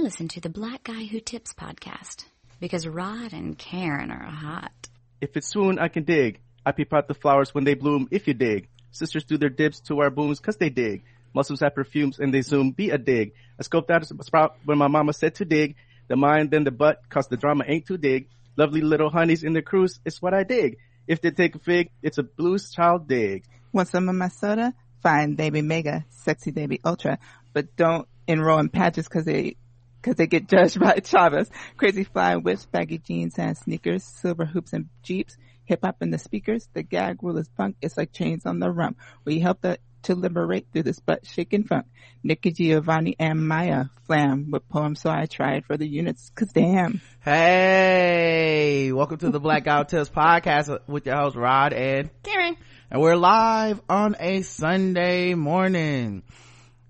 I listen to the Black Guy Who Tips podcast because Rod and Karen are hot. If it's soon, I can dig. I peep out the flowers when they bloom, if you dig. Sisters do their dips to our booms because they dig. Muslims have perfumes and they zoom, be a dig. I scoped out a sprout when my mama said to dig. The mind, then the butt, cause the drama ain't too dig. Lovely little honeys in the cruise, it's what I dig. If they take a fig, it's a blues child dig. Want some of my soda? Fine, they be mega, sexy, they be ultra. But don't enroll in patches cause they get judged by Chavez. Crazy fly whips, baggy jeans and sneakers, silver hoops and jeeps, hip hop in the speakers. The gag rule is punk, it's like chains on the rump. We help to liberate through this butt-shaking funk. Nikki Giovanni and Maya Flam with poems, so I tried for the units, cause damn. Hey, welcome to the Blackout Tips podcast with your host Rod and Karen. And we're live on a Sunday morning,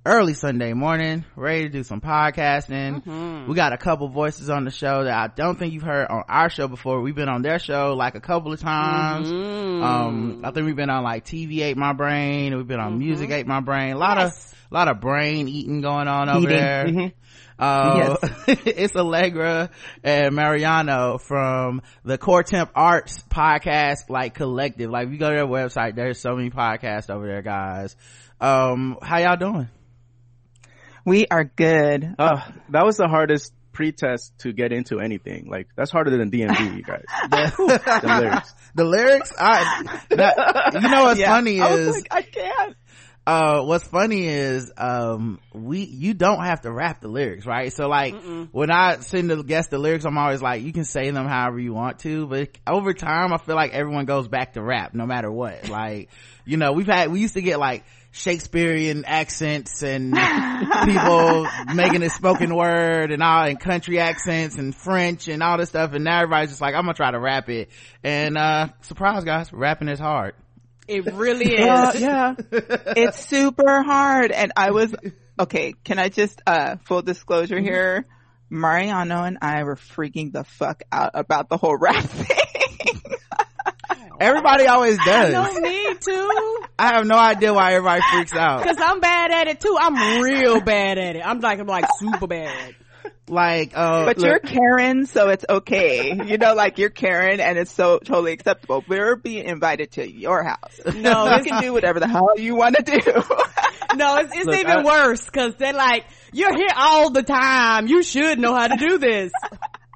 early Sunday morning, ready to do some podcasting. Mm-hmm. We got a couple voices on the show that I don't think you've heard on our show before. We've been on their show like a couple of times. Mm-hmm. I think we've been on like TV Ate My Brain, and we've been on mm-hmm. Music Ate My Brain. A lot of brain eating going on over there. Mm-hmm. Yes. It's Allegra and Mariano from the Core Temp Arts podcast, like collective. Like if you go to their website, there's so many podcasts over there, guys. How y'all doing? We are good. That was the hardest pretest to get into anything. Like that's harder than DMV, you guys. The lyrics. The lyrics. What's funny is you don't have to rap the lyrics, right? So like when I send the guest the lyrics, I'm always like, you can say them however you want to, but over time I feel like everyone goes back to rap no matter what. Like, you know, we used to get like Shakespearean accents and people making a spoken word and all, and country accents and French and all this stuff, and now everybody's just like, I'm gonna try to rap it. And surprise guys, rapping is hard. It really is. Yeah. It's super hard. And can I just full disclosure here, Mariano and I were freaking the fuck out about the whole rap thing. Everybody always does. I don't need to. I have no idea why everybody freaks out. Because I'm bad at it too. I'm real bad at it. I'm like super bad. Like, but look, you're Karen, so it's okay. You know, like you're Karen, and it's so totally acceptable. We're being invited to your house. No, you can do whatever the hell you want to do. No, it's look, even worse because they're like, you're here all the time. You should know how to do this.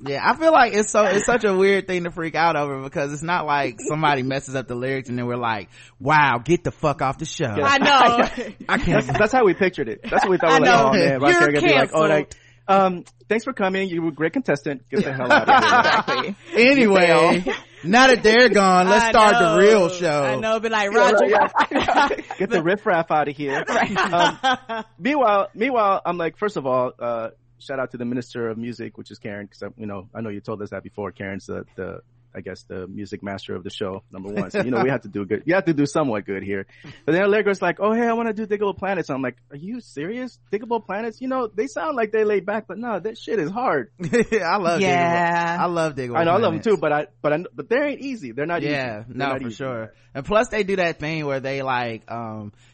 Yeah, I feel like it's such a weird thing to freak out over because it's not like somebody messes up the lyrics and then we're like, wow, get the fuck off the show. Yeah. I know. I can't. That's how we pictured it. That's what we thought. We're like, oh man, you're canceled. Be like, thanks for coming. You were a great contestant. Get the hell out of here. Exactly. Anyway, now that they're gone, let's start the real show. I know, be like, Roger. Yeah. Get the riffraff out of here. Right. Meanwhile, I'm like, first of all, shout out to the Minister of Music, which is Karen, because I know you told us that before. Karen's the music master of the show, number one. So we have to do good. You have to do somewhat good here. But then Allegra's like, oh hey, I want to do Digable Planets. I'm like, are you serious? Digable Planets? They sound like they laid back, but no, that shit is hard. I love Digable Planets. I know, I love them too, but they ain't easy. They're not easy. Yeah, no, for sure. And plus, they do that thing where they like,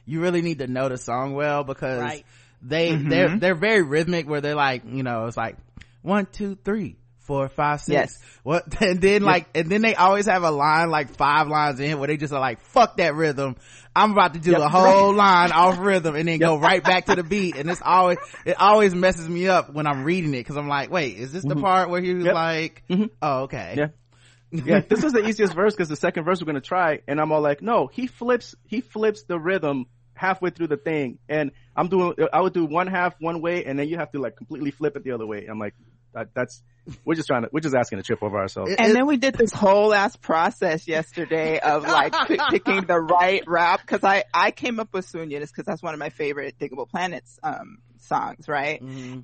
you really need to know the song well because they they're very rhythmic. Where they're like, it's like 1, 2, 3, 4, 5, 6 and then they always have a line like 5 lines in where they just are like, fuck that rhythm, I'm about to do a whole line off rhythm and then go right back to the beat. And it always messes me up when I'm reading it because I'm like, wait, is this the part where he was like oh okay this is the easiest verse because the second verse we're gonna try, and I'm all like, no, he flips the rhythm halfway through the thing, and I would do one half one way and then you have to like completely flip it the other way. I'm like, we're just asking to trip over ourselves. And then we did this whole ass process yesterday of like picking the right rap because I came up with Soon Units because that's one of my favorite Digable Planets songs, right? And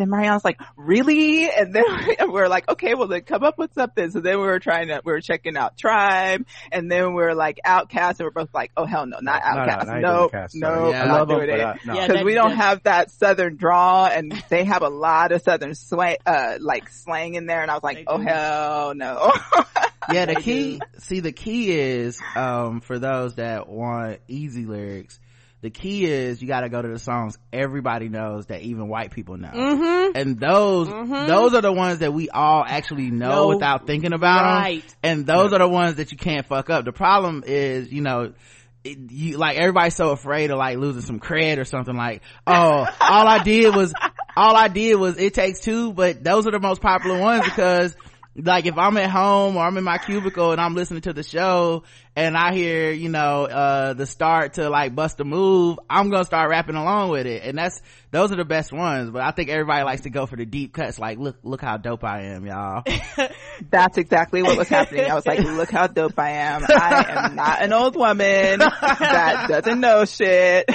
then Mariana's like, really? And then we're like, okay, well then come up with something. So then we were checking out Tribe, and then we're like OutKast, and we're both like, oh hell no, not OutKast. No, because we don't have that southern drawl, and they have a lot of southern slang in there, and I was like, hell no. Yeah, the key is for those that want easy lyrics, The key is you got to go to the songs everybody knows that even white people know. Mm-hmm. And those are the ones that we all actually know without thinking about them. And those are the ones that you can't fuck up. The problem is, you know, everybody's so afraid of like losing some cred or something like, oh, all I did was It Takes Two, but those are the most popular ones because like if I'm at home or I'm in my cubicle and I'm listening to the show and I hear, you know, the start to like Bust a Move, I'm gonna start rapping along with it. And those are the best ones, but I think everybody likes to go for the deep cuts, like look how dope I am, y'all. That's exactly what was happening. I was like, look how dope I am. I am not an old woman that doesn't know shit.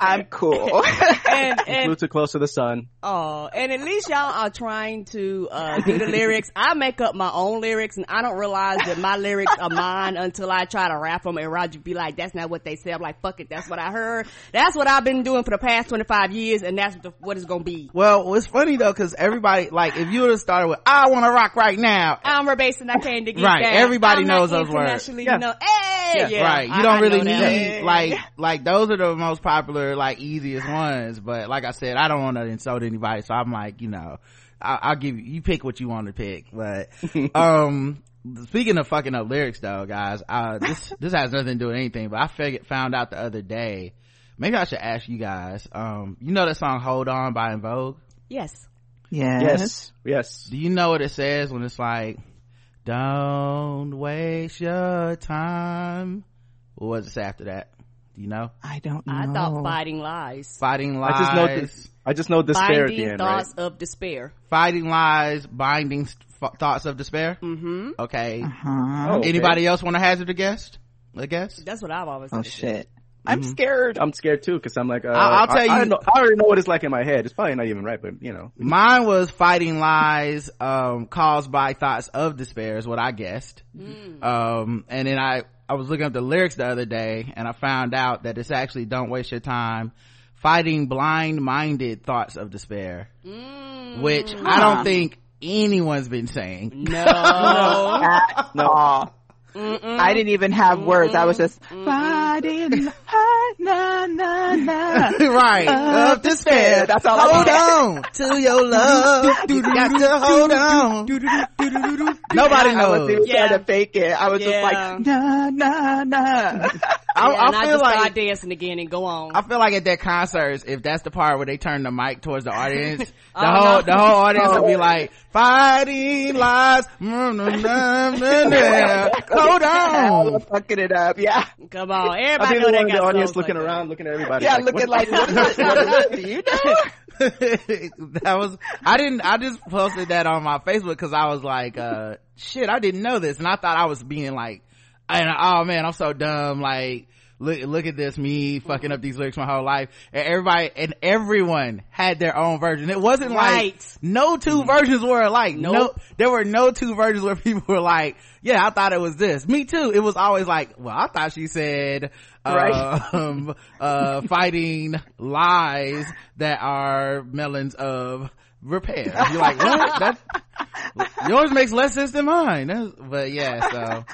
I'm cool. And flew too close to the sun. Oh, and at least y'all are trying to do the lyrics. I make up my own lyrics and I don't realize that my lyrics are mine until I try to rap them, and Roger be like, that's not what they said. I'm like, fuck it, that's what I heard, that's what I've been doing for the past 25 years, and that's what it's gonna be. Well, it's funny though, because everybody, like, if you would have started with I want to rock right now, I'm rebasing, I came to get right that. Everybody knows those words, yeah. You know, hey, yeah. Yeah. Right, you don't really need like those are the most popular, like, easiest ones. But like I said, I don't want to insult anybody, so I'm like, you know, I'll give you pick what you want to pick. But speaking of fucking up lyrics though, guys, this has nothing to do with anything, but I found out the other day, maybe I should ask you guys, you know that song Hold On by In Vogue? Yes. Do you know what it says when it's like, don't waste your time? What does it say after that? Do you know? I don't know. I thought fighting lies. I just know despair at the end, thoughts, right? Of despair. Fighting lies, binding thoughts of despair. Mm-hmm. Okay. Uh-huh. Oh, okay. Anybody else want to hazard a guess? That's what I've always. Oh shit! I'm scared. I'm scared too, because I'm like, I'll tell you. I already know what it's like in my head. It's probably not even right, but you know. Mine was fighting lies caused by thoughts of despair is what I guessed. Mm. And then I was looking up the lyrics the other day, and I found out that it's actually don't waste your time fighting blind-minded thoughts of despair, which I don't think anyone's been saying. No. I didn't even have words. I was just fighting. Right. Of despair. That's all. Hold on to your love. You got to hold on. Nobody knows. I was even trying to fake it. I was just like, I feel like start dancing again and go on. I feel like at that concert, if that's the part where they turn the mic towards the audience, the whole audience will be like, fighting lies. Hold on. I'm fucking it up. Yeah. Come on. Everybody know that guy. The audience looking like around, looking at everybody. Yeah, looking like, what do you know? That was, I just posted that on my Facebook because I was like, shit, I didn't know this. And I thought I was being like, oh man, I'm so dumb. Like, look at this, me fucking up these lyrics my whole life. And everyone had their own version. It wasn't like no two versions were alike. Nope. No, there were no two versions where people were like, yeah, I thought it was this. Me too. It was always like, well, I thought she said fighting lies that are melons of repair. You're like, what? Yours makes less sense than mine. But yeah, so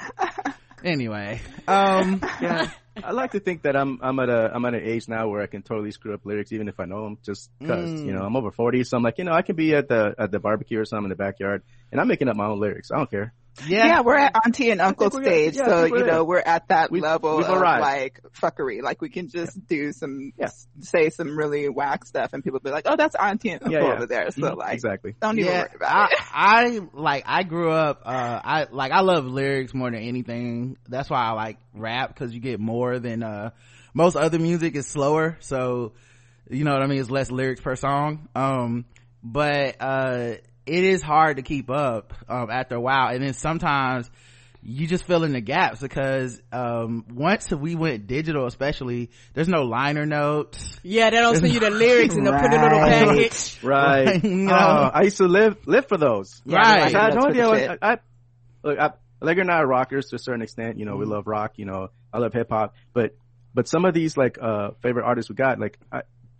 anyway, yeah. I like to think that I'm at an age now where I can totally screw up lyrics even if I know them, just because you know, I'm over 40, so I'm like, you know, I can be at the barbecue or something in the backyard and I'm making up my own lyrics. I don't care. Yeah, we're at auntie and uncle stage, so you know, we're at that level of like fuckery. Like we can just do some, say some really whack stuff, and people be like, "Oh, that's auntie and uncle over there." So like, exactly. Don't even worry about it. I grew up. I love lyrics more than anything. That's why I like rap, because you get more than most other music is slower. So you know what I mean. It's less lyrics per song. But it is hard to keep up after a while, and then sometimes you just fill in the gaps because once we went digital, especially, there's no liner notes. Yeah, they don't send you the lyrics and they'll put a little package. Right. No. I used to live for those. Yeah, right. I had no idea. Allegra and I are rockers to a certain extent. You know, we love rock. You know, I love hip hop, but some of these like favorite artists we got, like.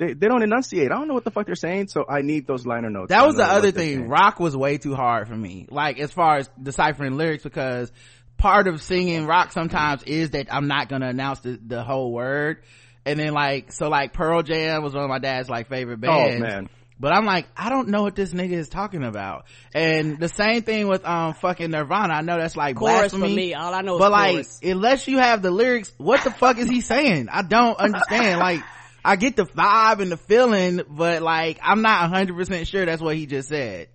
They don't enunciate. I don't know what the fuck they're saying, so I need those liner notes. That was the other thing. Rock was way too hard for me, like as far as deciphering lyrics, because part of singing rock sometimes is that I'm not gonna announce the whole word. And then like, so like Pearl Jam was one of my dad's like favorite bands. Oh man. But I'm like, I don't know what this nigga is talking about. And the same thing with fucking Nirvana. I know that's like chorus blasphemy for me. All I know is chorus. Like, unless you have the lyrics, what the fuck is he saying? I don't understand. Like, I get the vibe and the feeling, but like, I'm not 100% sure that's what he just said.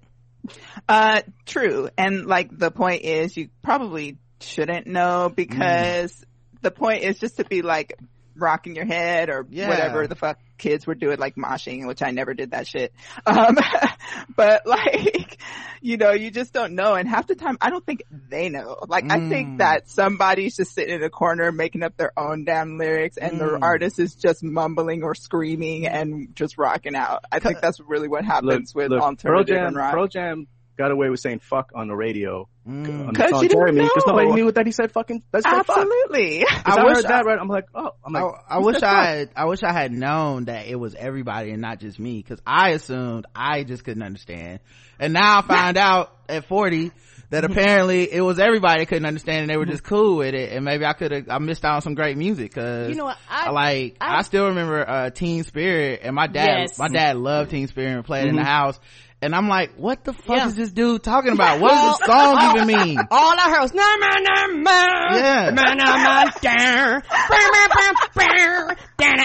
True. And like, the point is, you probably shouldn't know, because the point is just to be like rocking your head or whatever the fuck kids were doing, like moshing, which I never did that shit. But like, you know, you just don't know. And half the time, I don't think they know. Like, I think that somebody's just sitting in a corner making up their own damn lyrics, and the artist is just mumbling or screaming and just rocking out. I think that's really what happens with alternative and rock. Pearl Jam got away with saying fuck on the radio. Because you didn't know. Because nobody knew that he said fucking. That's absolutely. I heard that, right? I'm like, oh. I'm like, I wish I had known that it was everybody and not just me, because I assumed I just couldn't understand. And now I find out at 40 that apparently it was everybody that couldn't understand, and they were just cool with it. And maybe I missed out on some great music, because you know what, I still remember Teen Spirit, and my dad loved Teen Spirit and played it in the house. And I'm like, what the fuck is this dude talking about? What does this song even mean? All I heard was,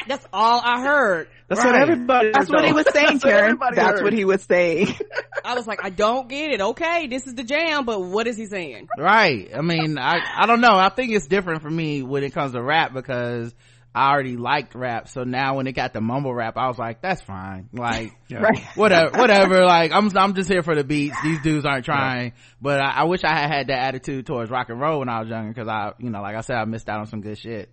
that's all I heard. That's what everybody. That's what he was saying, Karen. That's what he was saying. I was like, I don't get it. Okay, this is the jam, but what is he saying? Right. I mean, I don't know. I think it's different for me when it comes to rap, because I already liked rap, so now when it got the mumble rap, I was like, that's fine, like whatever, like I'm just here for the beats, these dudes aren't trying. But I wish I had that attitude towards rock and roll when I was younger, because I, you know, like I said, I missed out on some good shit.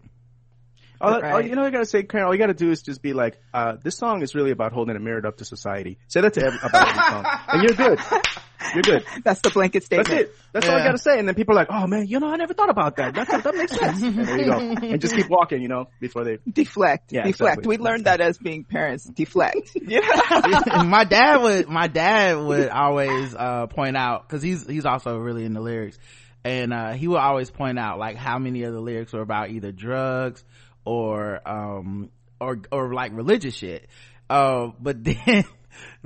You know, I gotta say, Karen, all you gotta do is just be like, this song is really about holding a mirror up to society. Say that to every song, and you're good. You're good. That's the blanket statement. That's it. That's all I gotta say. And then people are like, oh man, you know, I never thought about that. That makes sense. And there you go. And just keep walking, you know, before they deflect. Yeah, deflect. Exactly. We learned that as being parents. Deflect. Yeah. My dad would always point out, because he's also really into lyrics, and he would always point out like how many of the lyrics were about either drugs or like religious shit.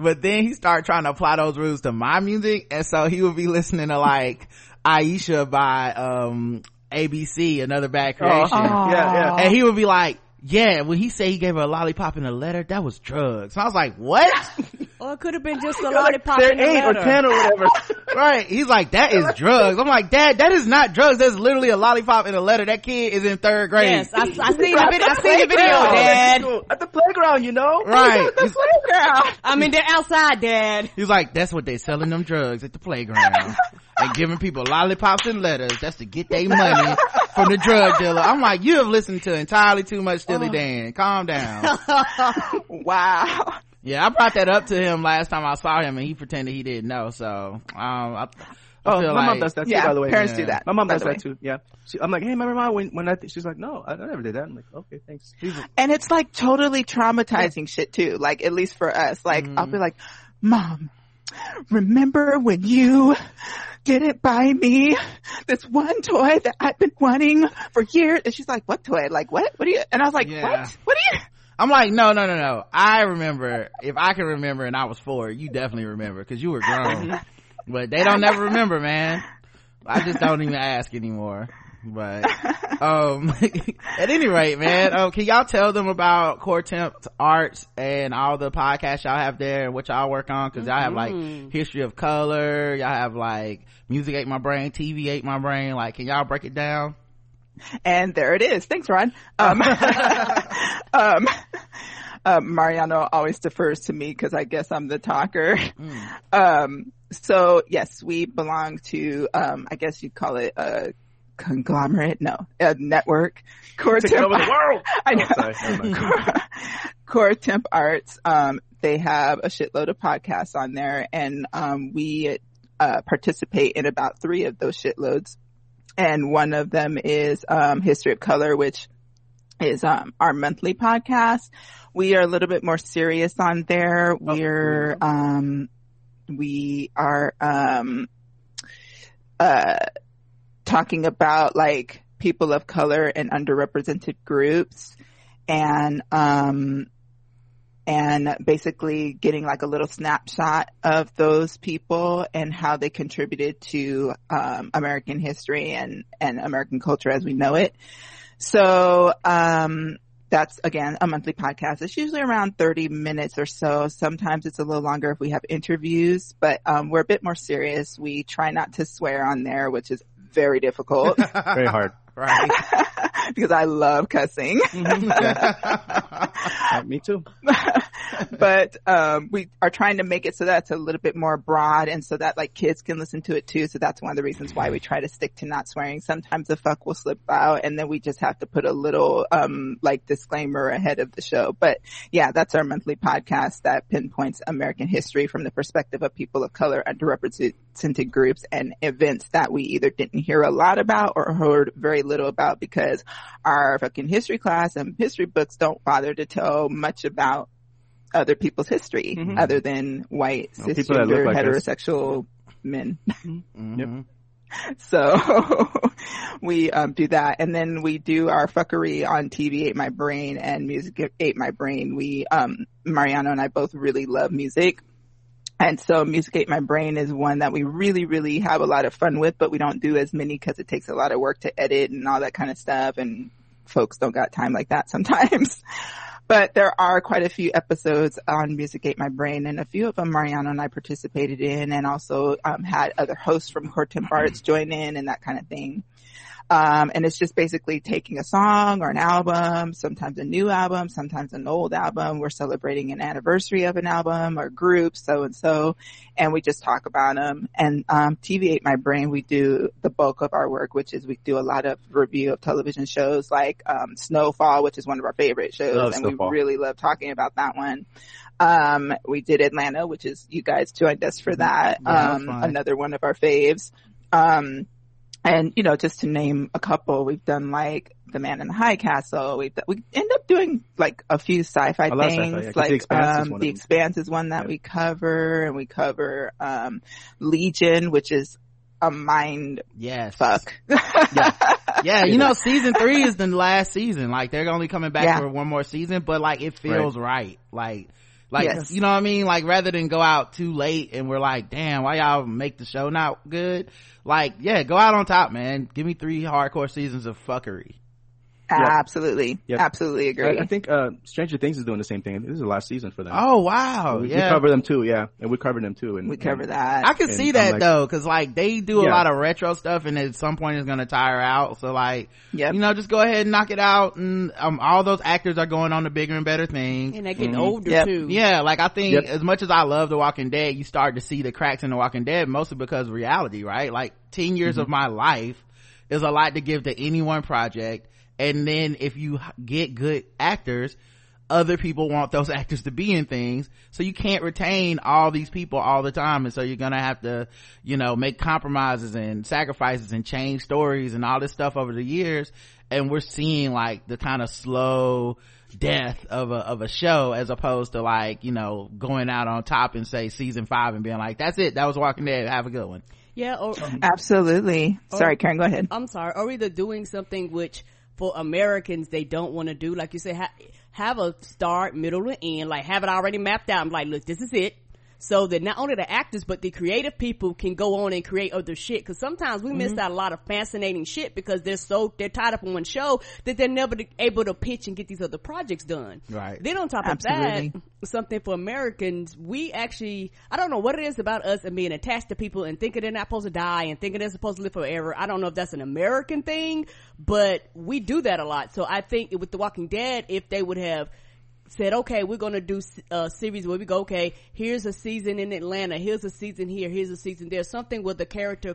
But then he started trying to apply those rules to my music, and so he would be listening to like Aisha by ABC, Another Bad Creation. And he would be like, when he said he gave her a lollipop in a letter, that was drugs. And I was like, what? Or it could have been just a lollipop in a letter. 8 or 10 or whatever. Right. He's like, that is drugs. I'm like, Dad, that is not drugs. There's literally a lollipop in a letter. That kid is in 3rd grade. Yes, I seen the video. Dad. At the playground, you know? Right. At the playground. I mean, they're outside, Dad. He's like, that's what they selling them drugs at the playground. And giving people lollipops and letters. That's to get their money from the drug dealer. I'm like, you have listened to entirely too much Steely Dan. Calm down. Wow. Yeah, I brought that up to him last time I saw him, and he pretended he didn't know. So, my mom does that too, by the way. Parents do that. My mom does that too. Yeah. I'm like, hey, remember mom when she's like, no, I never did that. I'm like, okay, thanks. And it's like totally traumatizing shit too. Like, at least for us, like, I'll be like, Mom, remember when you didn't buy me this one toy that I've been wanting for years? And she's like, what toy? Like, what? What are you? And I was like, what? What are you? I'm like, no. I remember. If I can remember and I was 4, you definitely remember, because you were grown. But they don't never remember, man. I just don't even ask anymore. But at any rate, man, can y'all tell them about Core Temp Arts and all the podcasts y'all have there and what y'all work on? Because y'all have like History of Color, y'all have like Music Ate My Brain, TV Ate My Brain. Like, can y'all break it down? And there it is. Thanks, Ron. Mariano always defers to me because I guess I'm the talker. So yes, we belong to I guess you'd call it a conglomerate, a network. Core Temp over the world. I know. Oh, sorry. Core Temp Arts. They have a shitload of podcasts on there, and we participate in about 3 of those shitloads. And one of them is History of Color, which is our monthly podcast. We are a little bit more serious on there. We are talking about like people of color and underrepresented groups. and basically getting like a little snapshot of those people and how they contributed to American history and American culture as we know it. So that's, again, a monthly podcast. It's usually around 30 minutes or so. Sometimes it's a little longer if we have interviews, but we're a bit more serious. We try not to swear on there, which is very difficult. Very hard. Right. Because I love cussing. Me too. But we are trying to make it so that's a little bit more broad and so that like kids can listen to it too. So that's one of the reasons why we try to stick to not swearing. Sometimes the fuck will slip out and then we just have to put a little like disclaimer ahead of the show. But yeah, that's our monthly podcast that pinpoints American history from the perspective of people of color, underrepresented groups, and events that we either didn't hear a lot about or heard very little about because our fucking history class and history books don't bother to tell much about other people's history other than white, cisgender, like heterosexual men. Yep. So we do that, and then we do our fuckery on TV Ate My Brain and Music Ate My Brain. We Mariano and I both really love music. And so Music Ate My Brain is one that we really, really have a lot of fun with, but we don't do as many because it takes a lot of work to edit and all that kind of stuff, and folks don't got time like that sometimes. But there are quite a few episodes on Music Ate My Brain, and a few of them Mariano and I participated in, and also had other hosts from Core Temp Arts join in and that kind of thing. And it's just basically taking a song or an album, sometimes a new album, sometimes an old album. We're celebrating an anniversary of an album or group, so-and-so, and we just talk about them. And TV Ate My Brain, we do the bulk of our work, which is we do a lot of review of television shows like Snowfall, which is one of our favorite shows. Love and Snowfall. We really love talking about that one. We did Atlanta, which is you guys joined us for that. Yeah, another one of our faves. And, you know, just to name a couple, we've done like The Man in the High Castle. We end up doing like a few sci-fi things. Yeah, like The Expanse is one that we cover, and we cover Legion, which is a mind fuck. Yeah, you know, season 3 is the last season. Like they're only coming back for one more season, but like it feels right. Like, you know what I mean? Like, rather than go out too late and we're like, damn, why y'all make the show not good? Like, yeah, go out on top, man. Give me 3 hardcore seasons of fuckery. Absolutely. Yep. Absolutely agree. I think, Stranger Things is doing the same thing. This is the last season for them. Oh, wow. We cover them too. Yeah. And we cover them too. And we cover that. I can see that though. Cause like they do a lot of retro stuff and at some point it's going to tire out. So like, you know, just go ahead and knock it out. And, all those actors are going on to bigger and better things. And they're getting older too. Yeah. Like I think as much as I love The Walking Dead, you start to see the cracks in The Walking Dead mostly because of reality, right? Like 10 years of my life is a lot to give to any one project. And then if you get good actors, other people want those actors to be in things. So you can't retain all these people all the time. And so you're going to have to, you know, make compromises and sacrifices and change stories and all this stuff over the years. And we're seeing like the kind of slow death of a show as opposed to like, you know, going out on top and say season 5 and being like, that's it. That was Walking Dead. Have a good one. Yeah. Absolutely. Sorry, Karen, go ahead. I'm sorry. Or either doing something which for Americans they don't want to do, like you said, have a start, middle, and end, like have it already mapped out. I'm like, look, this is it, so that not only the actors but the creative people can go on and create other shit, because sometimes we miss out a lot of fascinating shit because they're tied up in one show that they're never able to pitch and get these other projects done right. Then on top of that, something for Americans, we actually, I don't know what it is about us and being attached to people and thinking they're not supposed to die and thinking they're supposed to live forever. I don't know if that's an American thing, but we do that a lot. So I think with The Walking Dead, if they would have said, okay, we're going to do a series where we go, okay, here's a season in Atlanta, here's a season here, here's a season there, something where the characters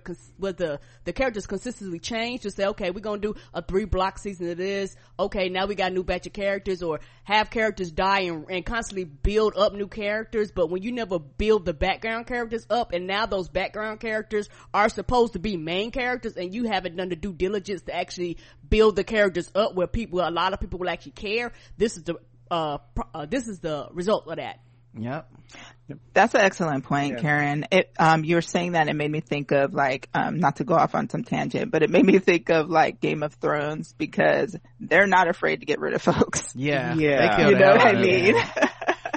consistently change, to say, okay, we're going to do a 3-block season of this, okay, now we got a new batch of characters, or have characters die and constantly build up new characters. But when you never build the background characters up, and now those background characters are supposed to be main characters, and you haven't done the due diligence to actually build the characters up where a lot of people will actually care, this is the result of that. Yep. That's an excellent point, Karen. You were saying that it made me think of like, not to go off on some tangent, but it made me think of like Game of Thrones, because they're not afraid to get rid of folks. Yeah. They you know what I mean? Yeah.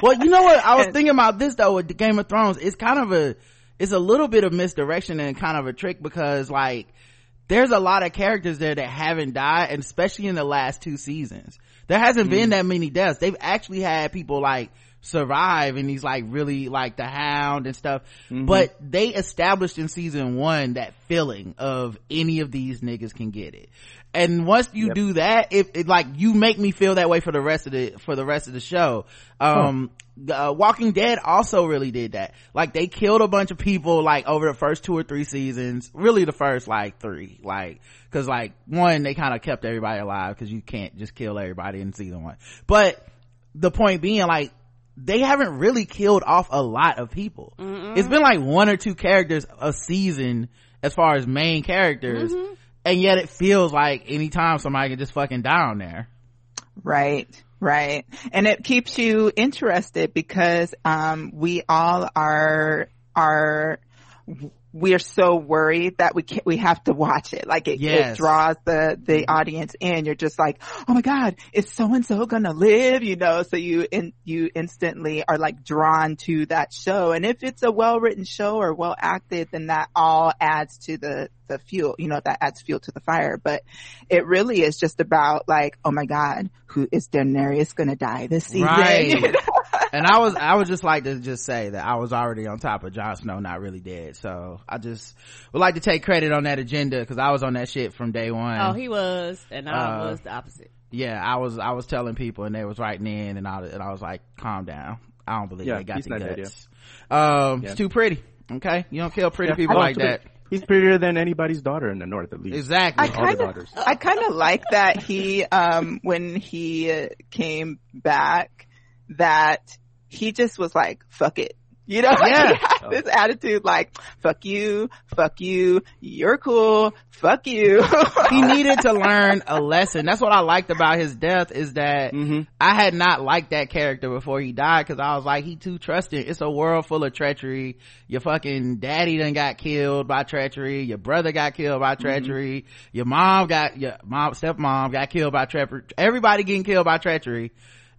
Well, you know what? I was thinking about this though with Game of Thrones. It's kind of a little bit of misdirection and kind of a trick, because like there's a lot of characters there that haven't died, and especially in the last two seasons. There hasn't been that many deaths. They've actually had people like survive, and he's like really like the Hound and stuff, but they established in season one that feeling of any of these niggas can get it, and once you do that, it like you make me feel that way for the rest of the show. The Walking Dead also really did that. Like they killed a bunch of people like over the first two or three seasons, really the first like three, like because like one, they kind of kept everybody alive because you can't just kill everybody in season one, but the point being like they haven't really killed off a lot of people. It's been like one or two characters a season as far as main characters, and yet it feels like anytime somebody can just fucking die on there. Right. And it keeps you interested because we all are we're so worried that we have to watch it. Like it draws the audience in. You're just like, oh my God, is so and so gonna live? You know, so you instantly are like drawn to that show. And if it's a well written show or well acted, then that all adds to the fuel, you know, that adds fuel to the fire. But it really is just about like, oh my God, who is Daenerys gonna die this season? Right. And I was just like to just say that I was already on top of Jon Snow not really dead, so I just would like to take credit on that agenda because I was on that shit from day one. Oh, he was, and I was the opposite. Yeah, I was telling people, and they was writing in, and I was like, calm down, I don't believe they got the guts. He's too pretty. Okay, you don't kill pretty people like that. He's prettier than anybody's daughter in the North, at least. Exactly. I kind of like that he when he came back, that he just was like, fuck it, you know. This attitude like, fuck you, you're cool, fuck you. He needed to learn a lesson. That's what I liked about his death, is that I had not liked that character before he died, because I was like, he too trusting. It's a world full of treachery. Your fucking daddy done got killed by treachery, your brother got killed by treachery, your stepmom got killed by treachery, everybody getting killed by treachery.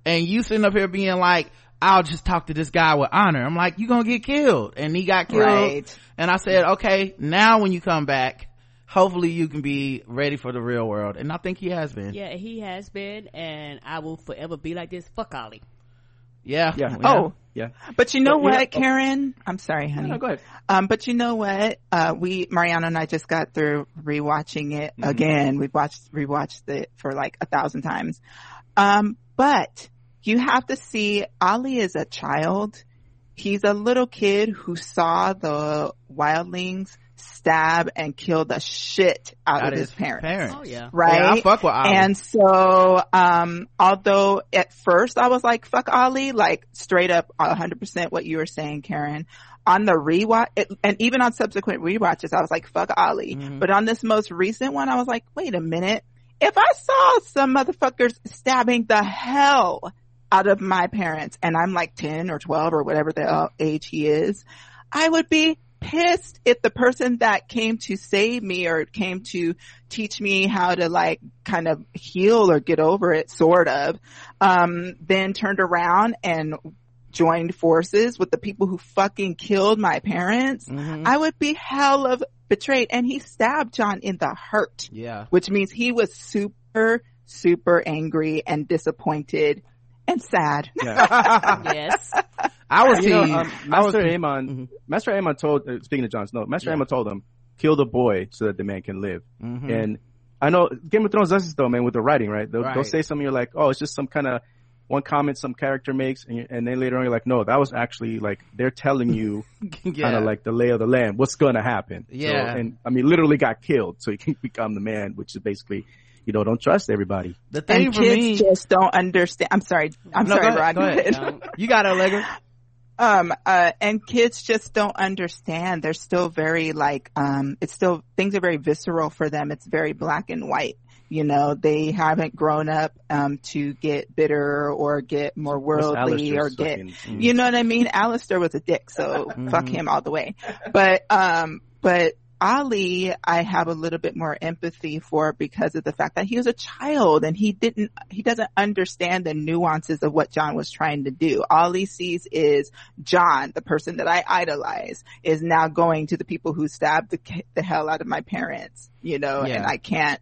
And you sitting up here being like, I'll just talk to this guy with honor. I'm like, you gonna get killed. And he got killed. Right. And I said, okay, now when you come back, hopefully you can be ready for the real world. And I think he has been. Yeah, he has been. And I will forever be like this. Fuck Ollie. Yeah. Oh. Yeah. But you know what, Karen? I'm sorry, honey. No, go ahead. But you know what? Mariano and I just got through rewatching it again. We've rewatched it for like 1,000 times. But you have to see, Ollie is a child. He's a little kid who saw the wildlings stab and kill the shit out of his parents. Oh yeah. Right? Yeah, I fuck with Ollie. And so, although at first I was like, fuck Ollie, like straight up 100% what you were saying, Karen. On the rewatch, and even on subsequent rewatches, I was like, fuck Ollie. But on this most recent one, I was like, wait a minute. If I saw some motherfuckers stabbing the hell out of my parents, and I'm like 10 or 12 or whatever the age he is, I would be pissed if the person that came to save me or came to teach me how to like kind of heal or get over it, sort of, then turned around and joined forces with the people who fucking killed my parents. I would be hell of betrayed. And he stabbed John in the heart, which means he was super angry and disappointed and sad. Yes. I was Master Aemon told, speaking of Jon Snow, Master Aemon told him, kill the boy so that the man can live. And I know Game of Thrones does this though, man, with the writing, right? They'll say something, you're like, oh, it's just some kind of one comment some character makes, and then later on you're like, no, that was actually like they're telling you kind of like the lay of the land, what's gonna happen. So, and I mean, literally got killed so he can become the man, which is basically, you know, don't trust everybody. The thing and for kids me, just don't understand. I'm sorry, Rod. Go ahead. You got it, Allegra. And kids just don't understand. They're still very like, it's still, things are very visceral for them. It's very black and white. You know, they haven't grown up to get bitter or get more worldly or get, you know what I mean? Alistair was a dick, so fuck him all the way. But Ali, I have a little bit more empathy for because of the fact that he was a child and he doesn't understand the nuances of what John was trying to do. All he sees is John, the person that I idolize, is now going to the people who stabbed the hell out of my parents, you know, and I can't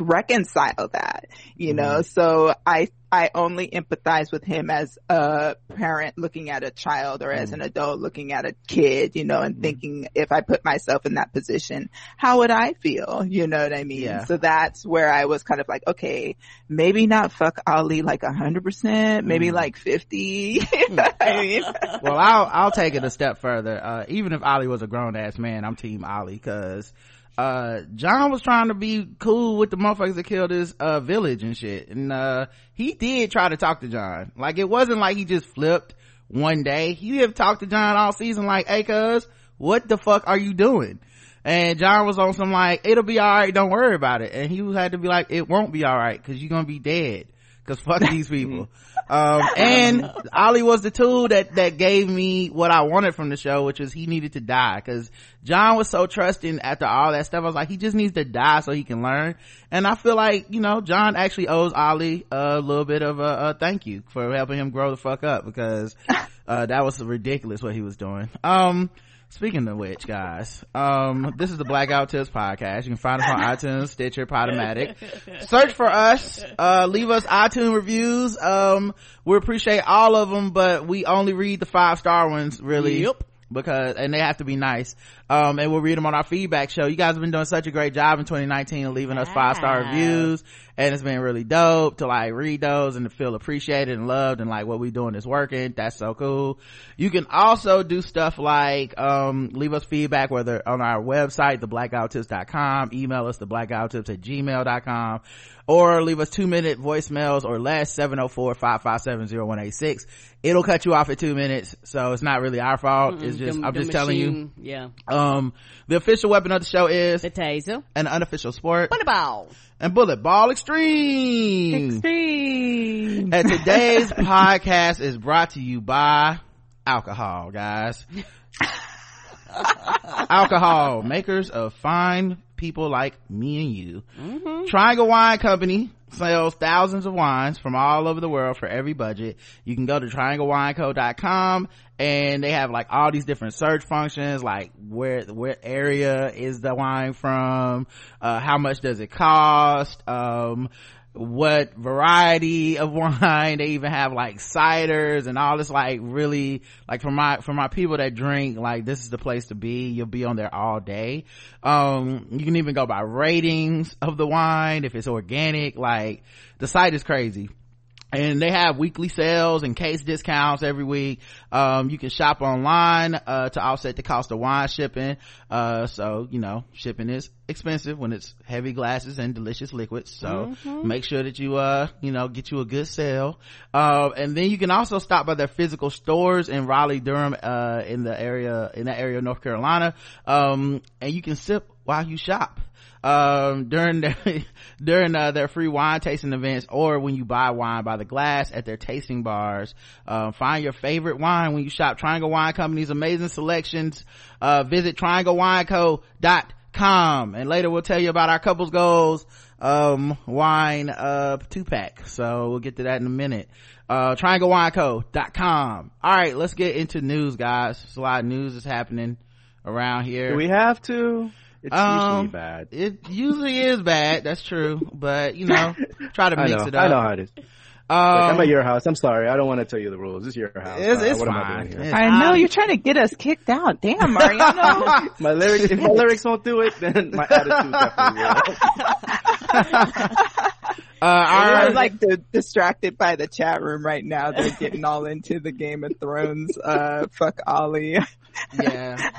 reconcile that, you know. So I only empathize with him as a parent looking at a child or as an adult looking at a kid, you know, and thinking, if I put myself in that position, how would I feel? You know what I mean? Yeah. So that's where I was kind of like, okay, maybe not fuck Ali like 100%, maybe like 50. I mean, well, I'll take it a step further. Even if Ali was a grown ass man, I'm team Ali, because John was trying to be cool with the motherfuckers that killed his village and shit, and he did try to talk to John. Like, it wasn't like he just flipped one day. He have talked to John all season like, hey cuz, what the fuck are you doing? And John was on some like, it'll be all right, don't worry about it, and he had to be like, it won't be all right because you're gonna be dead, because fuck these people. And Ollie was the tool that gave me what I wanted from the show, which was he needed to die, because John was so trusting after all that stuff. I was like, he just needs to die so he can learn. And I feel like, you know, John actually owes Ollie a little bit of a thank you for helping him grow the fuck up, because that was ridiculous what he was doing. Speaking of which, guys, this is the Blackout Tips podcast. You can find us on iTunes, Stitcher, Podomatic. Search for us. Leave us iTunes reviews. We appreciate all of them, but we only read the 5-star ones, really. Yep. And they have to be nice. And we'll read them on our feedback show. You guys have been doing such a great job in 2019 of leaving us 5-star reviews, and it's been really dope to like read those and to feel appreciated and loved, and like what we doing is working. That's so cool. You can also do stuff like leave us feedback, whether on our website, theblackouttips.com, email us theblackouttips@gmail.com, or leave us 2-minute voicemails or less, 704-557-0186. It'll cut you off at 2 minutes, so it's not really our fault. It's just I'm just telling you. Yeah. The official weapon of the show is the taser, an unofficial sport, bullet ball, and bullet ball extreme. And today's podcast is brought to you by alcohol, guys. Alcohol, makers of fine people like me and you. Triangle Wine Company sells thousands of wines from all over the world for every budget. You can go to trianglewineco.com, and they have like all these different search functions, like where area is the wine from, how much does it cost, what variety of wine. They even have like ciders and all this, like, really, like, for my people that drink, like, this is the place to be. You'll be on there all day. You can even go by ratings of the wine, if it's organic. Like, the site is crazy, and they have weekly sales and case discounts every week. You can shop online to offset the cost of wine shipping. So, you know, shipping is expensive when it's heavy glasses and delicious liquids, so make sure that you you know, get you a good sale. And then you can also stop by their physical stores in Raleigh, Durham, in that area of North Carolina, and you can sip while you shop during their free wine tasting events, or when you buy wine by the glass at their tasting bars. Find your favorite wine when you shop Triangle Wine Company's amazing selections. Visit trianglewineco.com, and later we'll tell you about our couples goals wine 2-pack, so we'll get to that in a minute. trianglewineco.com. all right, let's get into news, guys. There's a lot of news that's happening around here. Do we have to? It's usually bad. It usually is bad. That's true. But, you know, try to mix it up. I know how it is. Like, I'm at your house. I'm sorry. I don't want to tell you the rules. It's your house. It's what fine. Am I doing here? I know. You're trying to get us kicked out. Damn, Mariano. If my lyrics won't do it, then my attitude definitely will. I'm like distracted by the chat room right now. They're getting all into the Game of Thrones. Fuck Ollie. Yeah.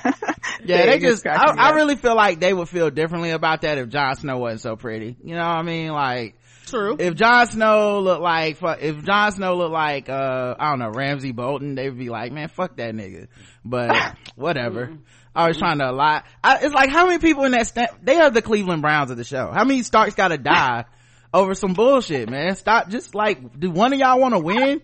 They just. I really feel like they would feel differently about that if Jon Snow wasn't so pretty. You know what I mean? Like, true. If Jon Snow looked like I don't know, Ramsay Bolton, they'd be like, man, fuck that nigga. But whatever. I was trying to lie. It's like, how many people in that they are the Cleveland Browns of the show? How many Starks got to die over some bullshit, man. Stop. Just like, do one of y'all want to win?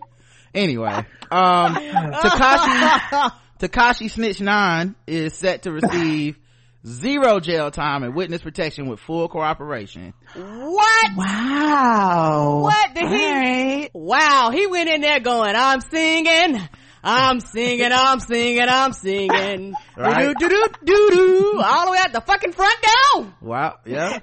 Anyway, Tekashi Snitch 9 is set to receive 0 jail time and witness protection with full cooperation. What? Wow. What did he? Right. Wow. He went in there going, I'm singing. Right? Do, do, do, do, do, do. All the way out the fucking front door. Wow. Yeah.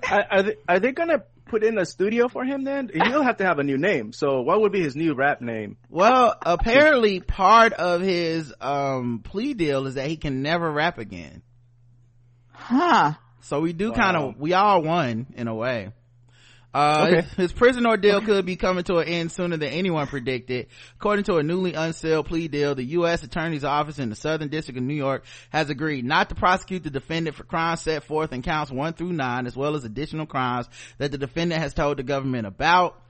Are they gonna put in a studio for him then? He'll have to have a new name. So what would be his new rap name? Well, apparently part of his plea deal is that he can never rap again. Huh. So we do kind of, we all won in a way. Okay. His prison ordeal could be coming to an end sooner than anyone predicted. According to a newly unsealed plea deal, the U.S. Attorney's Office in the Southern District of New York has agreed not to prosecute the defendant for crimes set forth in counts 1 through 9, as well as additional crimes that the defendant has told the government about,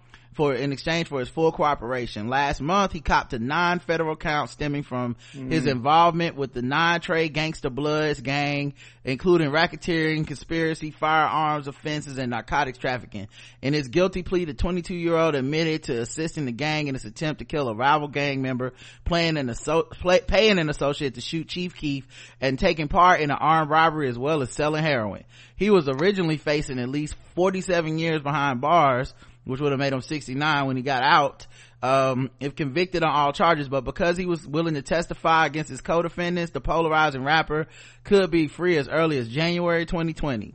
in exchange for his full cooperation. Last month, he copped to 9 federal counts stemming from his involvement with the non-trade gangster Bloods gang, including racketeering, conspiracy, firearms offenses, and narcotics trafficking. In his guilty plea, the 22-year-old admitted to assisting the gang in its attempt to kill a rival gang member, paying an associate to shoot Chief Keef, and taking part in an armed robbery, as well as selling heroin. He was originally facing at least 47 years behind bars, which would have made him 69 when he got out, if convicted on all charges. But because he was willing to testify against his co-defendants, the polarizing rapper could be free as early as January 2020.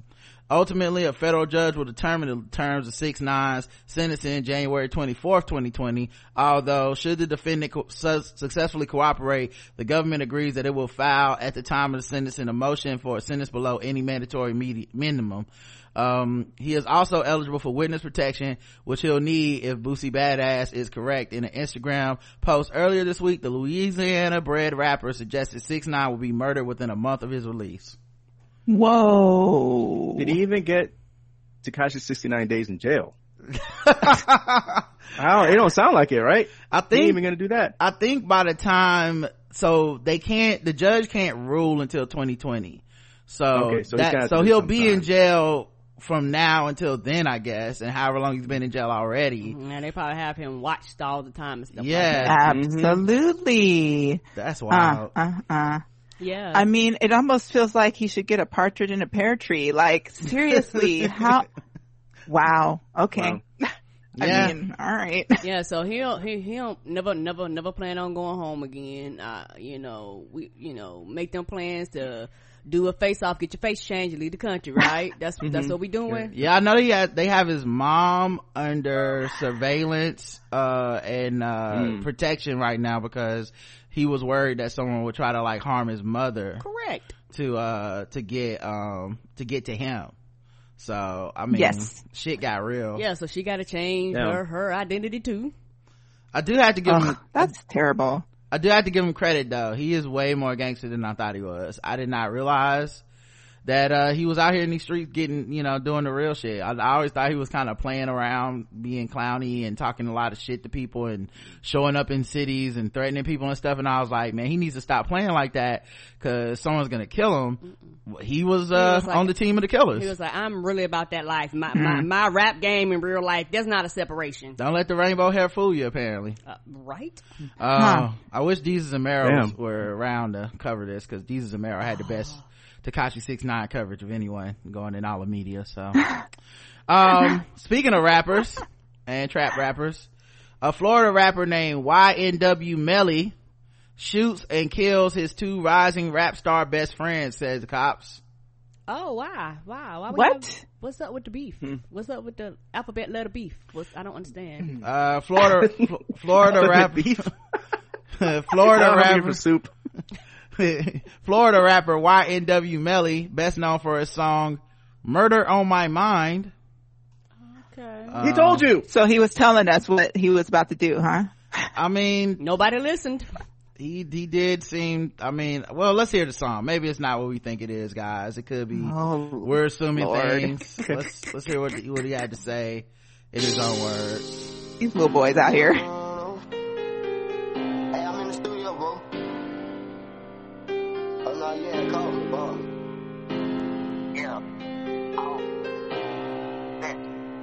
Ultimately, a federal judge will determine the terms of 6'9's sentence in January 24th, 2020. Although, should the defendant successfully cooperate, the government agrees that it will file at the time of the sentencing a motion for a sentence below any mandatory minimum. He is also eligible for witness protection, which he'll need if Boosie Badass is correct. In an Instagram post earlier this week, the Louisiana bred rapper suggested 6'9 will be murdered within a month of his release. Whoa. Did he even get Tekashi 69 days in jail? It don't sound like it, right? I think he ain't even gonna do that. I think by the time, so they can't, the judge can't rule until 2020. So he'll be in jail from now until then, I guess, and however long he's been in jail already. Yeah, they probably have him watched all the time and stuff like that. Absolutely. That's wild. Yeah. I mean, it almost feels like he should get a partridge in a pear tree. Like, seriously, how? Wow. Okay. Wow. I mean, all right. Yeah. So he'll never plan on going home again. Make them plans to do a face off, get your face changed, and leave the country, right? That's what we doing. Yeah, I know they have his mom under surveillance and protection right now because he was worried that someone would try to like harm his mother. Correct. To get to him. So I mean, shit got real. Yeah, so she got to change her identity too. I do have to give him. That's terrible. I do have to give him credit though. He is way more gangster than I thought he was. I did not realize that he was out here in these streets getting, doing the real shit. I always thought he was kind of playing around, being clowny and talking a lot of shit to people and showing up in cities and threatening people and stuff. And I was like, man, he needs to stop playing like that because someone's gonna kill him. He was like, on the team of the killers. He was like, I'm really about that life. My rap game in real life, there's not a separation. Don't let the rainbow hair fool you, apparently. Right? I wish Deezus and Mero were around to cover this because Deezus and Mero had the best Tekashi 6ix9ine coverage of anyone going in all the media. So speaking of rappers and trap rappers, a Florida rapper named YNW Melly shoots and kills his 2 rising rap star best friends, says the cops. Oh wow! Wow! What's up with the beef? What's up with the alphabet letter beef? I don't understand. Florida rapper. Florida rapper soup. Florida rapper YNW Melly, best known for his song Murder on My Mind. Okay. He told you. So he was telling us what he was about to do, huh? I mean, nobody listened. He did seem, let's hear the song. Maybe it's not what we think it is, guys. It could be. Oh, we're assuming things. Let's hear what he had to say in his own words. These little boys out here. Yeah, call me, bro. Yeah. Oh.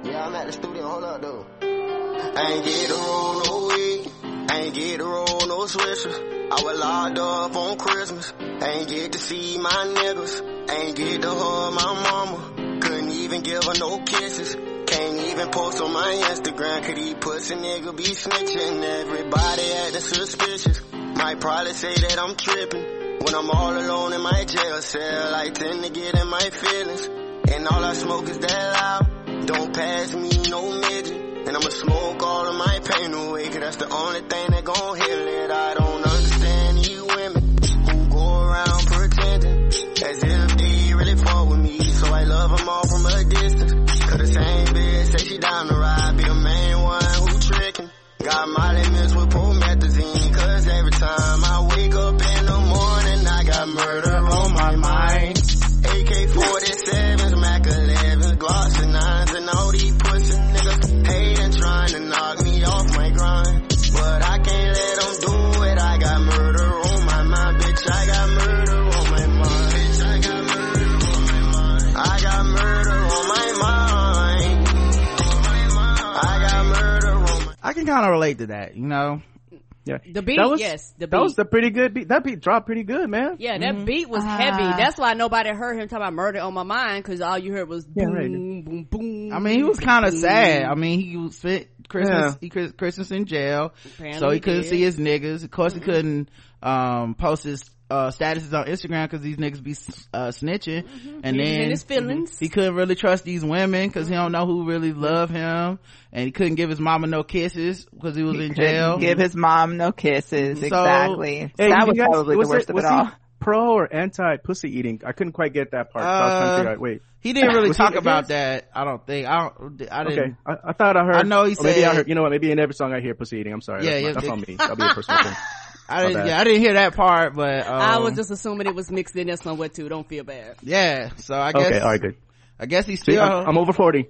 Yeah, Yeah, I'm at the studio. Hold up, though. I ain't get on no weed. I ain't get on no switches. I was locked up on Christmas. I ain't get to see my niggas. I ain't get to hug my mama. Couldn't even give her no kisses. Can't even post on my Instagram, could he pussy nigga be snitching? Everybody acting suspicious. Might probably say that I'm tripping. When I'm all alone in my jail cell, I tend to get in my feelings. And all I smoke is that loud. Don't pass me no midget. And I'ma smoke all of my pain away, cause that's the only thing that gon' heal it. I don't understand you women who go around pretending as if they really fought with me. So I love them all from a distance. Cause the same bitch say she down to ride, be the main one who trickin'. Got Molly mixed with promethazine, cause every time I wake up in the morning, I got murder on my mind. AK-47s, Mac 11s, Glocks and 9s, and all these pussy niggas hatin', trying to knock me off my grind. But I can't let them do it, I got murder on my mind, bitch, I got murder on my mind. Bitch, I got murder on my mind. I got murder on my mind. I can kind of relate to that, you know. Yeah, the beat, the beat. That was a pretty good beat. That beat dropped pretty good, man. Yeah, that beat was heavy. That's why nobody heard him talking about murder on my mind, because all you heard was boom, boom, boom. I mean, he was kind of sad. I mean, he spent Christmas, Christmas in jail, apparently, so he couldn't see his niggas. Of course, he couldn't post his statuses on Instagram because these niggas be snitching, and then his feelings. He couldn't really trust these women because he don't know who really love him, and he couldn't give his mama no kisses because he was in jail. Give his mom no kisses, so, exactly. Hey, that was probably the worst of it all. Pro or anti pussy eating? I couldn't quite get that part. So I was trying to figure out, wait, he didn't really talk about that. I don't think. I didn't. Okay. I thought I heard. I know he said. Maybe I heard. You know what? Maybe in every song I hear pussy eating. I'm sorry. Yeah, that's on me. That'll be a personal thing. I didn't hear that part, but I was just assuming it was mixed in there somewhere too. Don't feel bad. Yeah, so I guess. Okay, all right, good. I guess he still. See, I'm over 40.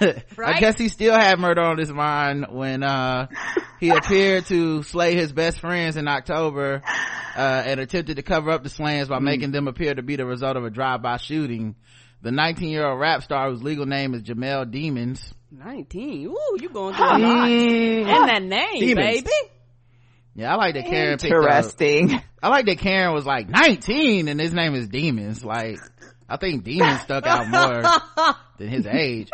Right? I guess he still had murder on his mind when he appeared to slay his best friends in October and attempted to cover up the slayings by making them appear to be the result of a drive-by shooting. The 19-year-old rap star whose legal name is Jamel Demons. 19. Ooh, you going through a lot. And that name, Demons. Baby. Yeah, I like that Karen picked up. Interesting. I like that Karen was like 19 and his name is Demons. Like, I think Demons stuck out more than his age.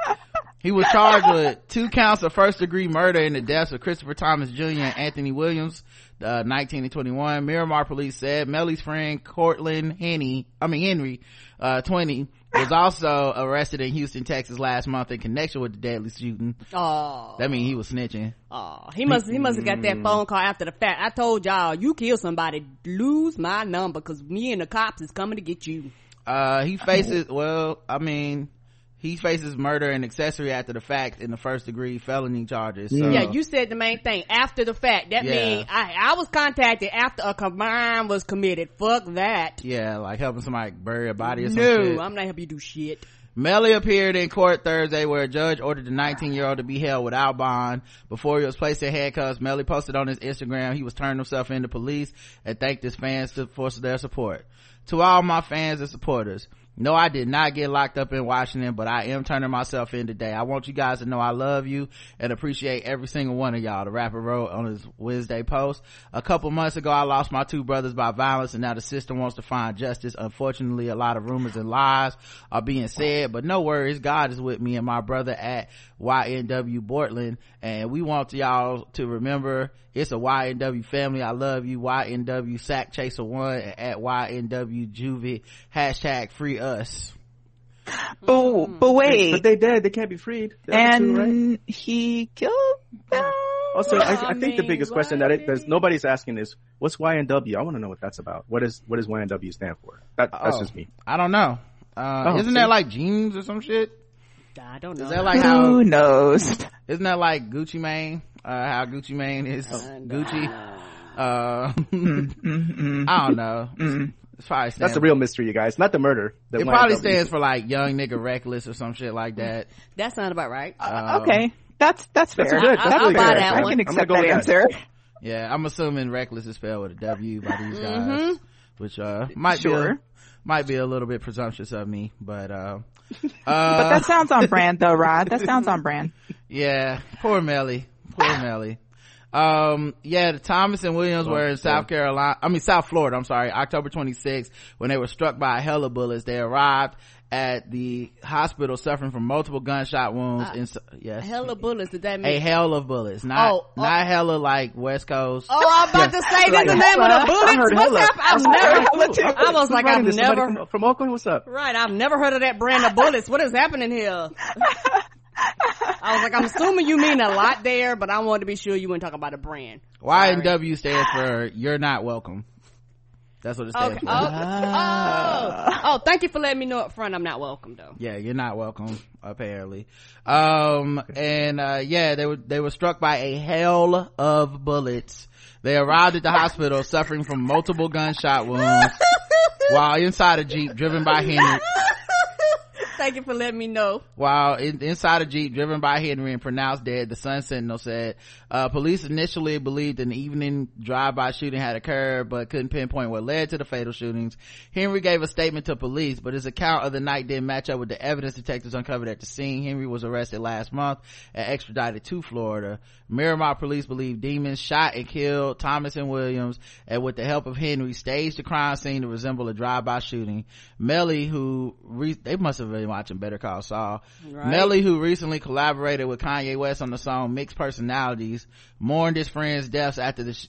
He was charged with 2 counts of first degree murder in the deaths of Christopher Thomas Jr. and Anthony Williams, 19 and 21. Miramar police said Melly's friend Cortland Henry, 20, was also arrested in Houston, Texas last month in connection with the deadly shooting. Oh. That means he was snitching. Oh, he must have got that phone call after the fact. I told y'all, you kill somebody, lose my number, cause me and the cops is coming to get you. He faces murder and accessory after the fact in the first degree felony charges. So. Yeah, you said the main thing. After the fact. That means I was contacted after a crime was committed. Fuck that. Yeah, like helping somebody bury a body or something. No, I'm not helping you do shit. Melly appeared in court Thursday where a judge ordered the 19-year-old to be held without bond. Before he was placed in handcuffs, Melly posted on his Instagram he was turning himself in to police and thanked his fans for their support. To all my fans and supporters, no, I did not get locked up in Washington, but I am turning myself in today. I want you guys to know I love you and appreciate every single one of y'all. The rapper wrote on his Wednesday post. A couple months ago, I lost my 2 brothers by violence, and now the system wants to find justice. Unfortunately, a lot of rumors and lies are being said, but no worries. God is with me and my brother at YNW Bortland, and we want y'all to remember it's a YNW family. I love you. YNW Sack Chaser 1 and at YNW Juvie. #FreeUs. Oh, but wait. But they dead. They can't be freed. And he killed them. Also, I think the biggest question that nobody's asking is, what's YNW? I want to know what that's about. What does YNW stand for? That's just me. I don't know. Isn't that like jeans or some shit? I don't know. Is that like who knows? Isn't that like Gucci Mane? How Gucci Mane is Gucci? I don't know. That's a real mystery, you guys. Not the murder. It probably stands for like young nigga reckless or some shit like that. That sounds about right. Okay, that's fair. That's good. I'll buy that one. I can accept that answer. Yeah, I'm assuming reckless is spelled with a W by these guys, which might be might be a little bit presumptuous of me, but that sounds on brand though, Rod. That sounds on brand. Yeah, poor Melly. The Thomas and Williams were in South Florida, October 26th, when they were struck by a hail of bullets. They arrived at the hospital suffering from multiple gunshot wounds. A hail of bullets, did that mean? A hail of bullets, not hella like West Coast. Oh, I'm about to say, that's the name of the bullets. What's up? I've never from Oakland, what's up? Right, I've never heard of that brand of bullets. What is happening here? I was like, I'm assuming you mean a lot there, but I wanted to be sure you wouldn't talk about a brand. YNW stands for You're Not Welcome. That's what it stands for. Thank you for letting me know up front. I'm not welcome though. Yeah, you're not welcome, apparently. They were struck by a hail of bullets. They arrived at the hospital suffering from multiple gunshot wounds while inside a Jeep driven by Henry. Thank you for letting me know. While inside a Jeep driven by Henry and pronounced dead, the Sun Sentinel said, police initially believed an evening drive-by shooting had occurred, but couldn't pinpoint what led to the fatal shootings. Henry gave a statement to police, but his account of the night didn't match up with the evidence detectives uncovered at the scene. Henry was arrested last month and extradited to Florida. Miramar police believe demons shot and killed Thomas and Williams, and with the help of Henry, staged the crime scene to resemble a drive-by shooting. Melly, they must have been watching Better Call Saul. Right. Melly, who recently collaborated with Kanye West on the song Mixed Personalities, mourned his friend's deaths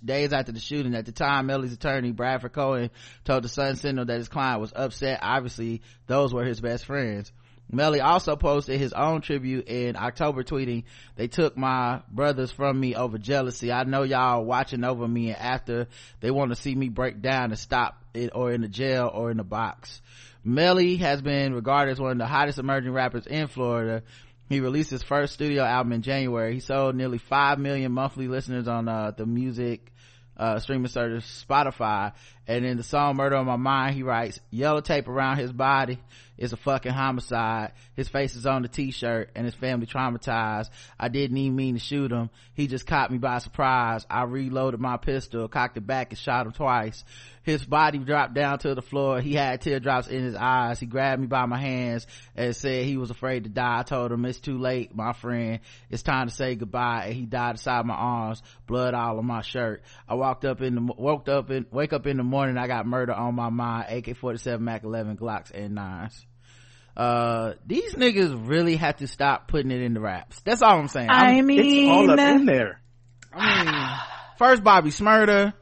days after the shooting. At the time, Melly's attorney Bradford Cohen told the Sun Sentinel that his client was upset. Obviously, those were his best friends. Melly also posted his own tribute in October, tweeting, "They took my brothers from me over jealousy. I know y'all are watching over me, and after they want to see me break down and stop it, or in the jail or in the box." Melly has been regarded as one of the hottest emerging rappers in Florida. He released his first studio album in January. He sold nearly 5 million monthly listeners on the music streaming service Spotify. And in the song Murder on My Mind, he writes, "Yellow tape around his body is a fucking homicide. His face is on the t-shirt and his family traumatized. I didn't even mean to shoot him. He just caught me by surprise. I reloaded my pistol, cocked it back, and shot him twice. His body dropped down to the floor. He had teardrops in his eyes. He grabbed me by my hands and said he was afraid to die. I told him, it's too late, my friend. It's time to say goodbye. And he died inside my arms, blood all on my shirt. I wake up in the morning. I got murder on my mind. AK-47, Mac-11, Glocks, and 9s. These niggas really have to stop putting it in the raps. That's all I'm saying. It's all up in there. First Bobby Smurda.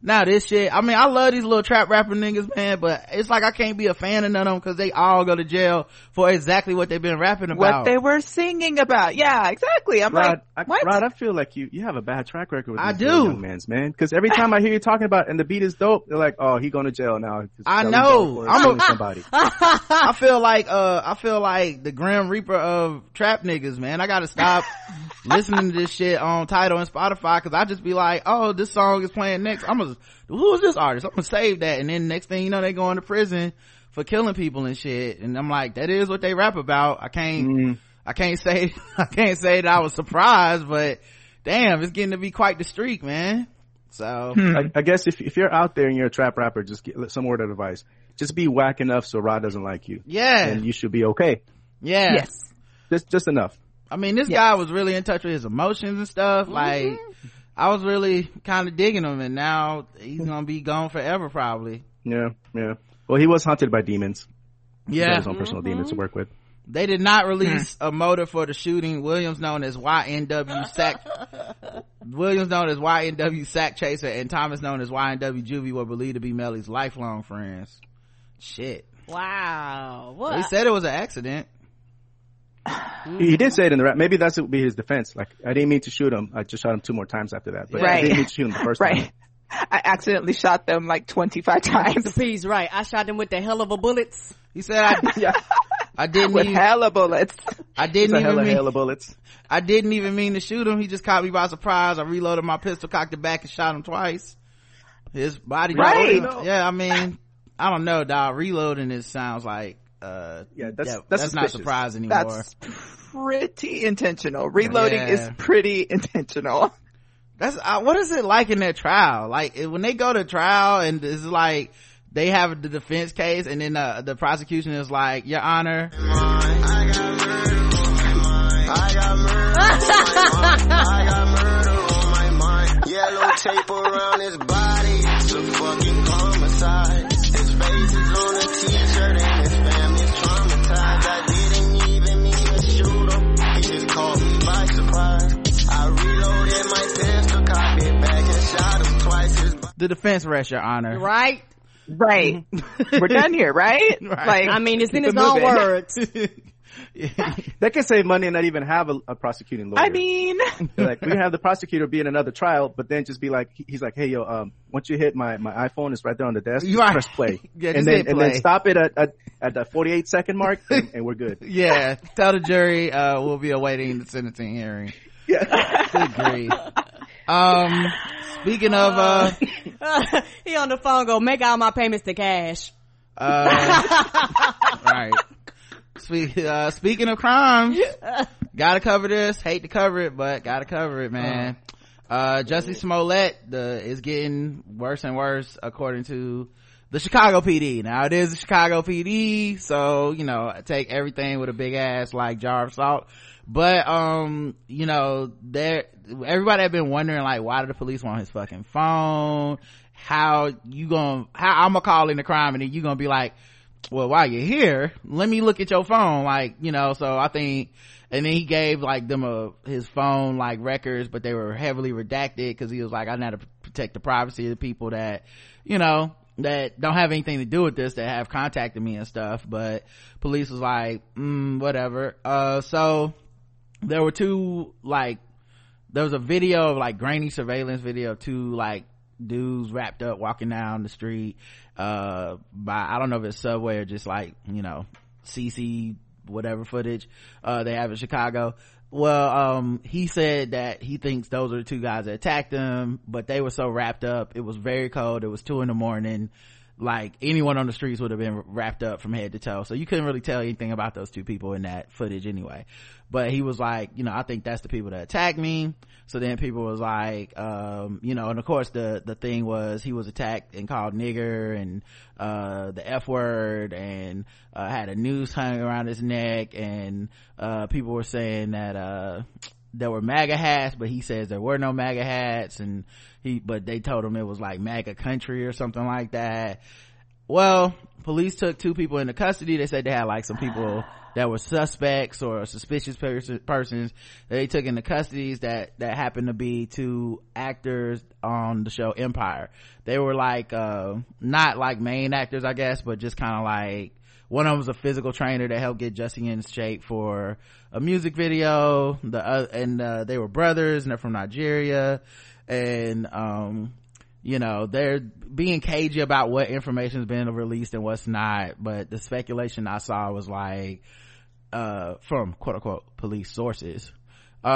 Now this shit. I love these little trap rapper niggas, man, but it's like I can't be a fan of none of them because they all go to jail for exactly what they've been rapping about. What they were singing about. Yeah, exactly. I'm Rod, like, what? Rod, I feel like you have a bad track record with these young mans, man. Because every time I hear you talking about and the beat is dope, they're like, oh, he going to jail now. I know. Somebody. I feel like the Grim Reaper of trap niggas, man. I got to stop listening to this shit on Tidal and Spotify because I just be like, oh, this song is playing next. Who is this artist? I'm gonna save that, and then next thing you know, they going to prison for killing people and shit. And I'm like, that is what they rap about. I can't say that I was surprised, but damn, it's getting to be quite the streak, man. So I guess if you're out there and you're a trap rapper, just get some word of advice. Just be whack enough so Rod doesn't like you. Yeah, and you should be okay. Yeah, yes, just enough. This guy was really in touch with his emotions and stuff. Mm-hmm. Like, I was really kind of digging him, and now he's gonna be gone forever, probably. Yeah. Well, he was haunted by demons. Yeah, he had his own personal demons to work with. They did not release a motive for the shooting. Williams, known as YNW Sack Chaser, and Thomas, known as YNW Juvie, were believed to be Melly's lifelong friends. Shit. Wow. What? He said it was an accident. He did say it in the rap. Maybe that would be his defense. Like, I didn't mean to shoot him. I just shot him 2 more times after that. But right. I didn't mean to shoot him the first time. I accidentally shot them like 25 times. He's right. I shot them with the hell of a bullets. He said, I didn't with hell of bullets. I didn't even mean to shoot him. He just caught me by surprise. I reloaded my pistol, cocked it back, and shot him twice. His body. Right. Yeah. I don't know, dog. Reloading it sounds like. That's not surprising anymore. That's pretty intentional. Reloading is pretty intentional. That's what is it like in that trial? Like when they go to trial and it's like They have the defense case, and then the prosecution is like, Your Honor, I got murder on my mind. Yellow tape around his body. It's a fucking homicide. His face is on a t-shirt and his family's traumatized. I didn't even mean to shoot him. He just caught me by surprise. I reloaded my pistol, cocked it back and shot him twice. The defense rests, Your Honor. Right. We're done here, right? Like, I mean, it's in his own words. Yeah. That can save money and not even have a prosecuting lawyer. I mean, like, we have the prosecutor be in another trial, but then just be like, he's like, hey, yo, once you hit my iPhone, it's right there on the desk. You press play, and then stop it at the 48 second mark, and we're good. Yeah, tell the jury we'll be awaiting the sentencing hearing. Yeah, good grief. Speaking of, he on the phone go make all my payments to cash. Right. Speaking of crimes, gotta cover this. Hate to cover it, but gotta cover it, man. Jussie Smollett is getting worse and worse, according to the Chicago PD. Now, it is the Chicago PD, so, you know, take everything with a big ass like jar of salt. But you know, everybody had been wondering, like, why did the police want his fucking phone? How I'm gonna call in the crime, and then you gonna be like, well, while you're here, let me look at your phone, like, you know. So I think, and then he gave like them his phone like records, but they were heavily redacted because he was like, I'm not to protect the privacy of the people that, you know, that don't have anything to do with this, that have contacted me and stuff. But police was like, whatever. So there was a video of like grainy surveillance video of two like dudes wrapped up walking down the street by, I don't know if it's subway or just like, you know, CC whatever footage they have in Chicago. Well, he said that he thinks those are the two guys that attacked him, but they were so wrapped up. It was very cold. It was 2 a.m. Like, anyone on the streets would have been wrapped up from head to toe, so you couldn't really tell anything about those two people in that footage anyway. But he was like, you know, I think that's the people that attacked me. So then people was like, you know, and of course the thing was, he was attacked and called nigger and the F word, and had a noose hung around his neck, and people were saying that there were MAGA hats, but he says there were no MAGA hats, and but they told him it was like MAGA country or something like that. Well, police took two people into custody. They said they had like some people that were suspects or suspicious persons that they took into custody that happened to be two actors on the show Empire. They were like, not like main actors, I guess, but just kind of like, one of them was a physical trainer that helped get Jussie in shape for a music video. They were brothers, and they're from Nigeria. And, you know, they're being cagey about what information has been released and what's not. But the speculation I saw was like, from quote unquote police sources. You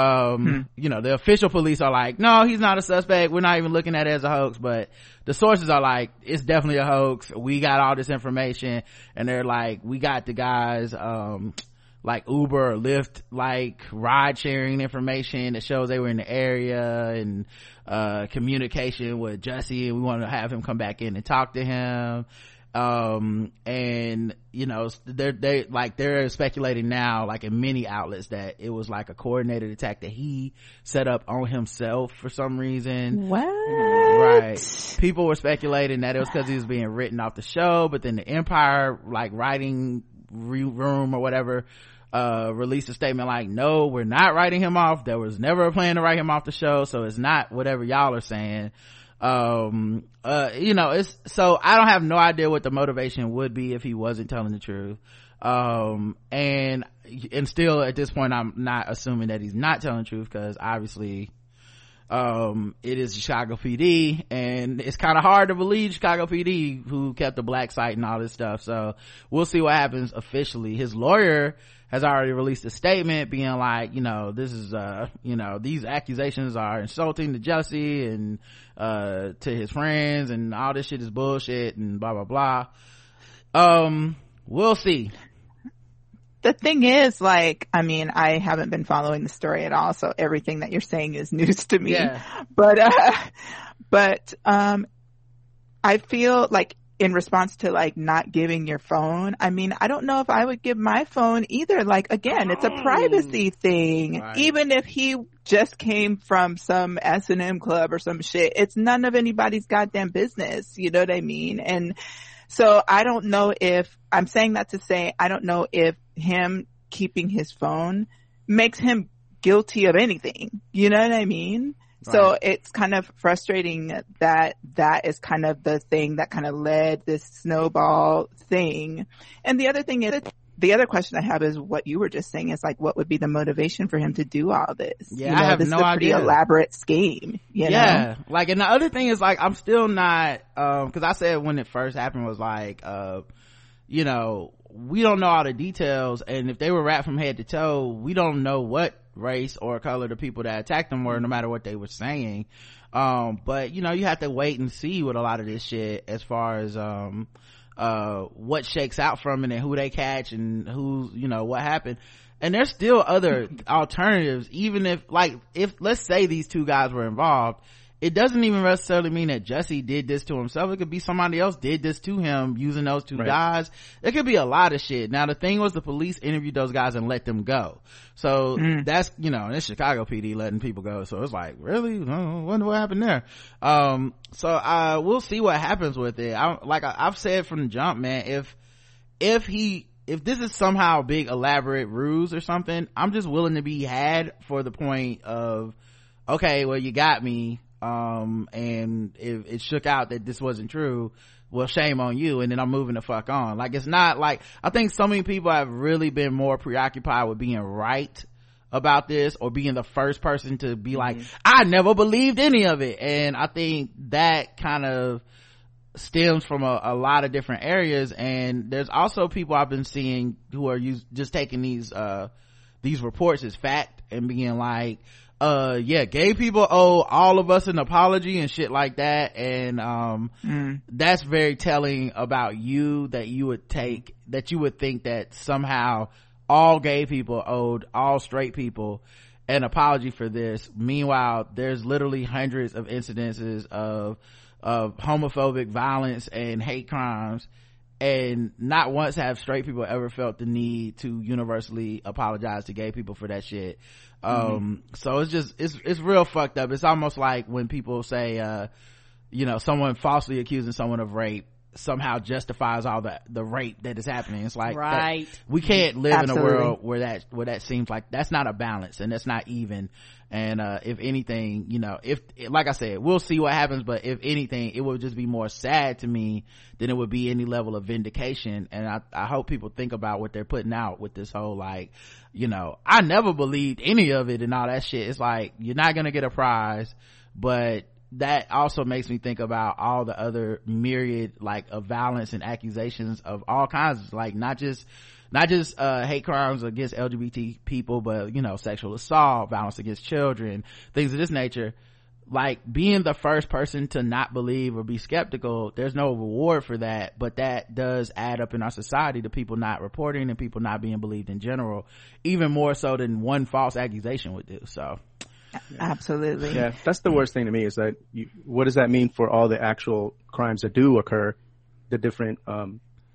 know, the official police are like, no, he's not a suspect, we're not even looking at it as a hoax. But the sources are like, it's definitely a hoax, we got all this information. And they're like, we got the guys like Uber or Lyft like ride sharing information that shows they were in the area, and communication with Jussie, and we want to have him come back in and talk to him. And you know, they're speculating now, like in many outlets, that it was like a coordinated attack that he set up on himself for some reason. What? Right. People were speculating that it was because he was being written off the show, but then the Empire like writing room or whatever released a statement like, no, we're not writing him off, there was never a plan to write him off the show, so it's not whatever y'all are saying. You know, it's, so I don't have no idea what the motivation would be if he wasn't telling the truth. And still at this point, I'm not assuming that he's not telling the truth, because obviously, it is Chicago PD, and it's kind of hard to believe Chicago PD, who kept the black site and all this stuff. So we'll see what happens officially. His lawyer has already released a statement being like, you know, this is, you know, these accusations are insulting to Jussie and, to his friends, and all this shit is bullshit and blah, blah, blah. We'll see. The thing is, like, I mean, I haven't been following the story at all, so everything that you're saying is news to me. Yeah. But I feel like in response to like not giving your phone. I mean, I don't know if I would give my phone either. Like, again, it's a privacy thing. Right. Even if he just came from some S&M club or some shit, it's none of anybody's goddamn business. You know what I mean? And so I don't know if I'm saying that to say, I don't know if him keeping his phone makes him guilty of anything. You know what I mean? Right. So it's kind of frustrating that that is kind of the thing that kind of led this snowball thing. And the other thing is, the other question I have is what you were just saying is like, what would be the motivation for him to do all this? Yeah, you know, I have no idea. This is a pretty elaborate scheme. You know? Like, and the other thing is like, I'm still not, cause I said when it first happened was like, you know, we don't know all the details. And if they were wrapped from head to toe, we don't know what race or color the people that attacked them were, no matter what they were saying. But you know, you have to wait and see with a lot of this shit as far as what shakes out from it and who they catch and who, you know, what happened. And there's still other alternatives. Even if like, if let's say these two guys were involved, it doesn't even necessarily mean that Jussie did this to himself. It could be somebody else did this to him using those two guys. It could be a lot of shit. Now, the thing was the police interviewed those guys and let them go. So that's, you know, it's Chicago PD letting people go. So it's like, really? I wonder what happened there. So we'll see what happens with it. I've said from the jump, man, if this is somehow a big elaborate ruse or something, I'm just willing to be had for the point of, okay, well, you got me. And if it shook out that this wasn't true, well, shame on you, and then I'm moving the fuck on. Like, it's not like, I think so many people have really been more preoccupied with being right about this or being the first person to be like, I never believed any of it. And I think that kind of stems from a lot of different areas. And there's also people I've been seeing who are just taking these reports as fact and being like, gay people owe all of us an apology and shit like that. And that's very telling about you, that you would think that somehow all gay people owed all straight people an apology for this. Meanwhile, there's literally hundreds of incidences of homophobic violence and hate crimes, and not once have straight people ever felt the need to universally apologize to gay people for that shit. So it's just, it's real fucked up. It's almost like when people say, you know, someone falsely accusing someone of rape somehow justifies all the rape that is happening. It's like, right. We can't live in a world where that seems like that's not a balance and that's not even. And, if anything, you know, if, like I said, we'll see what happens, but if anything, it would just be more sad to me than it would be any level of vindication. And I hope people think about what they're putting out with this whole, like, you know, I never believed any of it and all that shit. It's like, you're not going to get a prize, but that also makes me think about all the other myriad like of violence and accusations of all kinds, like not just hate crimes against LGBT people, but, you know, sexual assault, violence against children, things of this nature. Like, being the first person to not believe or be skeptical, there's no reward for that, but that does add up in our society to people not reporting and people not being believed in general, even more so than one false accusation would do. So absolutely, yeah, that's the worst thing to me, is that what does that mean for all the actual crimes that do occur, the different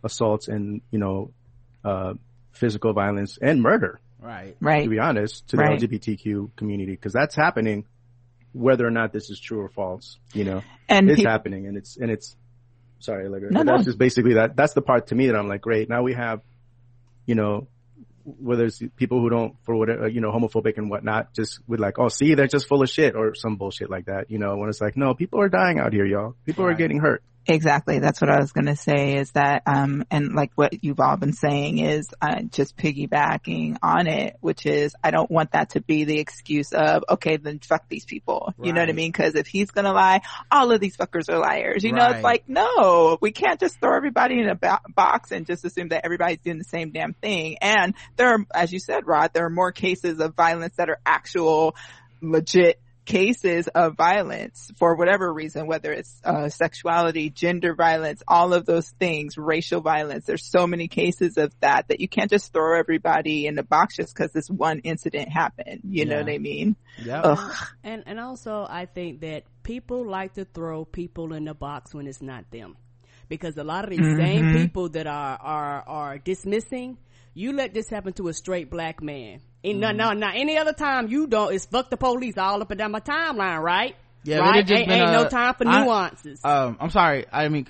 assaults and, you know, physical violence and murder, right to be honest, to the LGBTQ community, because that's happening whether or not this is true or false, you know. And it's happening, and it's sorry, Allegra, no, that's just basically that's the part to me that I'm like, great, now we have, you know, whether it's people who don't, for whatever, you know, homophobic and whatnot, just with like, oh, see, they're just full of shit or some bullshit like that, you know, when it's like, no, people are dying out here, y'all. People are getting hurt. Exactly. That's what I was going to say, is that, and like what you've all been saying is, just piggybacking on it, which is, I don't want that to be the excuse of, okay, then fuck these people. Right. You know what I mean? Cause if he's going to lie, all of these fuckers are liars. You know, it's like, no, we can't just throw everybody in a box and just assume that everybody's doing the same damn thing. And there are, as you said, Rod, there are more cases of violence that are actual legit cases of violence for whatever reason, whether it's sexuality, gender violence, all of those things, racial violence. There's so many cases of that you can't just throw everybody in the box just because this one incident happened. You know what I mean? Yeah. And also I think that people like to throw people in the box when it's not them. because a lot of these same people that are dismissing, you let this happen to a straight black man. Now any other time you don't, it's fuck the police all up and down my timeline, right? Yeah, right? Ain't no time for nuances. I'm sorry. I mean,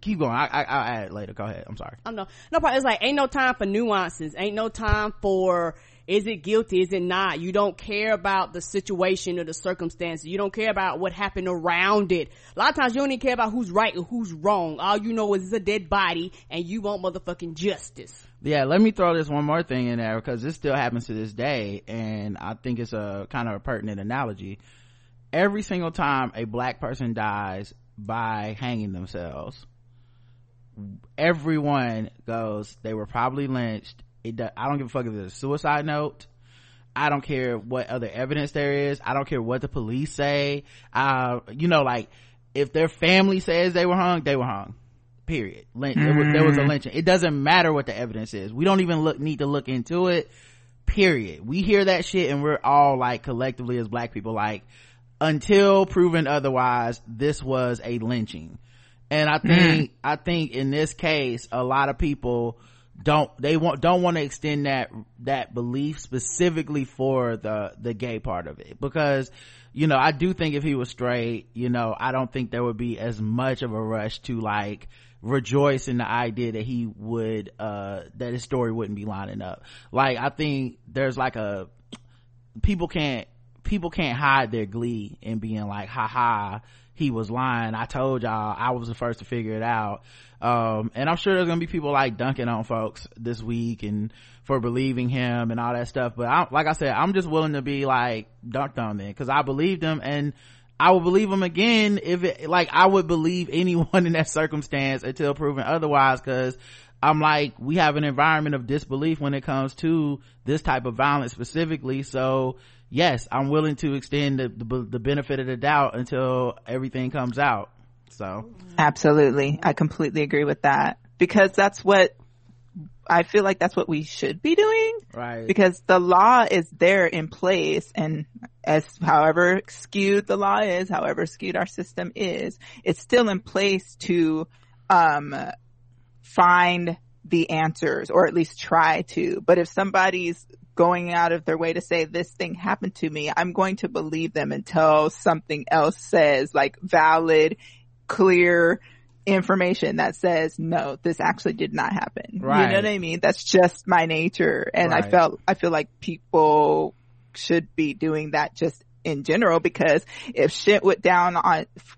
keep going. I'll add it later. Go ahead. I'm sorry. I know. No problem. It's like, ain't no time for nuances. Ain't no time for, is it guilty? Is it not? You don't care about the situation or the circumstances. You don't care about what happened around it. A lot of times you don't even care about who's right or who's wrong. All you know is it's a dead body and you want motherfucking justice. Yeah, let me throw this one more thing in there because this still happens to this day, and I think it's a kind of a pertinent analogy. Every single time a black person dies by hanging themselves, everyone goes, they were probably lynched. I don't give a fuck if there's a suicide note. I don't care what other evidence there is. I don't care what the police say. If their family says they were hung. Period. There was a lynching. It doesn't matter what the evidence is. We don't even need to look into it. Period. We hear that shit and we're all like, collectively as black people, like, until proven otherwise, this was a lynching. And I think in this case, a lot of people don't want to extend that belief specifically for the gay part of it, because, I do think if he was straight, I don't think there would be as much of a rush to like rejoice in the idea that he would, that his story wouldn't be lining up. Like, I think there's like people can't hide their glee in being like, haha, he was lying, I told y'all, I was the first to figure it out. And I'm sure there's gonna be people like dunking on folks this week and for believing him and all that stuff, but I'm just willing to be like dunked on then, because I believed him and I would believe him again I would believe anyone in that circumstance until proven otherwise, because I'm like, we have an environment of disbelief when it comes to this type of violence specifically. So yes, I'm willing to extend the benefit of the doubt until everything comes out. So absolutely, I completely agree with that, because that's what I feel like that's what we should be doing, right? Because the law is there in place, and however skewed the law is, however skewed our system is, it's still in place to find the answers, or at least try to. But if somebody's going out of their way to say this thing happened to me, I'm going to believe them until something else says, like, valid, clear information that says, no, this actually did not happen. Right. You know what I mean? That's just my nature. And right. I feel like people should be doing that just in general, because if shit went down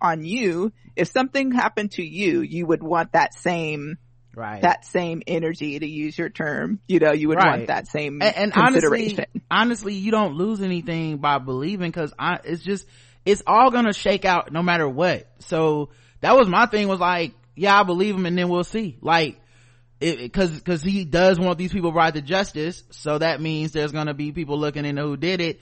on you, if something happened to you, you would want that same, right, that same energy, to use your term, you would right. want that same and consideration. Honestly, you don't lose anything by believing, because it's all gonna shake out no matter what. So that was my thing, was like, yeah, I believe him, and then we'll see, like, because he does want these people brought to justice, so that means there's gonna be people looking into who did it.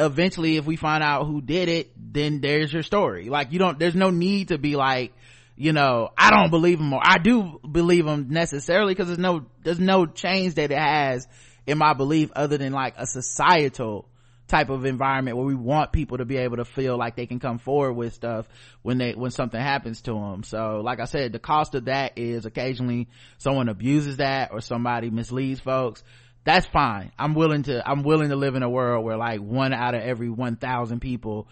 Eventually, if we find out who did it, then there's your story. Like, there's no need to be like, I don't believe him, or I do believe him necessarily, because there's no change that it has in my belief, other than like a societal type of environment where we want people to be able to feel like they can come forward with stuff when something happens to them. So like I said, the cost of that is occasionally someone abuses that, or somebody misleads folks. That's fine. I'm willing to live in a world where like 1 out of every 1,000 people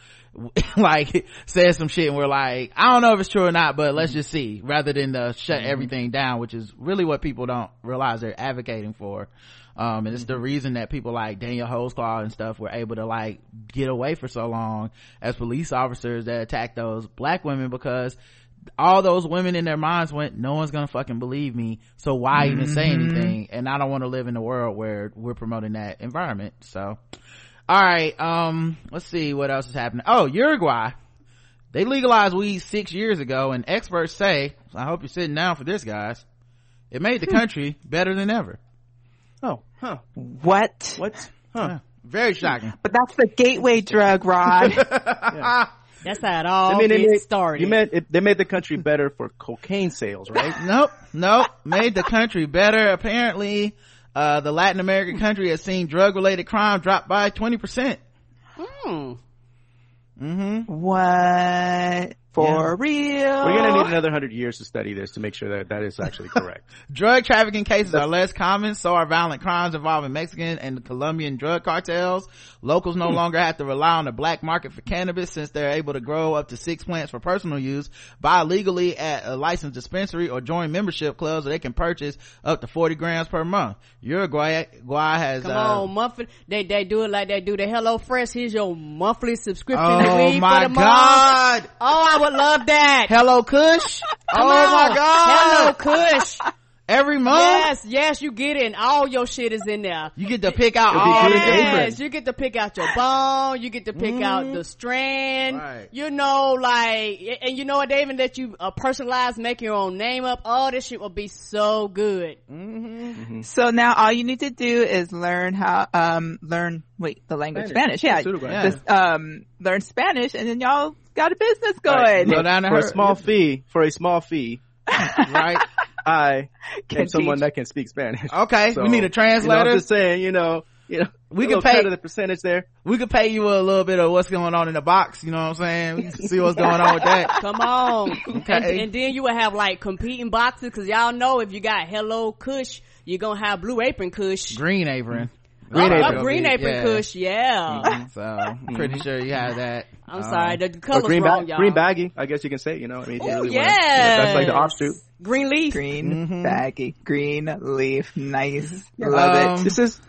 like says some shit and we're like, I don't know if it's true or not, but let's just see, rather than to shut everything down, which is really what people don't realize they're advocating for. And it's the reason that people like Daniel Holdsclaw and stuff were able to like get away for so long as police officers that attacked those black women, because all those women in their minds went, no one's gonna fucking believe me, so why even say anything? And I don't want to live in a world where we're promoting that environment. So all right, let's see what else is happening. Oh, Uruguay, they legalized weed 6 years ago, and experts say, I hope you're sitting down for this, guys, it made the country better than ever. Oh, huh, what huh, yeah. Very shocking. But that's the gateway drug, Rod. Yeah. That's how it all gets started. They made the country better for cocaine sales, right? Nope. Made the country better. Apparently, the Latin American country has seen drug-related crime drop by 20%. What? For real. We're going to need another 100 years to study this to make sure that that is actually correct. Drug trafficking cases are less common, so are violent crimes involving Mexican and the Colombian drug cartels. Locals no longer have to rely on the black market for cannabis, since they're able to grow up to 6 plants for personal use, buy legally at a licensed dispensary, or join membership clubs where they can purchase up to 40 grams per month. Uruguay has monthly. They do it like they do the Hello Fresh. Here's your monthly subscription. Oh my God. Month. Oh, I would love that. Hello Kush. My God. Hello Kush. Every month. Yes, you get it, and all your shit is in there. You get to pick out all the different. You get to pick out your bone. You get to pick out the strand. Right. You know, like, and you know what, David, that you personalize, make your own name up. All this shit will be so good. Mm-hmm. So now all you need to do is learn how the language Spanish. Learn Spanish, and then y'all got a business going. Right. Go down to for a small fee. Right. I am someone that can speak Spanish. Okay, so, we need a translator. I'm just saying, we can pay the percentage there. We could pay you a little bit of what's going on in the box. You know what I'm saying? We can see what's going on with that. Come on, okay. And then you would have like competing boxes, because y'all know if you got Hello Kush, you're gonna have Blue Apron Kush, Green Apron Kush. Yeah. Mm-hmm. So I'm pretty sure you have that. I'm sorry, the color's wrong, y'all. Green baggy, I guess you can say. That's like the offshoot. Green leaf. Green baggy. Green leaf. Nice. Love it. This is,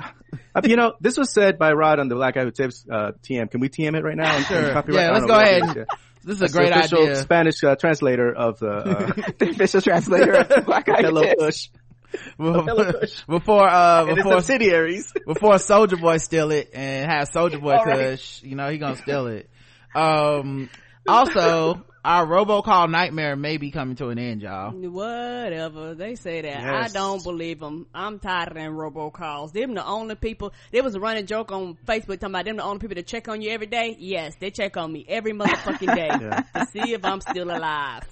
this was said by Rod on the Black Eye with Tips, TM. Can we TM it right now? Sure. Yeah, let's go ahead. This is a great idea. Spanish translator of the official translator of the Black Eye with Tips. Before subsidiaries. Before Soulja Boy steal it and have Soulja Boy Kush, he gonna steal it. Also, our robocall nightmare may be coming to an end, y'all. Whatever they say that. Yes. I don't believe them. I'm tired of them robocalls. Them the only people. There was a running joke on Facebook talking about them the only people that check on you every day. Yes, they check on me every motherfucking day to see if I'm still alive.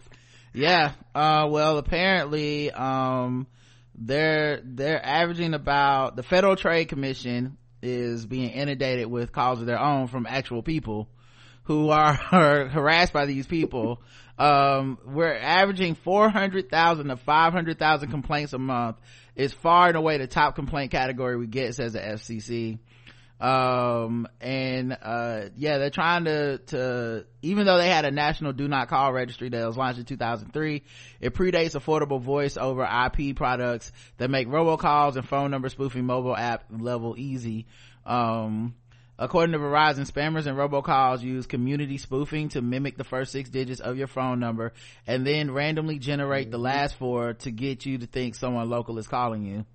Yeah. Well, apparently, they're averaging about, the Federal Trade Commission is being inundated with calls of their own from actual people who are harassed by these people. We're averaging 400,000 to 500,000 complaints a month. It's far and away the top complaint category we get, says the FCC. They're trying to, even though they had a national do not call registry that was launched in 2003, it predates affordable voice over IP products that make robocalls and phone number spoofing mobile app level easy. According to Verizon, spammers and robocalls use community spoofing to mimic the first 6 digits of your phone number and then randomly generate the last 4 to get you to think someone local is calling you.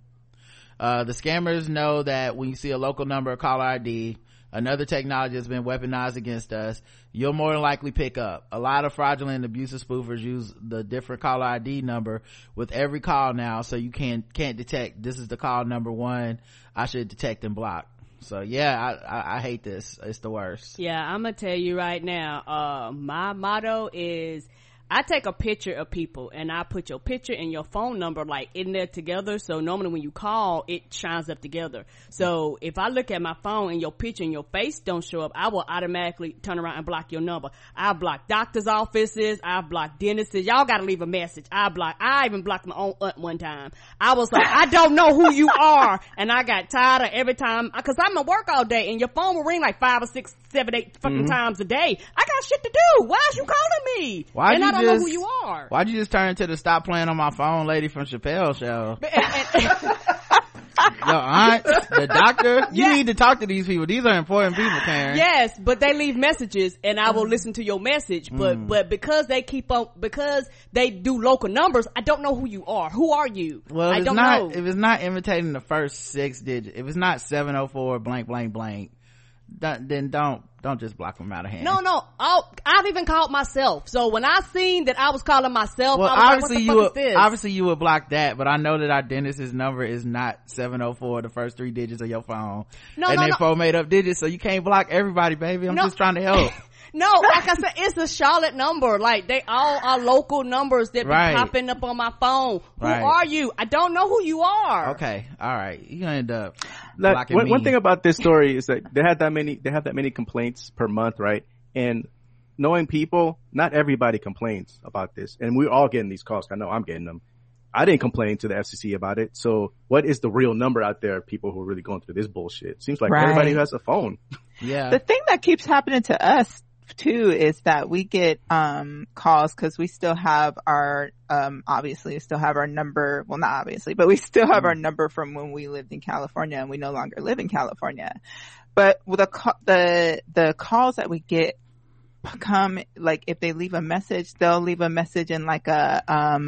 The scammers know that when you see a local number or caller ID, another technology has been weaponized against us, you'll more than likely pick up. A lot of fraudulent and abusive spoofers use the different caller ID number with every call now, so you can't detect, this is the call number 1, I should detect and block. So I hate this. It's the worst. I'm gonna tell you right now, my motto is I take a picture of people and I put your picture and your phone number like in there together, so normally when you call it shines up together. So if I look at my phone and your picture and your face don't show up, I will automatically turn around and block your number. I block doctor's offices, I block dentists, y'all gotta leave a message. I even blocked my own aunt one time. I was like, I don't know who you are, and I got tired of every time, because I'm at work all day and your phone will ring like 5 or 6, 7, 8 fucking times a day. I got shit to do. Why is you calling me? I don't know who you are. Why'd you just turn to the stop playing on my phone lady from Chappelle's show? Your aunt, the doctor, you need to talk to these people. These are important people, Karen. Yes, but they leave messages and I will listen to your message, but because they do local numbers, I don't know who you are. Who are you? Well, I don't know. If it's not imitating the first 6 digits, if it's not 704 blank blank blank, then don't just block them out of hand. No. I've even called myself. So when I seen that I was calling myself, well, I was obviously like, what the fuck is this? Obviously you would block that, but I know that our dentist's number is not 704, the first 3 digits of your phone. And 4 made up digits, so you can't block everybody, baby. I'm just trying to help. No, like I said, it's a Charlotte number. Like, they all are local numbers that be popping up on my phone. Who are you? I don't know who you are. Okay, all right. You're gonna end up blocking me. One thing about this story is that they have that many complaints per month, right? And knowing people, not everybody complains about this. And we're all getting these calls. I know I'm getting them. I didn't complain to the FCC about it. So what is the real number out there of people who are really going through this bullshit? Seems like everybody who has a phone. Yeah. The thing that keeps happening to us too is that we get calls because we still have our obviously we still have our number, well not obviously, but we still have our number from when we lived in California, and we no longer live in California. But the calls that we get come, like, if they leave a message, they'll leave a message in like a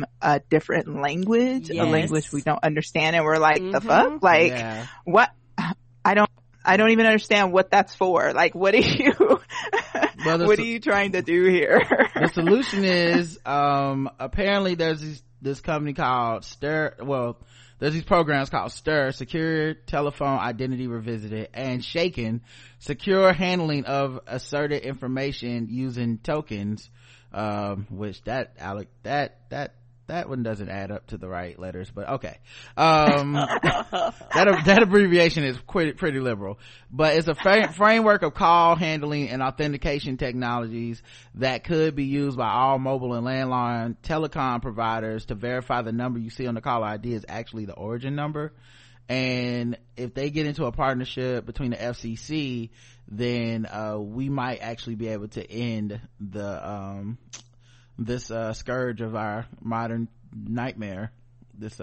different language, a language we don't understand, and we're like, the fuck, like what? I don't even understand what that's for. Like, what are you what are you trying to do here? The solution is apparently there's this company called Stir. Well, there's these programs called Stir, Secure Telephone Identity Revisited, and Shaken, Secure Handling of Asserted Information Using Tokens, which that one doesn't add up to the right letters, but okay. That abbreviation is pretty liberal, but it's a framework of call handling and authentication technologies that could be used by all mobile and landline telecom providers to verify the number you see on the caller ID is actually the origin number. And if they get into a partnership between the FCC, then we might actually be able to end the this scourge of our modern nightmare, this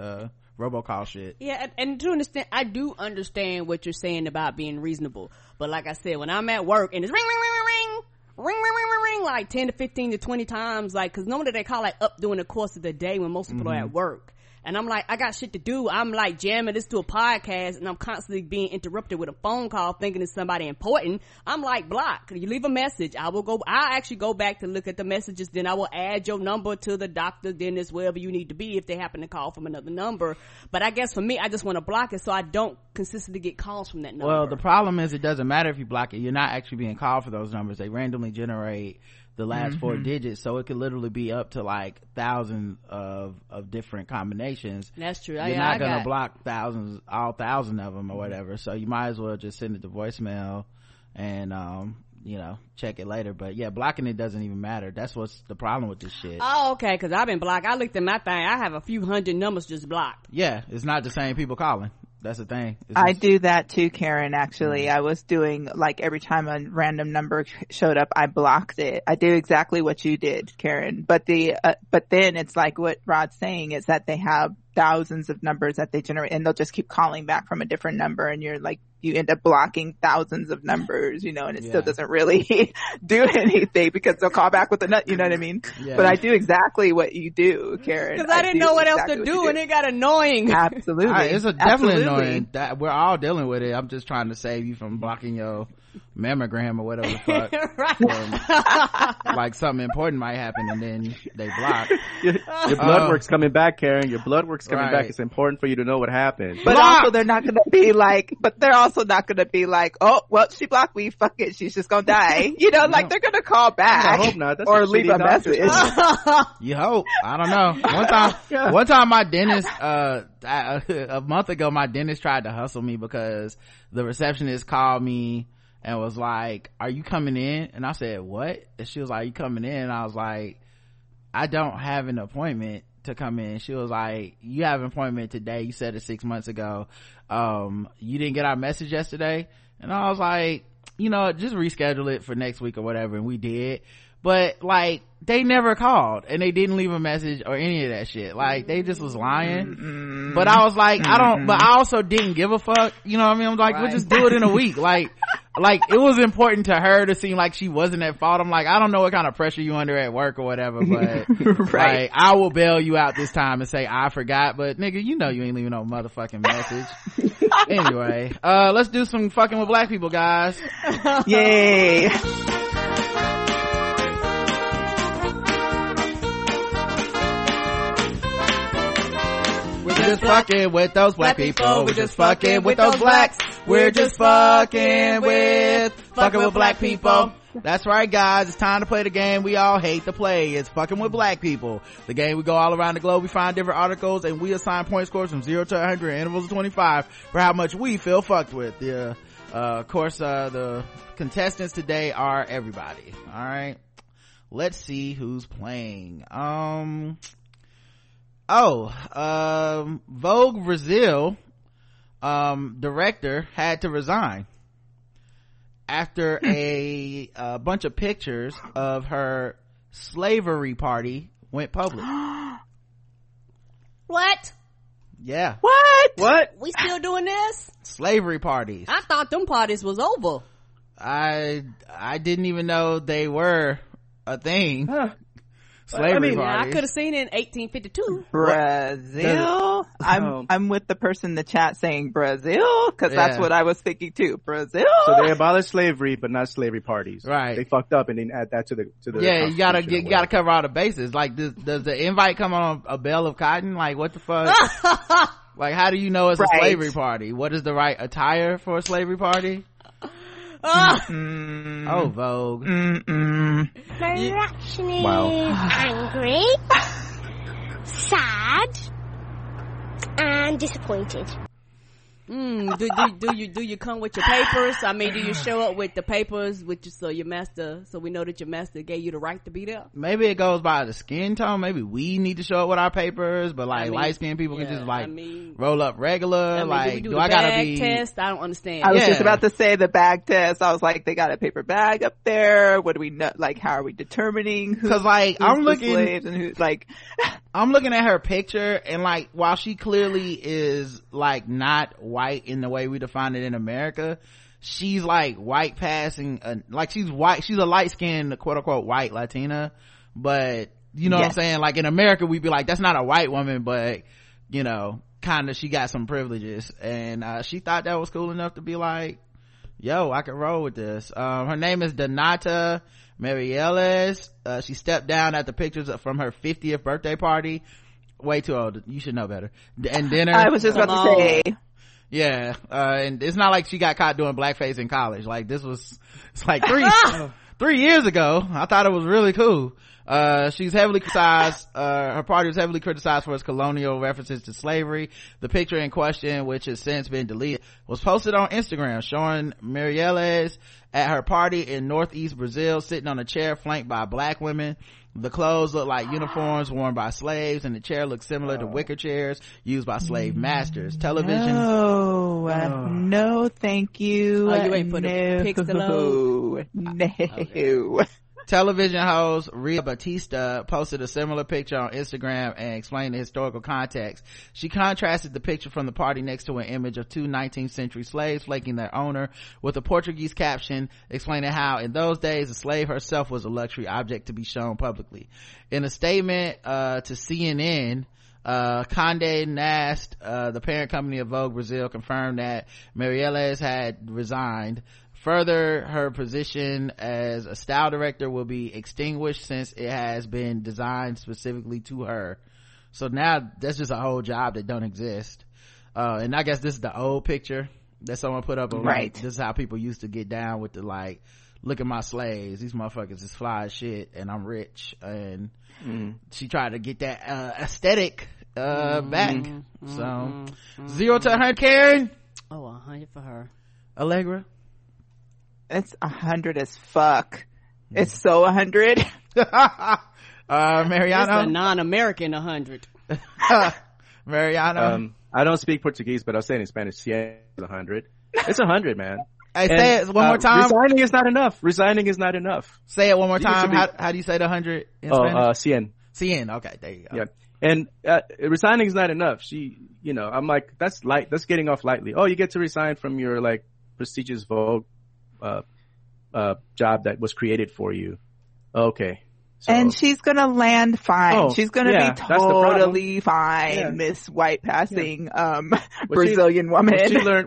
robocall shit. And to understand, I do understand what you're saying about being reasonable, but like I said, when I'm at work and it's ring ring ring ring ring ring ring ring ring, like 10 to 15 to 20 times, like, because normally they call like up during the course of the day when most people are at work, and I'm like, I got shit to do. I'm like jamming this to a podcast, and I'm constantly being interrupted with a phone call thinking it's somebody important. I'm like, block. You leave a message, I'll actually go back to look at the messages, then I will add your number to the doctor, dentist, wherever you need to be if they happen to call from another number. But I guess for me, I just want to block it so I don't consistently get calls from that number. Well, the problem is it doesn't matter if you block it. You're not actually being called for those numbers. They randomly generate the last four digits, so it could literally be up to like thousands of different combinations. That's true. You're not gonna block all thousand of them or whatever, so you might as well just send it to voicemail and check it later. But yeah, blocking it doesn't even matter. That's what's the problem with this shit. Oh, okay, because I've been blocked. I looked at my thing, I have a few hundred numbers just blocked. Yeah, it's not the same people calling. That's the thing. I do that too, Karen, actually. I was doing, like, every time a random number showed up, I blocked it. I do exactly what you did, Karen. But then it's like what Rod's saying is that they have thousands of numbers that they generate, and they'll just keep calling back from a different number, and you're like, you end up blocking thousands of numbers, and it still doesn't really do anything because they'll call back with a nut, you know what I mean? Yeah. But I do exactly what you do, Karen. Because I didn't know what else to do, and it got annoying. Absolutely. It's definitely annoying. We're all dealing with it. I'm just trying to save you from blocking your mammogram or whatever the fuck. Right. Like something important might happen, and then they block. Your blood work's coming back, Karen. Your blood work's coming back. It's important for you to know what happened. But also they're not going to be like, oh, well, she blocked me, fuck it, she's just gonna die. Like, they're gonna call back. I hope not. That's or leave a message. You hope. I don't know. One time my dentist, a month ago, my dentist tried to hustle me because the receptionist called me and was like, are you coming in? And I said, what? And she was like, you coming in? And I was like, I don't have an appointment to come in. She was like, you have an appointment today, you said it 6 months ago, you didn't get our message yesterday. And I was like, just reschedule it for next week or whatever, and we did. But like, they never called, and they didn't leave a message or any of that shit. Like, they just was lying. But I was like, I also didn't give a fuck, I mean? I'm like, we'll just do it in a week. Like it was important to her to seem like she wasn't at fault. I'm like, I don't know what kind of pressure you under at work or whatever, but like, I will bail you out this time and say I forgot, but nigga, you ain't leaving no motherfucking message. Anyway, let's do some fucking with black people, guys. Yay. We're just fucking with those black people. We're just fucking with those blacks. We're just fucking with black people. That's right, guys. It's time to play the game we all hate to play. It's fucking with black people. The game we go all around the globe. We find different articles, and we assign point scores from 0 to 100, intervals of 25 for how much we feel fucked with. Yeah. Of course, the contestants today are everybody. All right. Let's see who's playing. Vogue Brazil director had to resign after a bunch of pictures of her slavery party went public. What? Yeah. What? We still doing this? Slavery parties. I thought them parties was over. I didn't even know they were a thing. Huh. Slavery parties. I could have seen it in 1852. Brazil. I'm with the person in the chat saying Brazil, because that's what I was thinking too. Brazil. So they abolished slavery, but not slavery parties. Right. They fucked up and didn't add that to the. Yeah, you gotta cover all the bases. Like, does the invite come on a bale of cotton? Like, what the fuck? Like, how do you know it's a slavery party? What is the right attire for a slavery party? Oh, Vogue. My reaction is angry, sad, and disappointed. Do you come with your papers? I mean, do you show up with the papers so we know that your master gave you the right to be there? Maybe it goes by the skin tone. Maybe we need to show up with our papers, but light skinned people can just roll up regular. I gotta be test? I don't understand. I was just about to say the bag test. I was like, they got a paper bag up there. What do we know? Like, how are we determining? Because I'm looking at her picture, and like, while she clearly is like not white in the way we define it in America, she's like white passing, like she's white, she's a light-skinned quote-unquote white Latina, but you know what I'm saying, like in America we'd be like, that's not a white woman, but you know, kind of, she got some privileges, and she thought that was cool enough to be like, yo, I can roll with this. Her name is Donata Marieles. She stepped down at the pictures from her 50th birthday party. Way too old, you should know better. And dinner, I was just about to say, yeah, and it's not like she got caught doing blackface in college. Like, this was, it's like 3 years ago. I thought it was really cool. She's heavily criticized, her party was heavily criticized for its colonial references to slavery. The picture in question, which has since been deleted, was posted on Instagram showing Marieles at her party in northeast Brazil, sitting on a chair flanked by black women. The clothes look like uniforms worn by slaves, and the chair looks similar to wicker chairs used by slave masters. Television. No, thank you. Oh, you ain't put a pixel. No. Okay. Television host Rhea Batista posted a similar picture on Instagram and explained the historical context. She contrasted the picture from the party next to an image of two 19th century slaves flaking their owner with a Portuguese caption explaining how in those days the slave herself was a luxury object to be shown publicly. In a statement to CNN, Condé Nast, the parent company of Vogue Brazil, confirmed that Marieles had resigned. Further, her position as a style director will be extinguished since it has been designed specifically to her. So now that's just a whole job that don't exist. And I guess this is the old picture that someone put up. Right. This is how people used to get down with the, like, look at my slaves. These motherfuckers is fly as shit and I'm rich. And she tried to get that aesthetic back. So 0 to her, Karen. 100 for her. Allegra. It's 100 as fuck. It's so 100. Mariano. It's a non-American 100. Mariano. I don't speak Portuguese, but I'll say it in Spanish. 100. It's 100, man. Hey, say it one more time. Resigning is not enough. Say it one more time. How do you say the 100 in Spanish? 100. 100. Okay, there you go. Yeah. And resigning is not enough. She, you know, I'm like, that's light. That's getting off lightly. Oh, you get to resign from your, like, prestigious Vogue job that was created for you. Okay. So, and she's gonna land fine. She's gonna be totally fine. Miss white passing Brazilian woman.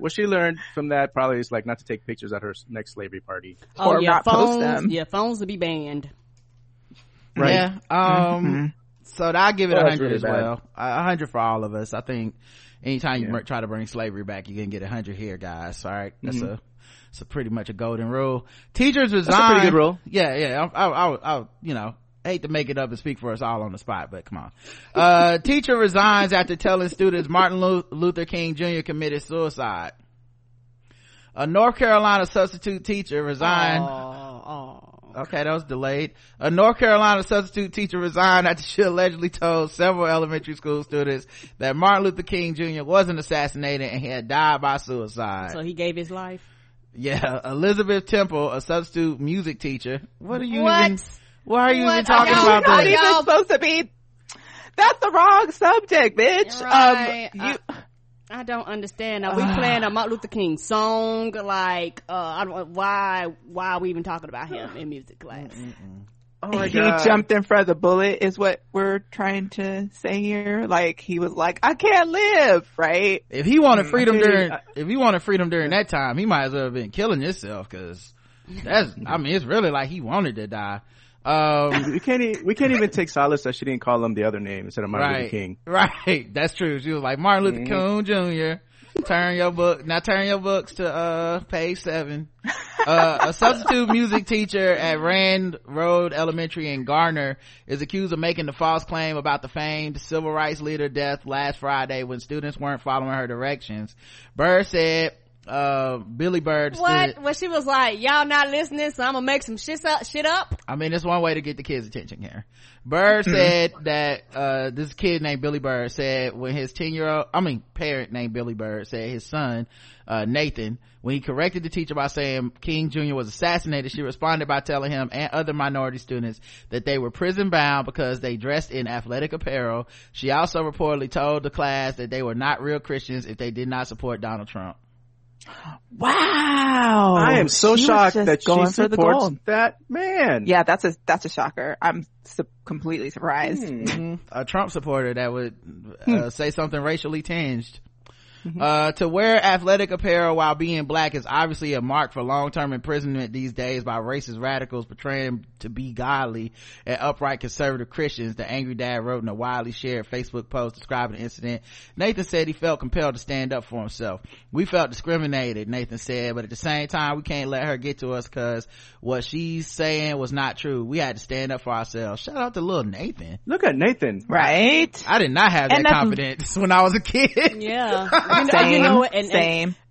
What she learned from that probably is like not to take pictures at her next slavery party. Or not post them. Yeah, phones will be banned. Right. Yeah. So I give it 100 really as well. 100 for all of us. I think anytime you try to bring slavery back, you're gonna get 100 here, guys. All right. That's So pretty much a golden rule. Teachers resign. That's a pretty good rule. Yeah. I you know, hate to make it up and speak for us all on the spot, but come on. Teacher resigns after telling students Martin Luther King Jr. committed suicide. A North Carolina substitute teacher resigned Okay, that was delayed. A North Carolina substitute teacher resigned after she allegedly told several elementary school students that Martin Luther King Jr. wasn't assassinated and he had died by suicide. So he gave his life? Yeah. Elizabeth Temple, a substitute music teacher. What are you even talking about? You're not even supposed to be. That's the wrong subject, bitch. Right. I don't understand. Are we playing a Martin Luther King song? Like, I don't. Why are we even talking about him in music class? Oh my God. He jumped in front of the bullet is what we're trying to say here. Like, he was like, I can't live, right? If he wanted freedom during that time, he might as well have been killing himself, because that's. I mean, it's really like he wanted to die. We can't even take solace that she didn't call him the other name instead of Martin Luther King. That's true. She was like, Martin Luther King Jr. Turn your books to page 7. A substitute music teacher at Rand Road Elementary in Garner is accused of making the false claim about the famed civil rights leader death last Friday when students weren't following her directions. Bird said Billy Bird stood. Well, she was like, y'all not listening, so I'm gonna make some shit up. I mean, it's one way to get the kids' attention here. Bird said that this kid named Billy Bird said when his 10-year-old parent named Billy Bird said his son Nathan, when he corrected the teacher by saying King Jr. was assassinated, she responded by telling him and other minority students that they were prison bound because they dressed in athletic apparel. She also reportedly told the class that they were not real Christians if they did not support Donald Trump. Wow, I am so shocked that she supports that man. Yeah, that's a shocker. I'm completely surprised. A Trump supporter that would say something racially tinged. To wear athletic apparel while being black is obviously a mark for long-term imprisonment these days by racist radicals portraying to be godly and upright conservative Christians, the angry dad wrote in a widely shared Facebook post describing the incident. Nathan said he felt compelled to stand up for himself. We felt discriminated, Nathan said, but at the same time, we can't let her get to us because what she's saying was not true. We had to stand up for ourselves. Shout out to little Nathan. Look at Nathan. Right? I did not have that confidence when I was a kid. Yeah.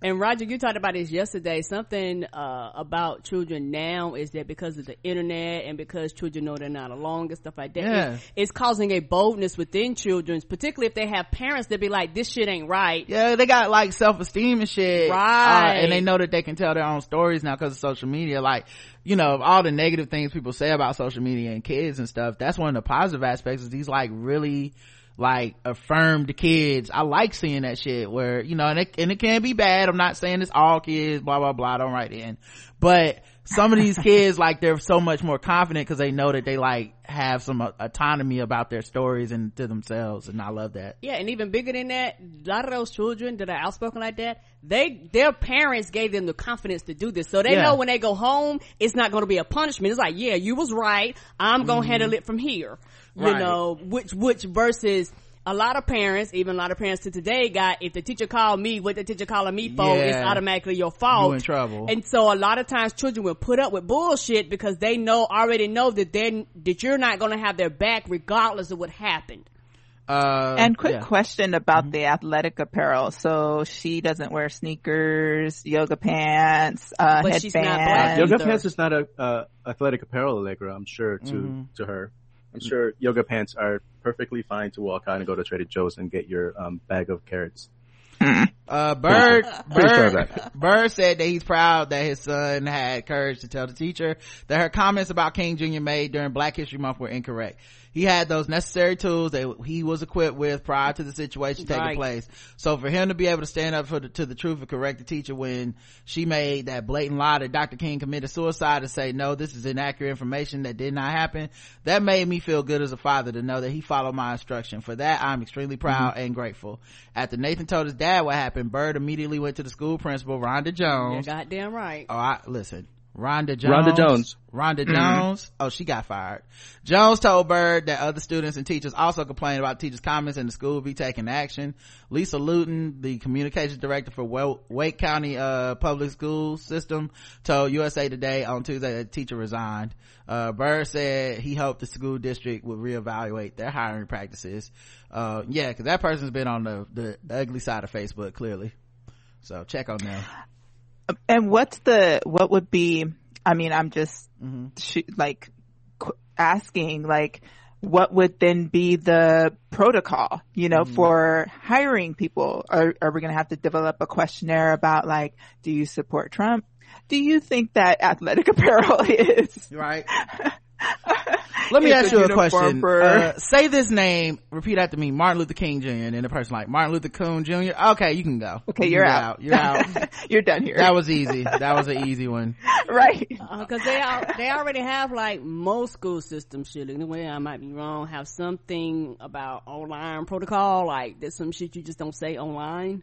And Roger, you talked about this yesterday. Something about children now is that because of the internet and because children know they're not alone and stuff like that, it's causing a boldness within children, particularly if they have parents that be like, this shit ain't right. Yeah, they got like self-esteem and shit, right? And they know that they can tell their own stories now because of social media. Like, you know, all the negative things people say about social media and kids and stuff, that's one of the positive aspects is these like really like affirmed kids. I like seeing that shit where, you know, and it can be bad. I'm not saying it's all kids, blah blah blah, don't write in, but some of these kids, like, they're so much more confident because they know that they like have some autonomy about their stories and to themselves, and I love that. Yeah, and even bigger than that, a lot of those children that are outspoken like that, their parents gave them the confidence to do this, so they know when they go home it's not going to be a punishment. It's like, yeah, you was right, I'm gonna handle it from here. You know, which versus a lot of parents to today got, if the teacher called me, what the teacher calling me for, it's automatically your fault. You're in trouble. And so a lot of times children will put up with bullshit because they already know that you're not going to have their back regardless of what happened. And quick question about the athletic apparel. So she doesn't wear sneakers, yoga pants, headbands. She's not black. Yoga pants is not a athletic apparel, Allegra, I'm sure, to her. I'm sure yoga pants are perfectly fine to walk out and go to Trader Joe's and get your bag of carrots. Bird said that he's proud that his son had courage to tell the teacher that her comments about King Jr. made during Black History Month were incorrect. He had those necessary tools that he was equipped with prior to the situation taking place. So for him to be able to stand up to the truth and correct the teacher when she made that blatant lie that Dr. King committed suicide and say, no, this is inaccurate information that did not happen, that made me feel good as a father to know that he followed my instruction. For that, I'm extremely proud and grateful. After Nathan told his dad what happened, Bird immediately went to the school principal, Rhonda Jones. You're goddamn right. Oh, listen. Rhonda Jones. Oh, she got fired. Jones told Bird that other students and teachers also complained about teachers' comments and the school would be taking action. Lisa Luton, the communications director for Wake County public school system, told USA Today on Tuesday that the teacher resigned. Bird said he hoped the school district would reevaluate their hiring practices. Because that person's been on the ugly side of Facebook, clearly. So check on them. And what would be I mean, I'm just asking, like, what would then be the protocol, you know, for hiring people? Are we going to have to develop a questionnaire about, like, do you support Trump? Do you think that athletic apparel is right? Let me ask you a question. Say this name, repeat after me, Martin Luther King Jr., and then a person like Martin Luther Coon Jr. Okay, you can go. Okay, you're out. You're out. You're done here. That was easy. That was an easy one. Right. Because they already have, like, most school systems shit. Anyway, I might be wrong. Have something about online protocol. Like, there's some shit you just don't say online.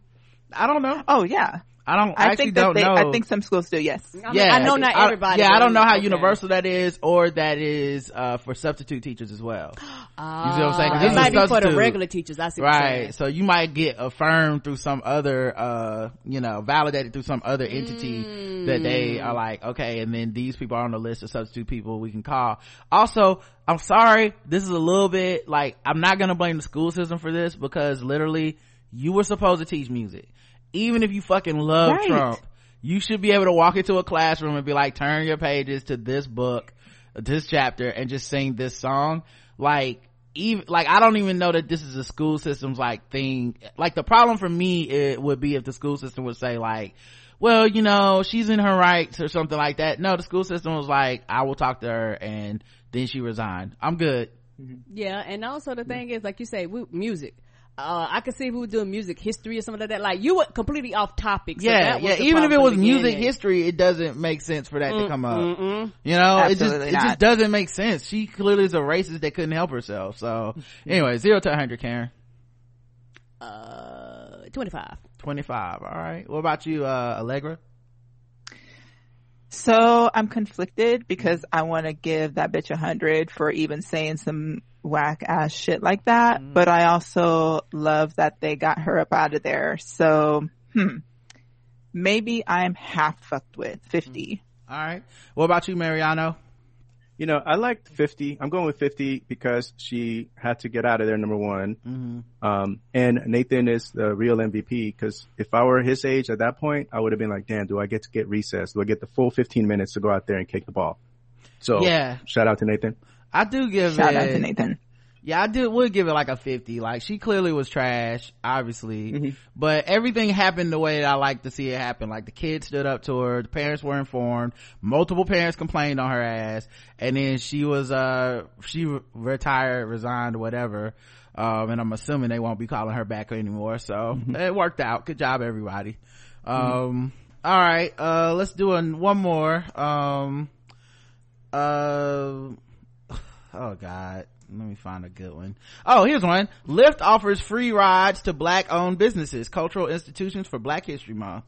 I don't know. Oh, yeah. I don't know. I think some schools do, yes. I mean, I know not everybody. I don't know how universal that is, or that is for substitute teachers as well. You see what I'm saying? It might be for the regular teachers. I see what you're saying. Right. So you might get affirmed through some other, validated through some other entity that they are like, okay, and then these people are on the list of substitute people we can call. Also, I'm sorry, this is a little bit like, I'm not going to blame the school system for this, because literally you were supposed to teach music. Even if you fucking love Trump, you should be able to walk into a classroom and be like, turn your pages to this book, this chapter, and just sing this song. Like, even like, I don't even know that this is a school system's like thing. Like, the problem for me, it would be if the school system would say like, well, you know, she's in her rights or something like that. No, the school system was like, I will talk to her, and then she resigned. I'm good. Yeah. And also the thing is, like you say, music. I could see if we were doing music history or something like that. Like, you were completely off topic. So even if it was music history, it doesn't make sense for that to come up. You know, it just doesn't make sense. She clearly is a racist that couldn't help herself. So anyway, 0 to 100, Karen. 25. All right. What about you, Allegra? So I'm conflicted because I want to give that bitch 100 for even saying some whack ass shit like that, but I also love that they got her up out of there. So maybe I'm half fucked with 50. All right, what about you, Mariano? You know, I liked 50. I'm going with 50 because she had to get out of there, number one. And Nathan is the real MVP, because if I were his age at that point, I would have been like, damn, do I get to get recess? Do I get the full 15 minutes to go out there and kick the ball? So yeah, shout out to Nathan. I do give shout out to Nathan. Yeah, would give it like a 50. Like, she clearly was trash, obviously, but everything happened the way that I like to see it happen. Like, the kids stood up to her, the parents were informed, multiple parents complained on her ass, and then she was retired, resigned, whatever. And I'm assuming they won't be calling her back anymore. So it worked out. Good job, everybody. All right, let's do one more. Oh God, let me find a good one. Oh, here's one. Lyft offers free rides to black-owned businesses, cultural institutions for Black History Month.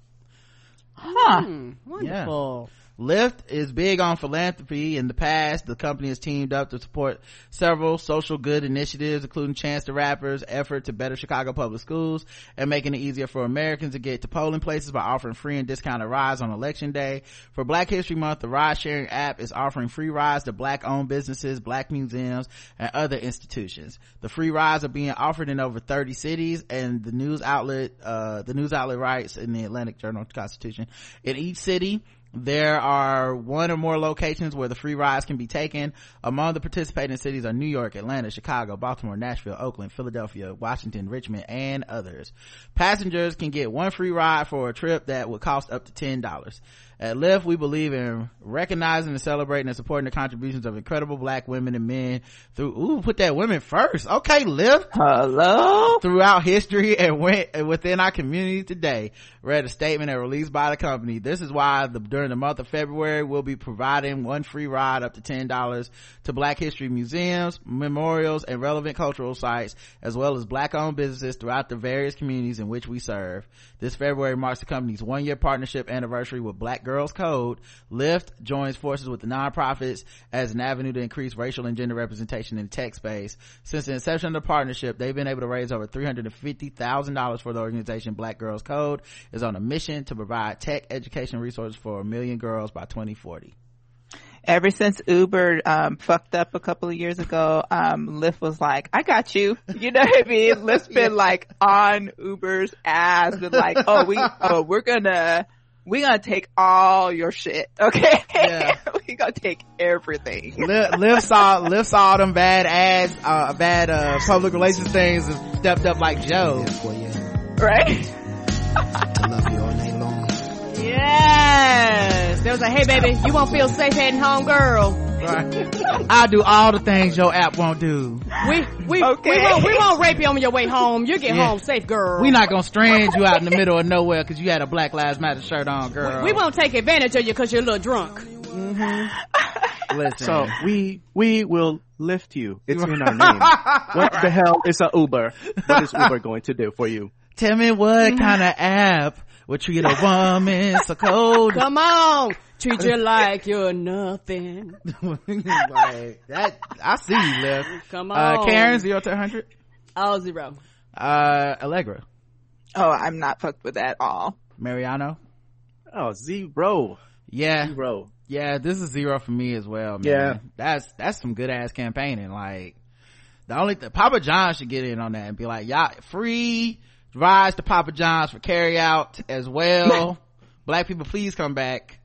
Wonderful. Yeah. Lyft is big on philanthropy. In the past, the company has teamed up to support several social good initiatives, including Chance the Rapper's effort to better Chicago public schools and making it easier for Americans to get to polling places by offering free and discounted rides on Election Day. For Black History Month, the ride-sharing app is offering free rides to Black-owned businesses, Black museums, and other institutions. The free rides are being offered in over 30 cities, and the news outlet writes in the Atlantic Journal-Constitution, in each city there are one or more locations where the free rides can be taken. Among the participating cities are New York, Atlanta, Chicago, Baltimore, Nashville, Oakland, Philadelphia, Washington, Richmond, and others. Passengers can get one free ride for a trip that would cost up to $10. At Lyft, we believe in recognizing and celebrating and supporting the contributions of incredible Black women and men put that women first. Okay, Lyft. Hello? Throughout history and within our community today. Read a statement and released by the company. This is why during the month of February, we'll be providing one free ride up to $10 to Black history museums, memorials, and relevant cultural sites, as well as Black-owned businesses throughout the various communities in which we serve. This February marks the company's one-year partnership anniversary with Black Girls Code. Lyft joins forces with the nonprofits as an avenue to increase racial and gender representation in the tech space. Since the inception of the partnership, they've been able to raise over $350,000 for the organization. Black Girls Code is on a mission to provide tech education resources for a million girls by 2040. Ever since Uber fucked up a couple of years ago, Lyft was like, I got you. You know what I mean? Lyft's been like on Uber's ass, been like, we're gonna we gonna take all your shit, okay? Yeah. We gonna take everything. Lifts all them bad ads, bad public relations things, and stepped up like Joe. Yeah, boy, yeah. Right? I love you all night long. Yes. There was like, hey baby, you won't feel safe heading home, girl. Right. I'll do all the things your app won't do. We won't rape you on your way home. You get home safe, girl. We not gonna strand you out in the middle of nowhere because you had a Black Lives Matter shirt on, girl. We won't take advantage of you because you're a little drunk. Mm-hmm. Listen. So we will lift you. It's in our name. What the hell is a Uber? What is Uber going to do for you? Tell me what kind of app would treat a woman so cold. Come on. Treat you like you're nothing. Like that. I see you, Liv. Come on. Karen, 0 to 100? Oh, 0. Allegra. Oh, I'm not fucked with that at all. Mariano. Oh, 0. Yeah. 0. Yeah, this is 0 for me as well, man. Yeah. That's some good ass campaigning. Like Papa John should get in on that and be like, y'all free rise to Papa John's for carry out as well. Black people, please come back.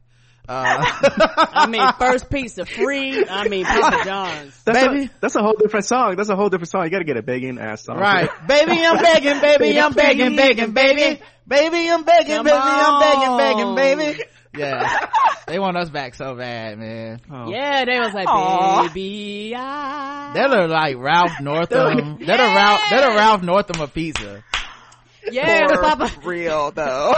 I mean, first pizza free. I mean, Papa John's. That's a whole different song. That's a whole different song. You gotta get a begging ass song. Right. Baby, I'm begging, baby, I'm begging, begging, baby. Baby, I'm begging, come baby, on. I'm begging, begging, baby. Yeah. They want us back so bad, man. Oh. Yeah, they was like, aww. Baby, I. They're like Ralph Northam. They're Ralph Northam of pizza. Yeah, for Papa. Real though.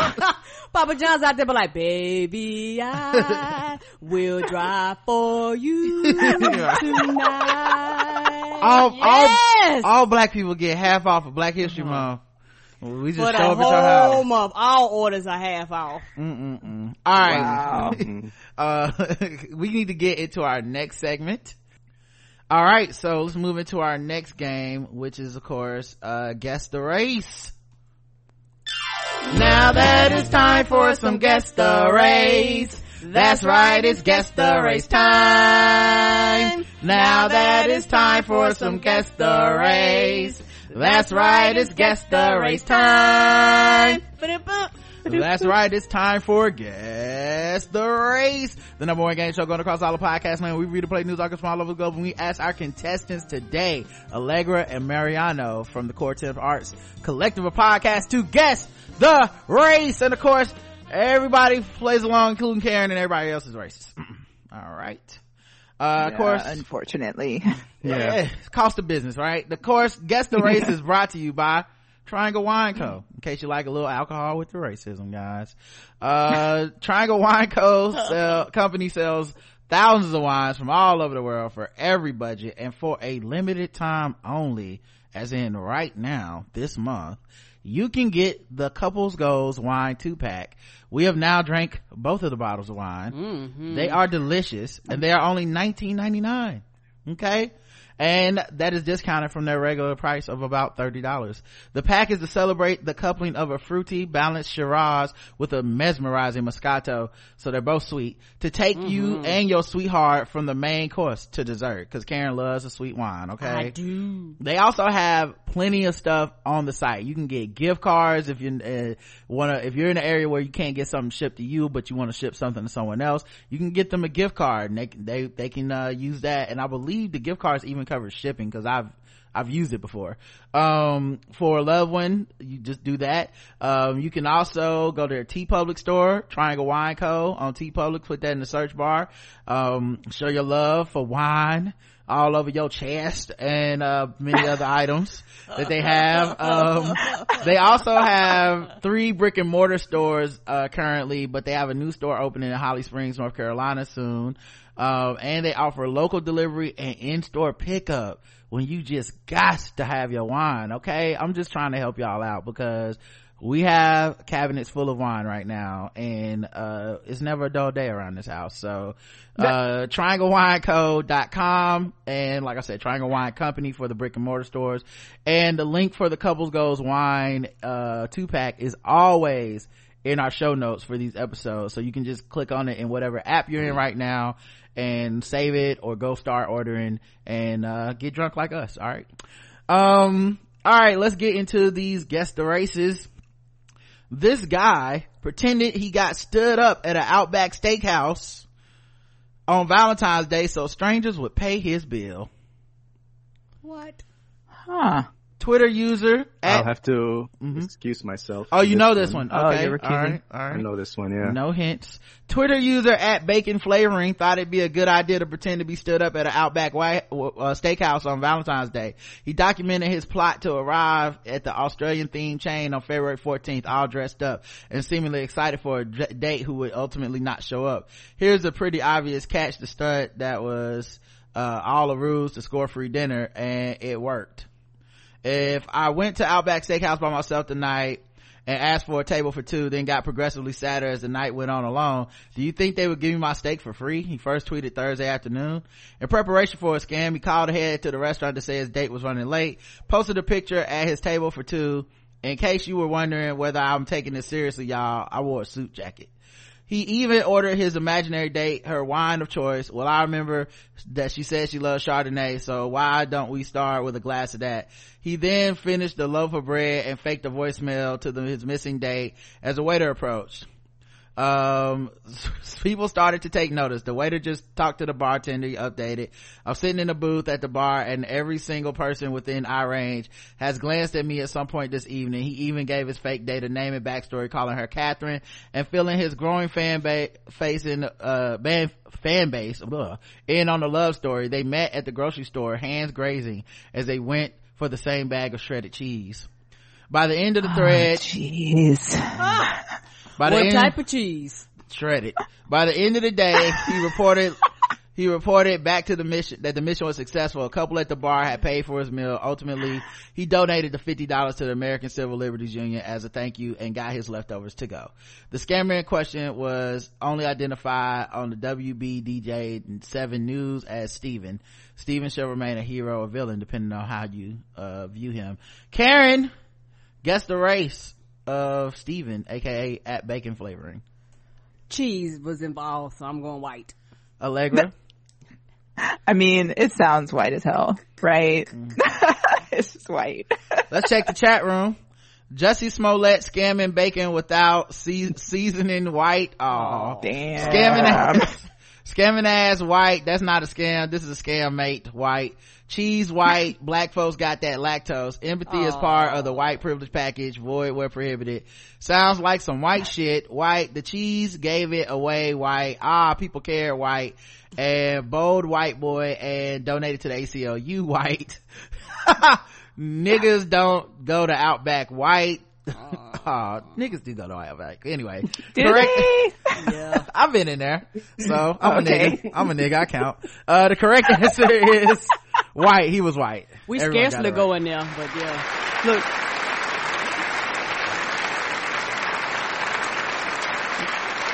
Papa John's out there, but like, baby, I will drive for you tonight. All black people get half off of Black History Month. We just show up at your house. Whole month, all orders are half off. All right, wow. We need to get into our next segment. All right, so let's move into our next game, which is, of course, Guess the Race. Now that it's time for some Guess the Race. That's right, it's Guess the Race time. Now that it's time for some Guess the Race. That's right, it's Guess the Race time. That's right, it's time for Guess the Race, the number one game show going across all the podcast land. We read and play news articles from all over the globe, and we ask our contestants today, Allegra and Mariano from the Core Temp Arts collective of podcasts, to guess the race. And of course, everybody plays along, including Karen, and everybody else is racist. All right. Of course, unfortunately. Yeah. Cost of business, right? The course Guess the Race is brought to you by Triangle Wine Co. In case you like a little alcohol with the racism, guys. Triangle Wine Co. Company sells thousands of wines from all over the world for every budget and for a limited time only, as in right now, this month. You can get the Couples Goals wine 2-pack. We have now drank both of the bottles of wine. Mm-hmm. They are delicious, and they are only $19.99. Okay? And that is discounted from their regular price of about $30. The pack is to celebrate the coupling of a fruity, balanced Shiraz with a mesmerizing Moscato, so they're both sweet, to take you and your sweetheart from the main course to dessert, because Karen loves a sweet wine, okay? I do. They also have plenty of stuff on the site. You can get gift cards if you if you're in an area where you can't get something shipped to you, but you want to ship something to someone else, you can get them a gift card, and they can use that, and I believe the gift cards even covers shipping, because I've used it before. For a loved one, you just do that. You can also go to their TeePublic store, Triangle Wine Co. on TeePublic. Put that in the search bar. Show your love for wine all over your chest, and many other items that they have. They also have 3 brick and mortar stores currently, but they have a new store opening in Holly Springs, North Carolina soon. And they offer local delivery and in-store pickup when you just got to have your wine, okay? I'm just trying to help y'all out, because we have cabinets full of wine right now, and it's never a dull day around this house. So trianglewineco.com, and like I said, Triangle Wine Company for the brick and mortar stores, and the link for the Couples Goes wine 2-pack is always in our show notes for these episodes, so you can just click on it in whatever app you're in right now and save it, or go start ordering and get drunk like us. All right, let's get into these Guess the Races. this guy pretended he got stood up at an Outback Steakhouse on Valentine's Day so strangers would pay his bill. What? Huh. Twitter user. I'll have to excuse myself. Oh, you know this one. Okay. Oh, you were kidding. All right. I know this one, yeah. No hints. Twitter user @BaconFlavoring thought it'd be a good idea to pretend to be stood up at an Outback Steakhouse on Valentine's Day. He documented his plot to arrive at the Australian-themed chain on February 14th, all dressed up and seemingly excited for a date who would ultimately not show up. Here's a pretty obvious catch to stunt that was all the rules to score free dinner, and it worked. If I went to Outback Steakhouse by myself tonight and asked for a table for two, then got progressively sadder as the night went on alone, do you think they would give me my steak for free? He first tweeted Thursday afternoon. In preparation for a scam, he called ahead to the restaurant to say his date was running late, posted a picture at his table for two. In case you were wondering whether I'm taking this seriously, y'all, I wore a suit jacket. He even ordered his imaginary date her wine of choice. Well, I remember that she said she loves Chardonnay, so why don't we start with a glass of that? He then finished the loaf of bread and faked a voicemail to his missing date as a waiter approached. People started to take notice. The waiter just talked to the bartender, updated. I'm sitting in a booth at the bar and every single person within eye range has glanced at me at some point this evening. He even gave his fake date a name and backstory, calling her Catherine, and filling his growing fan base in on the love story. They met at the grocery store, hands grazing as they went for the same bag of shredded cheese. By the end of the thread, what type of cheese? Shredded. By the end of the day, he reported back to the mission that the mission was successful. A couple at the bar had paid for his meal. Ultimately, he donated the $50 to the American Civil Liberties Union as a thank you and got his leftovers to go. The scammer in question was only identified on the WBDJ7 News as Steven. Steven shall remain a hero or villain depending on how you view him. Karen, guess the race of Steven, aka @BaconFlavoring. Cheese was involved, so I'm going white. Allegra? I mean, it sounds white as hell, right? It's just white. Let's check the chat room. Jussie Smollett scamming bacon without seasoning white. Oh, damn. Scamming ass white. That's not a scam. This is a scam, mate. White. Cheese white. Black folks got that lactose. Empathy is part of the white privilege package. Void where prohibited. Sounds like some white shit. White. The cheese gave it away. White. People care. White. And bold white boy and donated to the ACLU. White. Niggas don't go to Outback. White. Niggas do go to Outback. Anyway. Did correct. Yeah. I've been in there. So I'm a nigga. I count. The correct answer is white. He was white. We everyone scarcely go in there, but yeah. Look.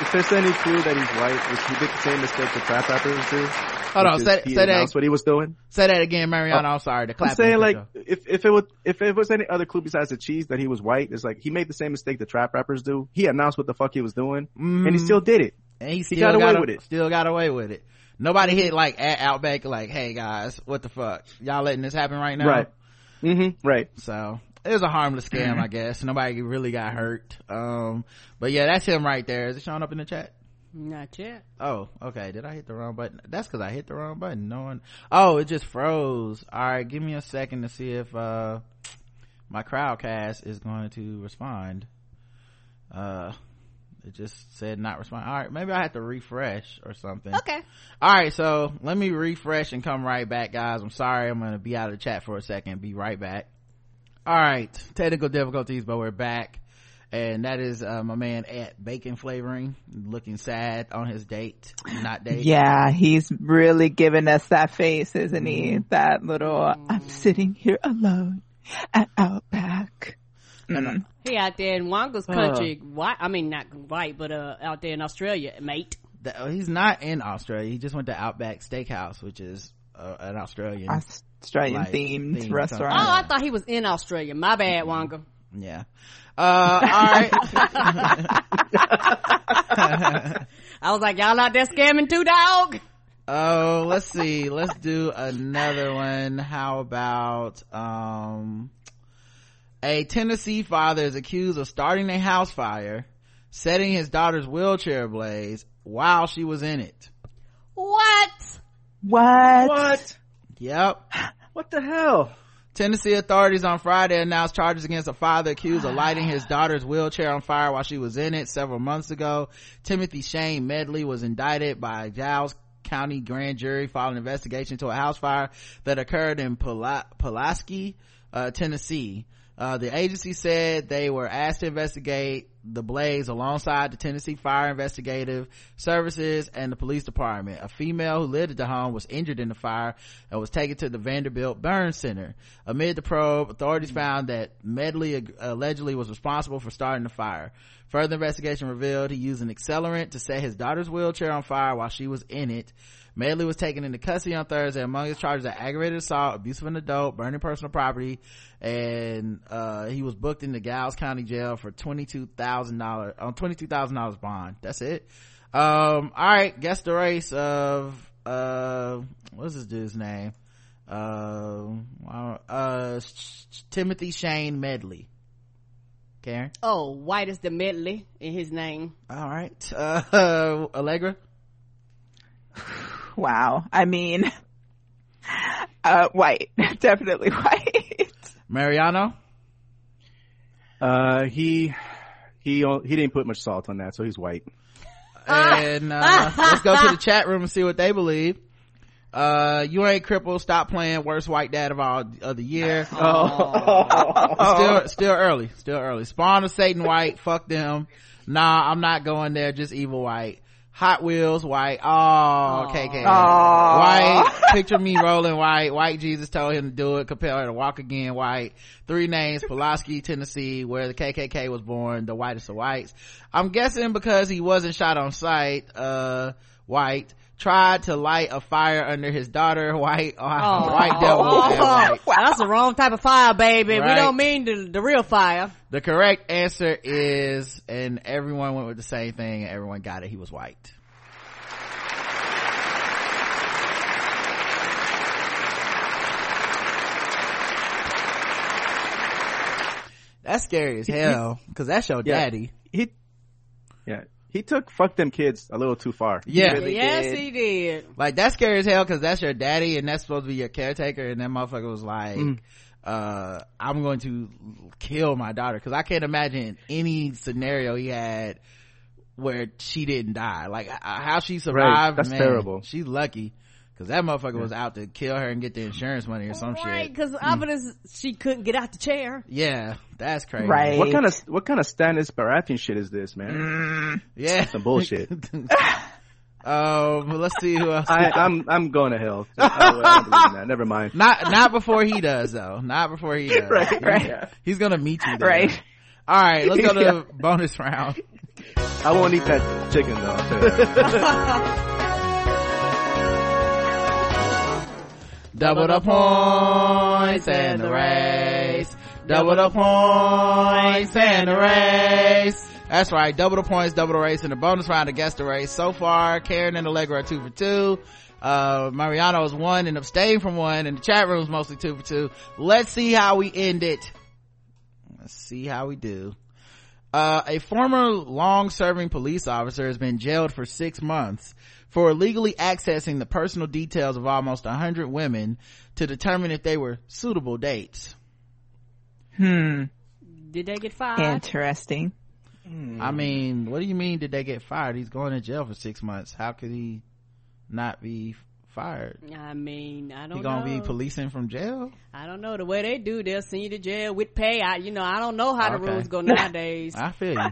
If there's any clue that he's white, which he did the same mistake the crap rappers do. Hold on, say that. What he was doing. Say that again, Mariano. I'm sorry. The clap. I'm saying like, if it was any other clue besides the cheese that he was white, it's like he made the same mistake the trap rappers do. He announced what the fuck he was doing, and he still did it. And he still got away with it. Nobody hit like at Outback like, hey guys, what the fuck? Y'all letting this happen right now? Right. Mm-hmm. Right. So it was a harmless scam, I guess. Nobody really got hurt. But yeah, that's him right there. Is it showing up in the chat? Not yet. Oh, okay. Did I hit the wrong button? That's because I hit the wrong button. It just froze. All right, give me a second to see if my Crowdcast is going to respond. It just said not respond. All right, maybe I have to refresh or something. Okay. All right, so let me refresh and come right back, guys. I'm sorry, I'm gonna be out of the chat for a second. Be right back. All right, technical difficulties, but we're back, and that is my man @BaconFlavoring looking sad on his date. Yeah, he's really giving us that face, isn't he? That little I'm sitting here alone at Outback. No. He out there in Wanga's country. Not white, but out there in Australia, mate. He's not in Australia. He just went to Outback Steakhouse, which is an Australian themed restaurant. Oh, I thought he was in Australia. My bad, Wanga. Yeah. All right. I was like, y'all out there scamming too, dog? Oh, let's see. Let's do another one. How about A Tennessee father is accused of starting a house fire, setting his daughter's wheelchair ablaze while she was in it. What? Yep. What the hell? Tennessee authorities on Friday announced charges against a father accused of lighting his daughter's wheelchair on fire while she was in it several months ago. Timothy Shane Medley was indicted by a Giles County grand jury following an investigation into a house fire that occurred in Pulaski, Tennessee. The agency said they were asked to investigate the blaze alongside the Tennessee Fire Investigative Services and the police department. A female who lived at the home was injured in the fire and was taken to the Vanderbilt Burn Center. Amid the probe, authorities found that Medley allegedly was responsible for starting the fire. Further investigation revealed he used an accelerant to set his daughter's wheelchair on fire while she was in it. Medley was taken into custody on Thursday. Among his charges are aggravated assault, abuse of an adult, burning personal property, and he was booked in the Giles County Jail for $22,000 on $22,000 bond. That's it. All right, guess the race of what's this dude's name? Timothy Shane Medley. Karen. Oh, white is the medley in his name. All right, Allegra. Wow. I mean, white. Definitely white. Mariano? He didn't put much salt on that, so he's white. And let's go to the chat room and see what they believe. You ain't crippled, stop playing, worst white dad of all of the year. Still early. Spawn of Satan white, fuck them. Nah, I'm not going there, just evil white. Hot Wheels white. Oh, KK. White. Picture me rolling white. White Jesus told him to do it. Compel her to walk again. White. Three names. Pulaski, Tennessee, where the KKK was born. The whitest of whites. I'm guessing because he wasn't shot on sight. White. Tried to light a fire under his daughter. White. White devil. Wow. That's the wrong type of fire, baby. Right? We don't mean the real fire. The correct answer is, and everyone went with the same thing and everyone got it, he was white. That's scary as hell, because that's your daddy. He took fuck them kids a little too far. Yeah. He really did. Like, that's scary as hell, because that's your daddy and that's supposed to be your caretaker, and that motherfucker was like, I'm going to kill my daughter, because I can't imagine any scenario he had where she didn't die. Like, how she survived, that's terrible. She's lucky, because that motherfucker was out to kill her and get the insurance money or some shit. Right, because obviously she couldn't get out the chair. Yeah, that's crazy. Right. What kind of Stannis Baratheon shit is this, man? Yeah, some bullshit. Let's see who else. I'm going to hell. I never mind. Not before he does, though. Not before he does. Right. He's gonna meet you there. Right. All right, let's go to the bonus round. I won't eat that chicken though, I'll tell you that. Double the points and the race. Double the points and the race. That's right, double the points, double the race in the bonus round to guess the race. So far, Karen and Allegra are 2 for 2. Mariano is 1 and abstained from 1, and the chat room is mostly 2 for 2. Let's see how we end it. Let's see how we do. A former long-serving police officer has been jailed for 6 months for illegally accessing the personal details of almost 100 women to determine if they were suitable dates. Did they get fired? Interesting. I mean, what do you mean did they get fired? He's going to jail for 6 months. How could he not be fired? I mean, I don't know. He gonna be policing from jail? I don't know. The way they do, they'll send you to jail with payout. You know, I don't know how the rules go nowadays. I feel you.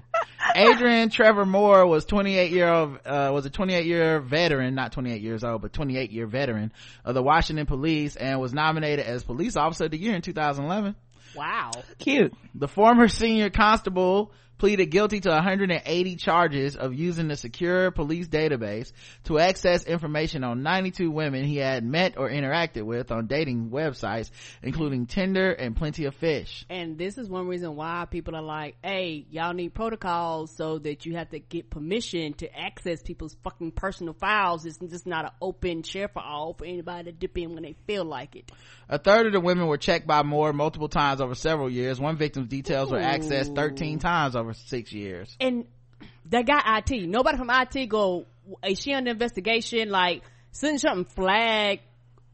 Adrian Trevor Moore was 28-year veteran, not 28 years old, but 28-year veteran of the Washington Police, and was nominated as Police Officer of the Year in 2011. Wow. Cute. The former senior constable pleaded guilty to 180 charges of using the secure police database to access information on 92 women he had met or interacted with on dating websites, including Tinder and Plenty of Fish. And this is one reason why people are like, hey, y'all need protocols so that you have to get permission to access people's fucking personal files. It's just not an open share for all for anybody to dip in when they feel like it. A third of the women were checked by Moore multiple times over several years. One victim's details were accessed 13 times over 6 years. And that guy IT, nobody from IT go, is she under investigation? Like, sending something flag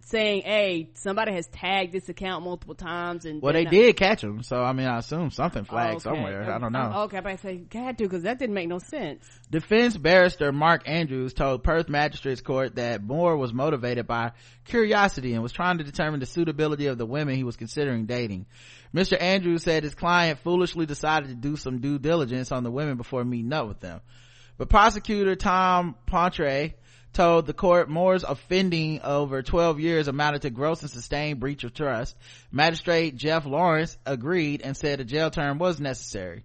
saying, hey, somebody has tagged this account multiple times. And well, they did catch him, so I mean, I assume something flagged somewhere. I don't know. Okay, but I say, God, dude, because that didn't make no sense. Defense barrister Mark Andrews told Perth Magistrates Court that Moore was motivated by curiosity and was trying to determine the suitability of the women he was considering dating. Mr. Andrews said his client foolishly decided to do some due diligence on the women before meeting up with them. But prosecutor Tom Pontre told the court Moore's offending over 12 years amounted to gross and sustained breach of trust. Magistrate Jeff Lawrence agreed and said a jail term was necessary.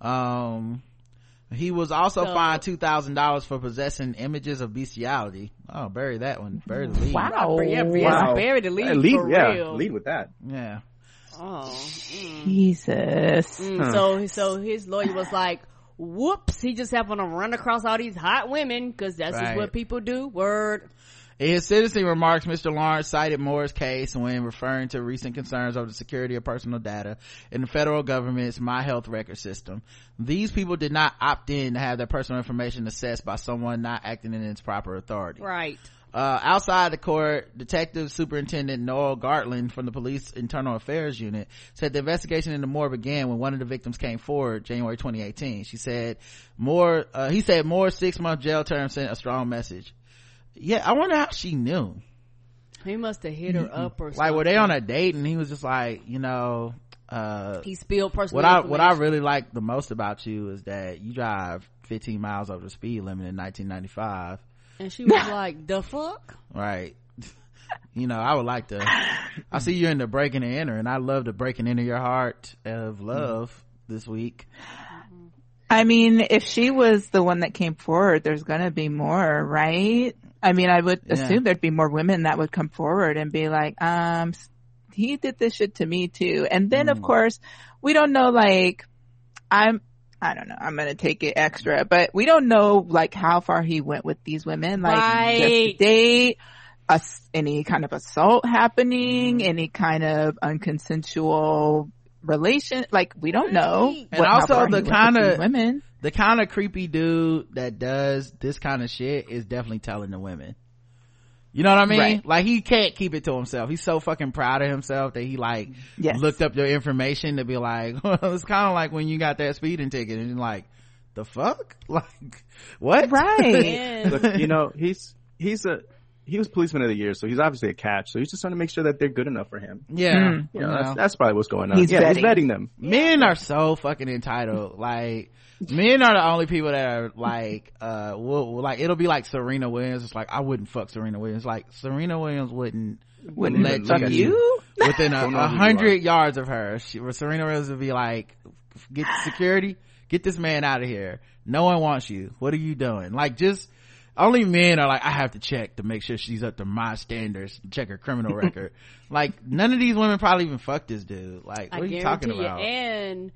He was also fined $2,000 for possessing images of bestiality. Oh, bury that one. Bury the lead. Wow. Yeah, bury the lead. Lead with that. Yeah. Oh, Jesus. So his lawyer was like, whoops, he just happened to run across all these hot women because that's just what people do. Word. In his sentencing remarks, Mr. Lawrence cited Moore's case when referring to recent concerns over the security of personal data in the federal government's My Health Record system. These people did not opt in to have their personal information assessed by someone not acting in its proper authority. Right. Outside the court, Detective Superintendent Noel Gartland from the Police Internal Affairs Unit said the investigation into Moore began when one of the victims came forward January 2018. She said he said Moore's 6-month jail term sent a strong message. Yeah, I wonder how she knew. He must have hit her up or something. Like, were they on a date and he was just like, you know, he spilled personal information. What I really like the most about you is that you drive 15 miles over the speed limit in 1995. And she was like, the fuck? Right. You know, I would like to. I see you in the breaking and entering. I love the breaking into your heart of love this week. I mean, if she was the one that came forward, there's going to be more, right? I mean, I would assume there'd be more women that would come forward and be like, he did this shit to me too. And then, of course, we don't know, like, I don't know. I'm going to take it extra, but we don't know like how far he went with these women. Like just a date, any kind of assault happening, any kind of unconsensual relation. Like we don't know. And also the kind of creepy dude that does this kind of shit is definitely telling the women. You know what I mean? Right. Like he can't keep it to himself. He's so fucking proud of himself that he like looked up your information to be like, well, it's kind of like when you got that speeding ticket and you're like, the fuck? Like what? Right. Look, you know, he was policeman of the year, so he's obviously a catch. So he's just trying to make sure that they're good enough for him. Yeah. You know, that's probably what's going on. He's vetting them. Men are so fucking entitled. Like men are the only people that are like will it'll be like Serena Williams. It's like I wouldn't fuck Serena Williams. Like Serena Williams wouldn't let fuck you within 100 yards of her. Serena Williams would be like, get security, get this man out of here. No one wants you. What are you doing? Like just only men are like, I have to check to make sure she's up to my standards, check her criminal record. Like none of these women probably even fuck this dude. Like what are you talking about? And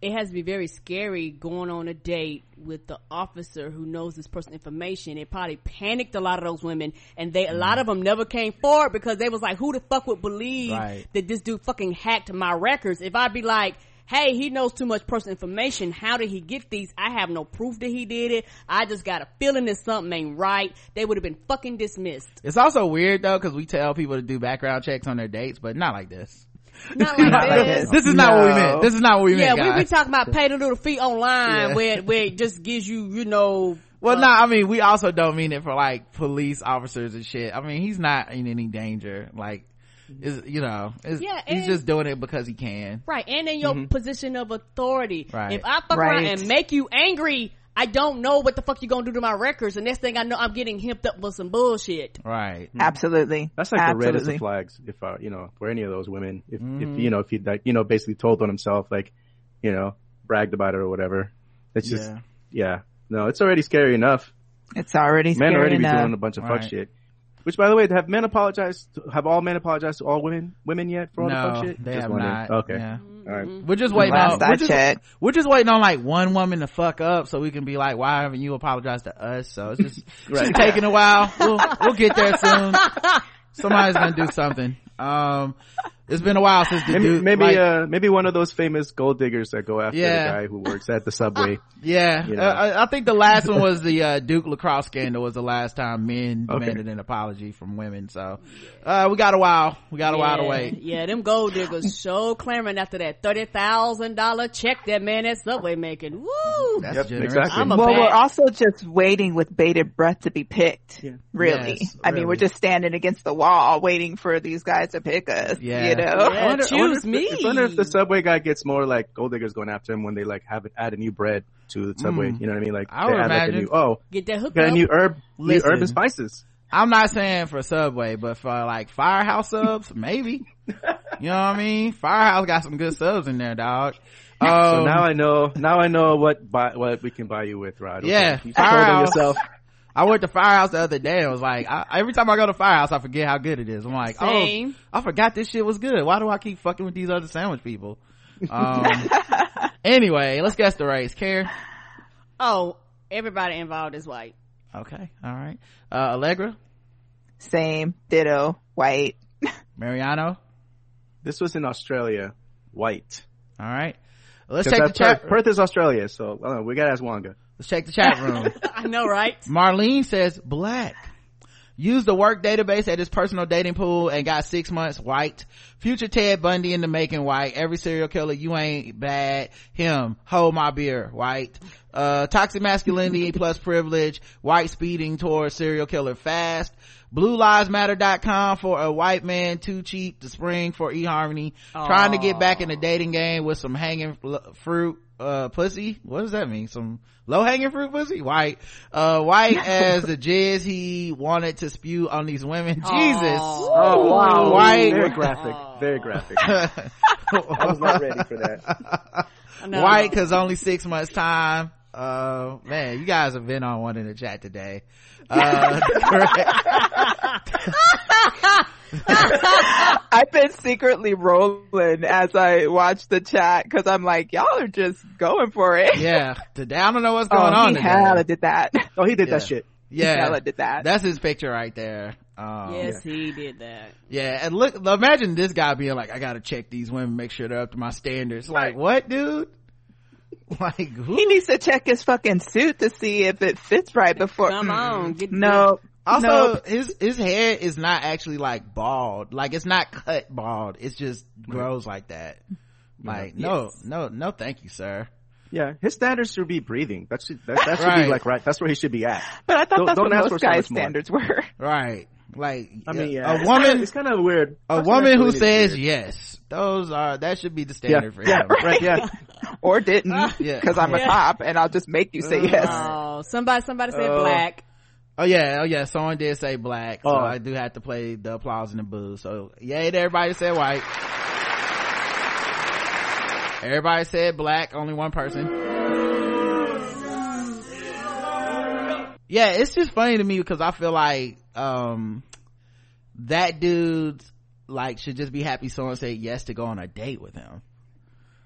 it has to be very scary going on a date with the officer who knows this person's information. It probably panicked a lot of those women, and a lot of them never came forward because they was like, who the fuck would believe that this dude fucking hacked my records? If I'd be like, hey, he knows too much personal information. How did he get these? I have no proof that he did it. I just got a feeling that something ain't right. They would have been fucking dismissed. It's also weird though, because we tell people to do background checks on their dates, but not like this. Not like this. This is not what we meant. Yeah, guys. We be talking about pay the little fee online where it just gives you know. Well, I mean, we also don't mean it for like police officers and shit. I mean, he's not in any danger. Like, he's just doing it because he can. Right. And in your position of authority. Right. If I fuck around and make you angry, I don't know what the fuck you're gonna do to my records. The next thing I know, I'm getting hipped up with some bullshit. Right. Absolutely. That's like the reddest of flags. If for any of those women, if he basically told on himself, like, you know, bragged about it or whatever. It's just, yeah. No, it's already scary enough. It's already scary enough. Men already be doing a bunch of fuck shit. Which, by the way, have all men apologized to all women yet for all the fuck shit? No, they just have not. Okay. Yeah. All right. We're just waiting on like one woman to fuck up so we can be like, why haven't you apologized to us? So it's just, right. It's taking a while. We'll get there soon. Somebody's gonna do something. It's been a while since the dude. Maybe one of those famous gold diggers that go after the guy who works at the subway. Yeah. You know. I think the last one was the Duke lacrosse scandal was the last time men demanded an apology from women. So, we got a while. We got a while to wait. Yeah, them gold diggers so clamoring after that $30,000 check that man at Subway making. Woo! That's generous. Exactly. We're also just waiting with bated breath to be picked. Yeah. Really. Yes, I mean, we're just standing against the wall waiting for these guys to pick us. Yeah. You know? I wonder if the subway guy gets more like gold diggers going after him when they like add a new bread to the subway. You know what I mean? Like I would imagine. Like get that hook. Got a new herb. New herb and spices. I'm not saying for Subway, but for like Firehouse subs, maybe. You know what I mean? Firehouse got some good subs in there, dog. So now I know what we can buy you with, Rod. Yeah, you Firehouse. I went to Firehouse the other day and was like, every time I go to Firehouse, I forget how good it is. I'm like, I forgot this shit was good. Why do I keep fucking with these other sandwich people? Anyway, let's guess the race. Karen? Oh, everybody involved is white. Okay. All right. Allegra? Same. Ditto. White. Mariano? This was in Australia. White. All right. Let's check the chat. Perth is Australia, so we gotta ask Wonga. Let's check the chat room. I know, right? Marlene says black. Used the work database at his personal dating pool and got 6 months. White. Future Ted Bundy in the making. White. Every serial killer. You ain't bad. Him. Hold my beer. White. Toxic masculinity plus privilege. White speeding towards serial killer fast. BlueLivesMatter.com for a white man too cheap to spring for eHarmony. Trying to get back in the dating game with some hanging fruit. Pussy? What does that mean? Some low-hanging fruit pussy? White. White as the jizz he wanted to spew on these women. Oh. Jesus. Oh, wow. White. Very graphic. Oh. Very graphic. I was not ready for that. No. White because only 6 months time. Man, you guys have been on one in the chat today. I've been secretly rolling as I watch the chat because I'm like, y'all are just going for it. Yeah, today I don't know what's going on. He hella did that. Oh, he did that shit. Yeah, he hella did that. That's his picture right there. Yes, he did that. Yeah, and look, imagine this guy being like, I gotta check these women, make sure they're up to my standards. Like, what, dude? Like, who? He needs to check his fucking suit to see if it fits right before. Come on, get no. Also, his hair is not actually like bald. Like, it's not cut bald. It just grows like that. Like, no, thank you, sir. Yeah, his standards should be breathing. That should be like right. That's where he should be at. But I thought that's what most guys' standards were. Right. Like, I mean, a woman. It's kind of weird. A woman who says yes. That should be the standard for him. Yeah, right. Yeah. Or didn't. Because I'm a cop and I'll just make you say yes. Oh, somebody said black. Oh yeah, someone did say black, so I do have to play the applause and the boo. So, yay to everybody said white. Everybody said black, only one person. Yeah, it's just funny to me because I feel like, that dude, like, should just be happy someone said yes to go on a date with him.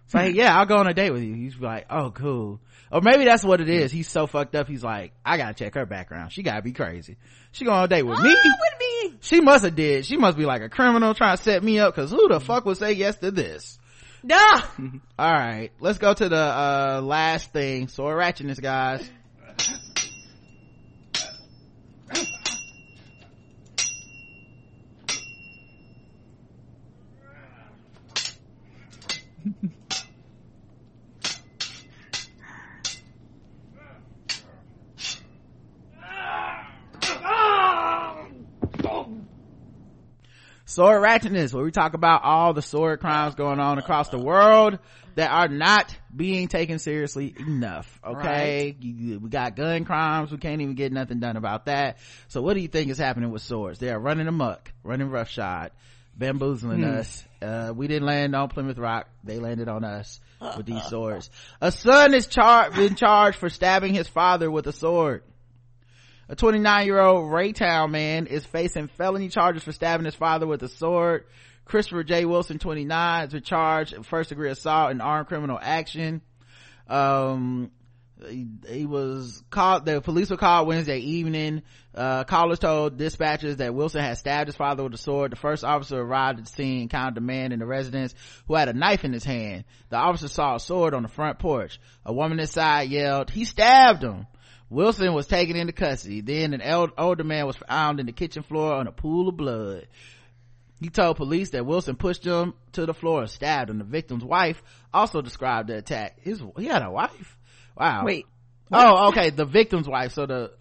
It's like, yeah, I'll go on a date with you. He's like, oh, cool. Or maybe that's what it is. He's so fucked up. He's like, I gotta check her background. She gotta be crazy. She going on a date with me? With me. She must have did. She must be like a criminal trying to set me up because who the fuck would say yes to this? Nah. All right. Let's go to the last thing. So we're ratcheting this, guys. Sword ratchetness, where we talk about all the sword crimes going on across the world that are not being taken seriously enough. Okay, right. We got gun crimes. We can't even get nothing done about that. So what do you think is happening with swords? They are running amok, running roughshod, bamboozling us. We didn't land on Plymouth Rock, they landed on us. with these swords. A son is been charged for stabbing his father with a sword. A 29-year-old Raytown man is facing felony charges for stabbing his father with a sword. Christopher J. Wilson, 29, is charged with first-degree assault and armed criminal action. He was called, the police were called Wednesday evening. Callers told dispatchers that Wilson had stabbed his father with a sword. The first officer arrived at the scene, encountered a man in the residence who had a knife in his hand. The officer saw a sword on the front porch. A woman inside yelled, "He stabbed him." Wilson was taken into custody. Then an older man was found in the kitchen floor on a pool of blood. He told police that Wilson pushed him to the floor and stabbed him. The victim's wife also described the attack. He had a wife? Wow. Wait. What? Oh, okay. The victim's wife. So the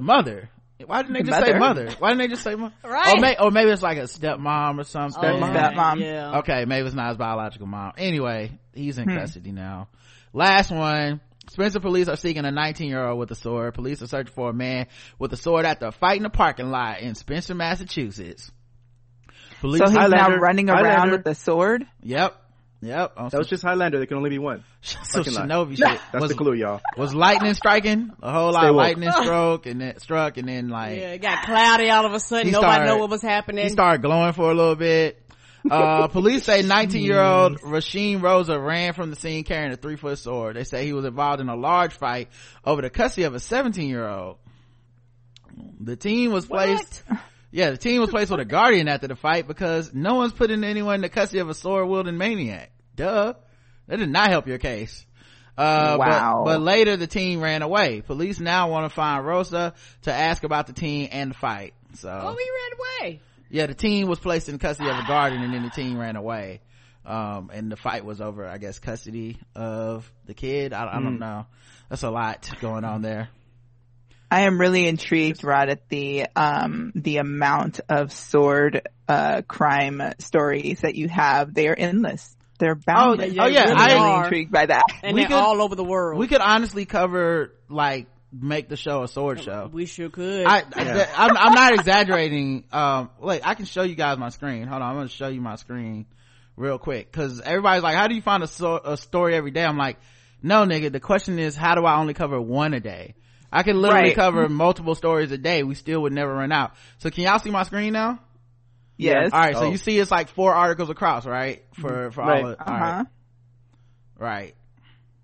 mother. Why didn't they just say mother? Why didn't they just say mother? Right. Or maybe it's like a stepmom or something. Stepmom. Yeah. Okay. Maybe it's not his biological mom. Anyway, he's in custody now. Last one. Spencer police are seeking a 19-year-old with a sword. Police are searching for a man with a sword after a fight in a parking lot in Spencer, Massachusetts. Police so he's now running around with a sword? Yep. That was just Highlander. There can only be one. So shinobi shit. That's the clue, y'all. Was lightning striking? A whole lot of lightning struck and then like... Yeah, it got cloudy all of a sudden. Nobody knew what was happening. He started glowing for a little bit. Police say 19-year-old Rasheem Rosa ran from the scene carrying a 3-foot sword. They say he was involved in a large fight over the custody of a 17-year-old. The team was placed with a guardian after the fight because no one's putting anyone in the custody of a sword-wielding maniac. Duh. That did not help your case. Wow. But later the team ran away. Police now want to find Rosa to ask about the team and the fight. He ran away. Yeah, the team was placed in custody of a guardian and then the team ran away. And the fight was over, I guess, custody of the kid. I don't know. That's a lot going on there. I am really intrigued, Rod, at the amount of sword crime stories that you have. They are endless. They're boundless. I'm really intrigued by that. And they're all over the world. We could honestly cover, make the show a sword show. We sure could. I'm not exaggerating. I can show you guys my screen. Hold on, I'm gonna show you my screen real quick because everybody's like, how do you find a story every day? I'm like, no nigga, the question is how do I only cover one a day? I can literally cover multiple stories a day. We still would never run out. So can y'all see my screen now? Yes. All right. So you see it's like 4 articles across, right? For all of, right.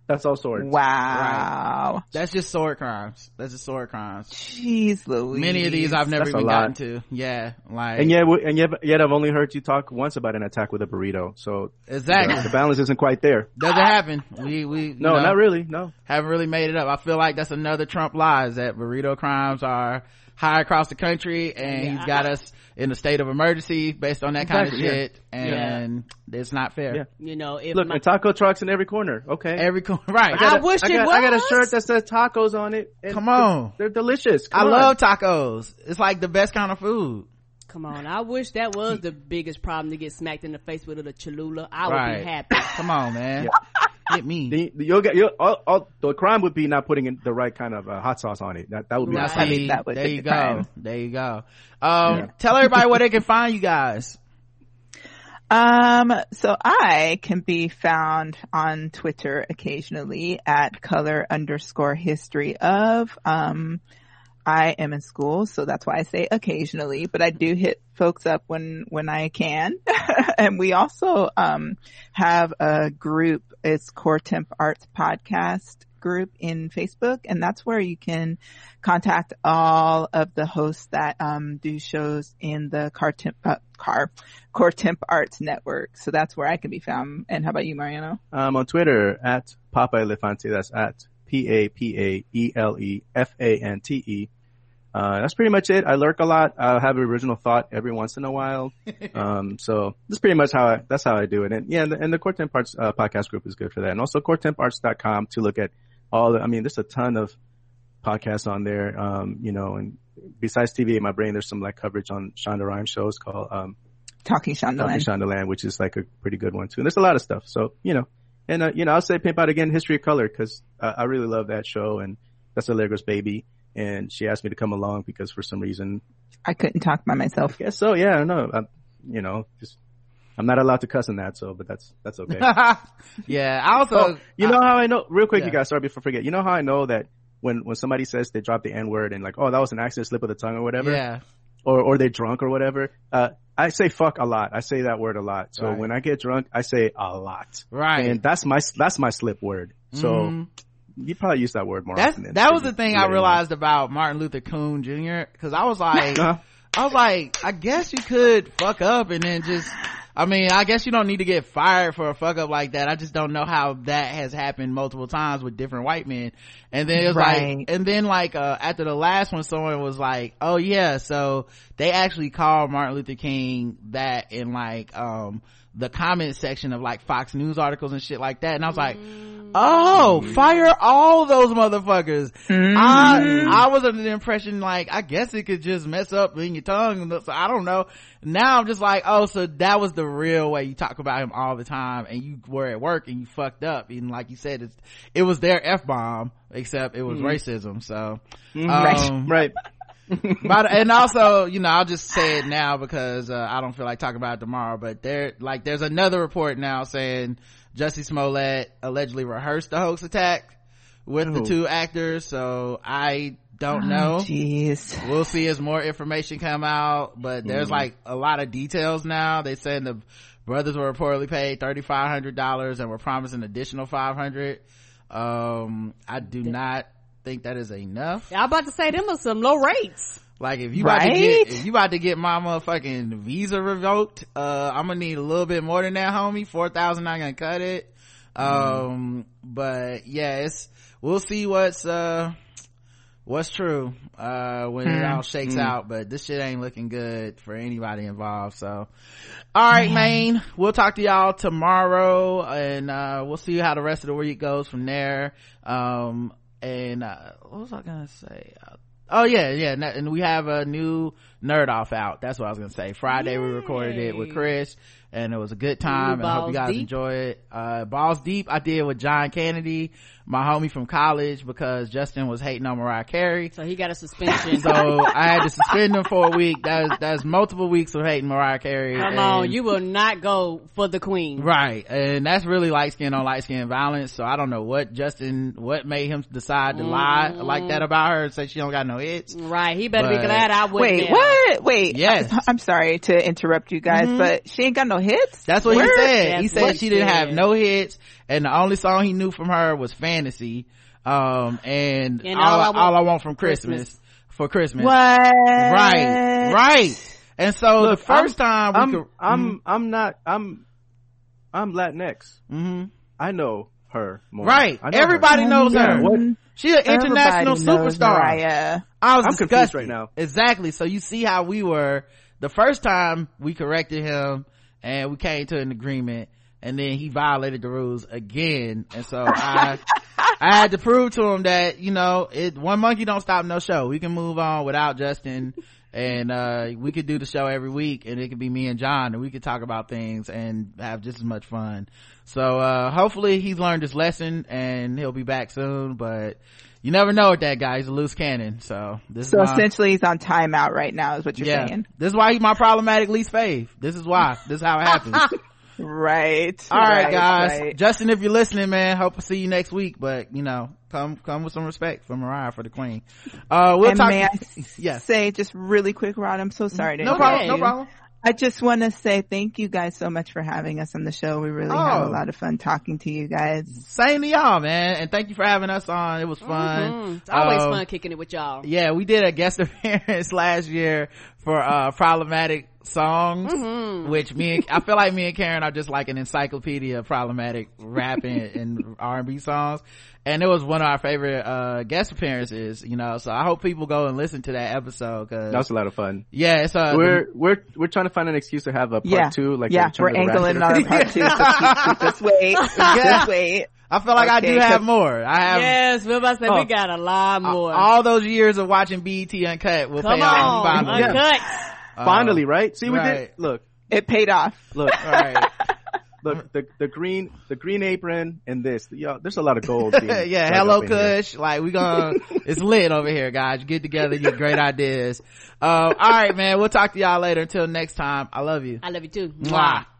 That's all swords. Wow. Right. That's just sword crimes. Jeez Louise. Many of these I've never gotten to. Yeah. And yet I've only heard you talk once about an attack with a burrito. So exactly. The balance isn't quite there. Doesn't happen. No, not really. No. Haven't really made it up. I feel like that's another Trump lie is that burrito crimes are high across the country and he's got us in a state of emergency based on that kind of shit and it's not fair. You know, taco trucks in every corner. Okay. Every corner. Right. I got a shirt that says tacos on it. Come on. They're delicious. I love tacos. It's like the best kind of food. Come on. I wish that was the biggest problem to get smacked in the face with a Cholula. I would be happy. Come on, man. Yeah. Hit me. The crime would be not putting in the right kind of hot sauce on it. That would be right. There you go. Tell everybody where they can find you guys. So I can be found on Twitter occasionally at color_history of. I am in school, so that's why I say occasionally, but I do hit folks up when I can. And we also have a group. It's Core Temp Arts Podcast group in Facebook, and that's where you can contact all of the hosts that do shows in the Core Temp Arts Network. So that's where I can be found. And how about you, Mariano? I'm on Twitter at Papa Elefante. That's at PAPAELEFANTE. That's pretty much it. I lurk a lot. I'll have an original thought every once in a while. So that's pretty much that's how I do it. And and the Core Temp Arts podcast group is good for that. And also coretemparts.com to look at there's a ton of podcasts on there. And besides TV Ate My Brain, there's some coverage on Shonda Rhimes shows called, Talking Shondaland, which is a pretty good one too. And there's a lot of stuff. So, and, I'll say pimp out again History of Color because I really love that show and that's Allegra's baby. And she asked me to come along because for some reason I couldn't talk by myself. I guess so. Yeah, I know. Just I'm not allowed to cuss in that, so, but that's okay. Yeah. I also, you guys, sorry before I forget. You know how I know that when somebody says they drop the N-word and like, oh, that was an accident, slip of the tongue or whatever. Yeah. Or they're drunk or whatever. I say fuck a lot. I say that word a lot. So when I get drunk, I say a lot. Right. And that's my slip word. So you probably use that word more often than that was the thing I realized about Martin Luther King Jr. Cause I was like, I guess you could fuck up and then just, I mean, I guess you don't need to get fired for a fuck up like that. I just don't know how that has happened multiple times with different white men. And then it was after the last one, someone was like, oh yeah, so they actually called Martin Luther King that in like, the comment section of like Fox News articles and shit like that. And I was like, oh, fire all those motherfuckers. I was under the impression like I guess it could just mess up in your tongue, so I don't know. Now I'm just like, oh, so that was the real way you talk about him all the time, and you were at work and you fucked up, and like you said, it was their f-bomb, except it was racism. So right. But, and also, you know, I'll just say it now because I don't feel like talking about it tomorrow, but there's another report now saying Jussie Smollett allegedly rehearsed the hoax attack with the two actors, so I don't know. Jeez. We'll see as more information come out, but there's like a lot of details now. They saying the brothers were reportedly paid $3,500 and were promised an additional $500. I do not think that is enough. I'm about to say them are some low rates. Like if you about to get my motherfucking visa revoked, I'm gonna need a little bit more than that, homie. 4,000 not gonna cut it. But yeah, we'll see what's true when it all shakes out, but this shit ain't looking good for anybody involved. So all right, man, we'll talk to y'all tomorrow, and we'll see how the rest of the week goes from there. And what was I gonna say? And we have a new Nerd Off out. That's what I was gonna say. Friday. Yay. We recorded it with Chris and it was a good time. I hope you guys enjoy it. Balls Deep I did with John Kennedy, my homie from college, because Justin was hating on Mariah Carey, so he got a suspension. So I had to suspend him for a week. That's multiple weeks of hating Mariah Carey. Come on, you will not go for the queen, right? And that's really light skin on light skin violence. So I don't know what made him decide to lie like that about her and say she don't got no hits. Right, he better be glad I wouldn't. Wait, yes. I'm sorry to interrupt you guys, but she ain't got no hits. That's what he said. That's he said she didn't have no hits, and the only song he knew from her was Fantasy, and all I want from Christmas. For Christmas. What? Right. And so look, the first time I'm Latinx. I know her more. Right. Everybody knows her. She's an international superstar. I'm confused right now. Exactly. So you see how we were the first time we corrected him and we came to an agreement, and then he violated the rules again. And so I had to prove to him that, you know, one monkey don't stop no show. We can move on without Justin, and we could do the show every week, and it could be me and John, and we could talk about things and have just as much fun. So hopefully he's learned his lesson and he'll be back soon, but you never know with that guy. He's a loose cannon. So essentially he's on timeout right now is what you're saying. This is why he's my problematic least fave. This is why. This is how it happens. Right. All right, guys. Right. Justin, if you're listening, man, hope to see you next week, but you know, come with some respect for Mariah, for the queen. Say just really quick, Rod, I'm so sorry to No problem. I just want to say thank you guys so much for having us on the show. We really have a lot of fun talking to you guys. Same to y'all, man. And thank you for having us on. It was fun. It's always fun kicking it with y'all. Yeah, we did a guest appearance last year for problematic songs, which I feel like me and Karen are just like an encyclopedia of problematic rap and R&B songs. And it was one of our favorite guest appearances, you know, so I hope people go and listen to that episode, because that was a lot of fun. Yeah, it's we're trying to find an excuse to have a part two, like we're angling on part two. Just wait. Just wait. I feel like I do have more. Yes, we must say we got a lot more. All those years of watching BET Uncut will pay off finally. Uncut. Finally, right? See, we did. Look, it paid off. Look, all right. Look, the green apron and this. Y'all, there's a lot of gold. Yeah, hello Kush. Like it's lit over here, guys. Get together, get great ideas. All right, man. We'll talk to y'all later. Until next time. I love you. I love you too. Mwah.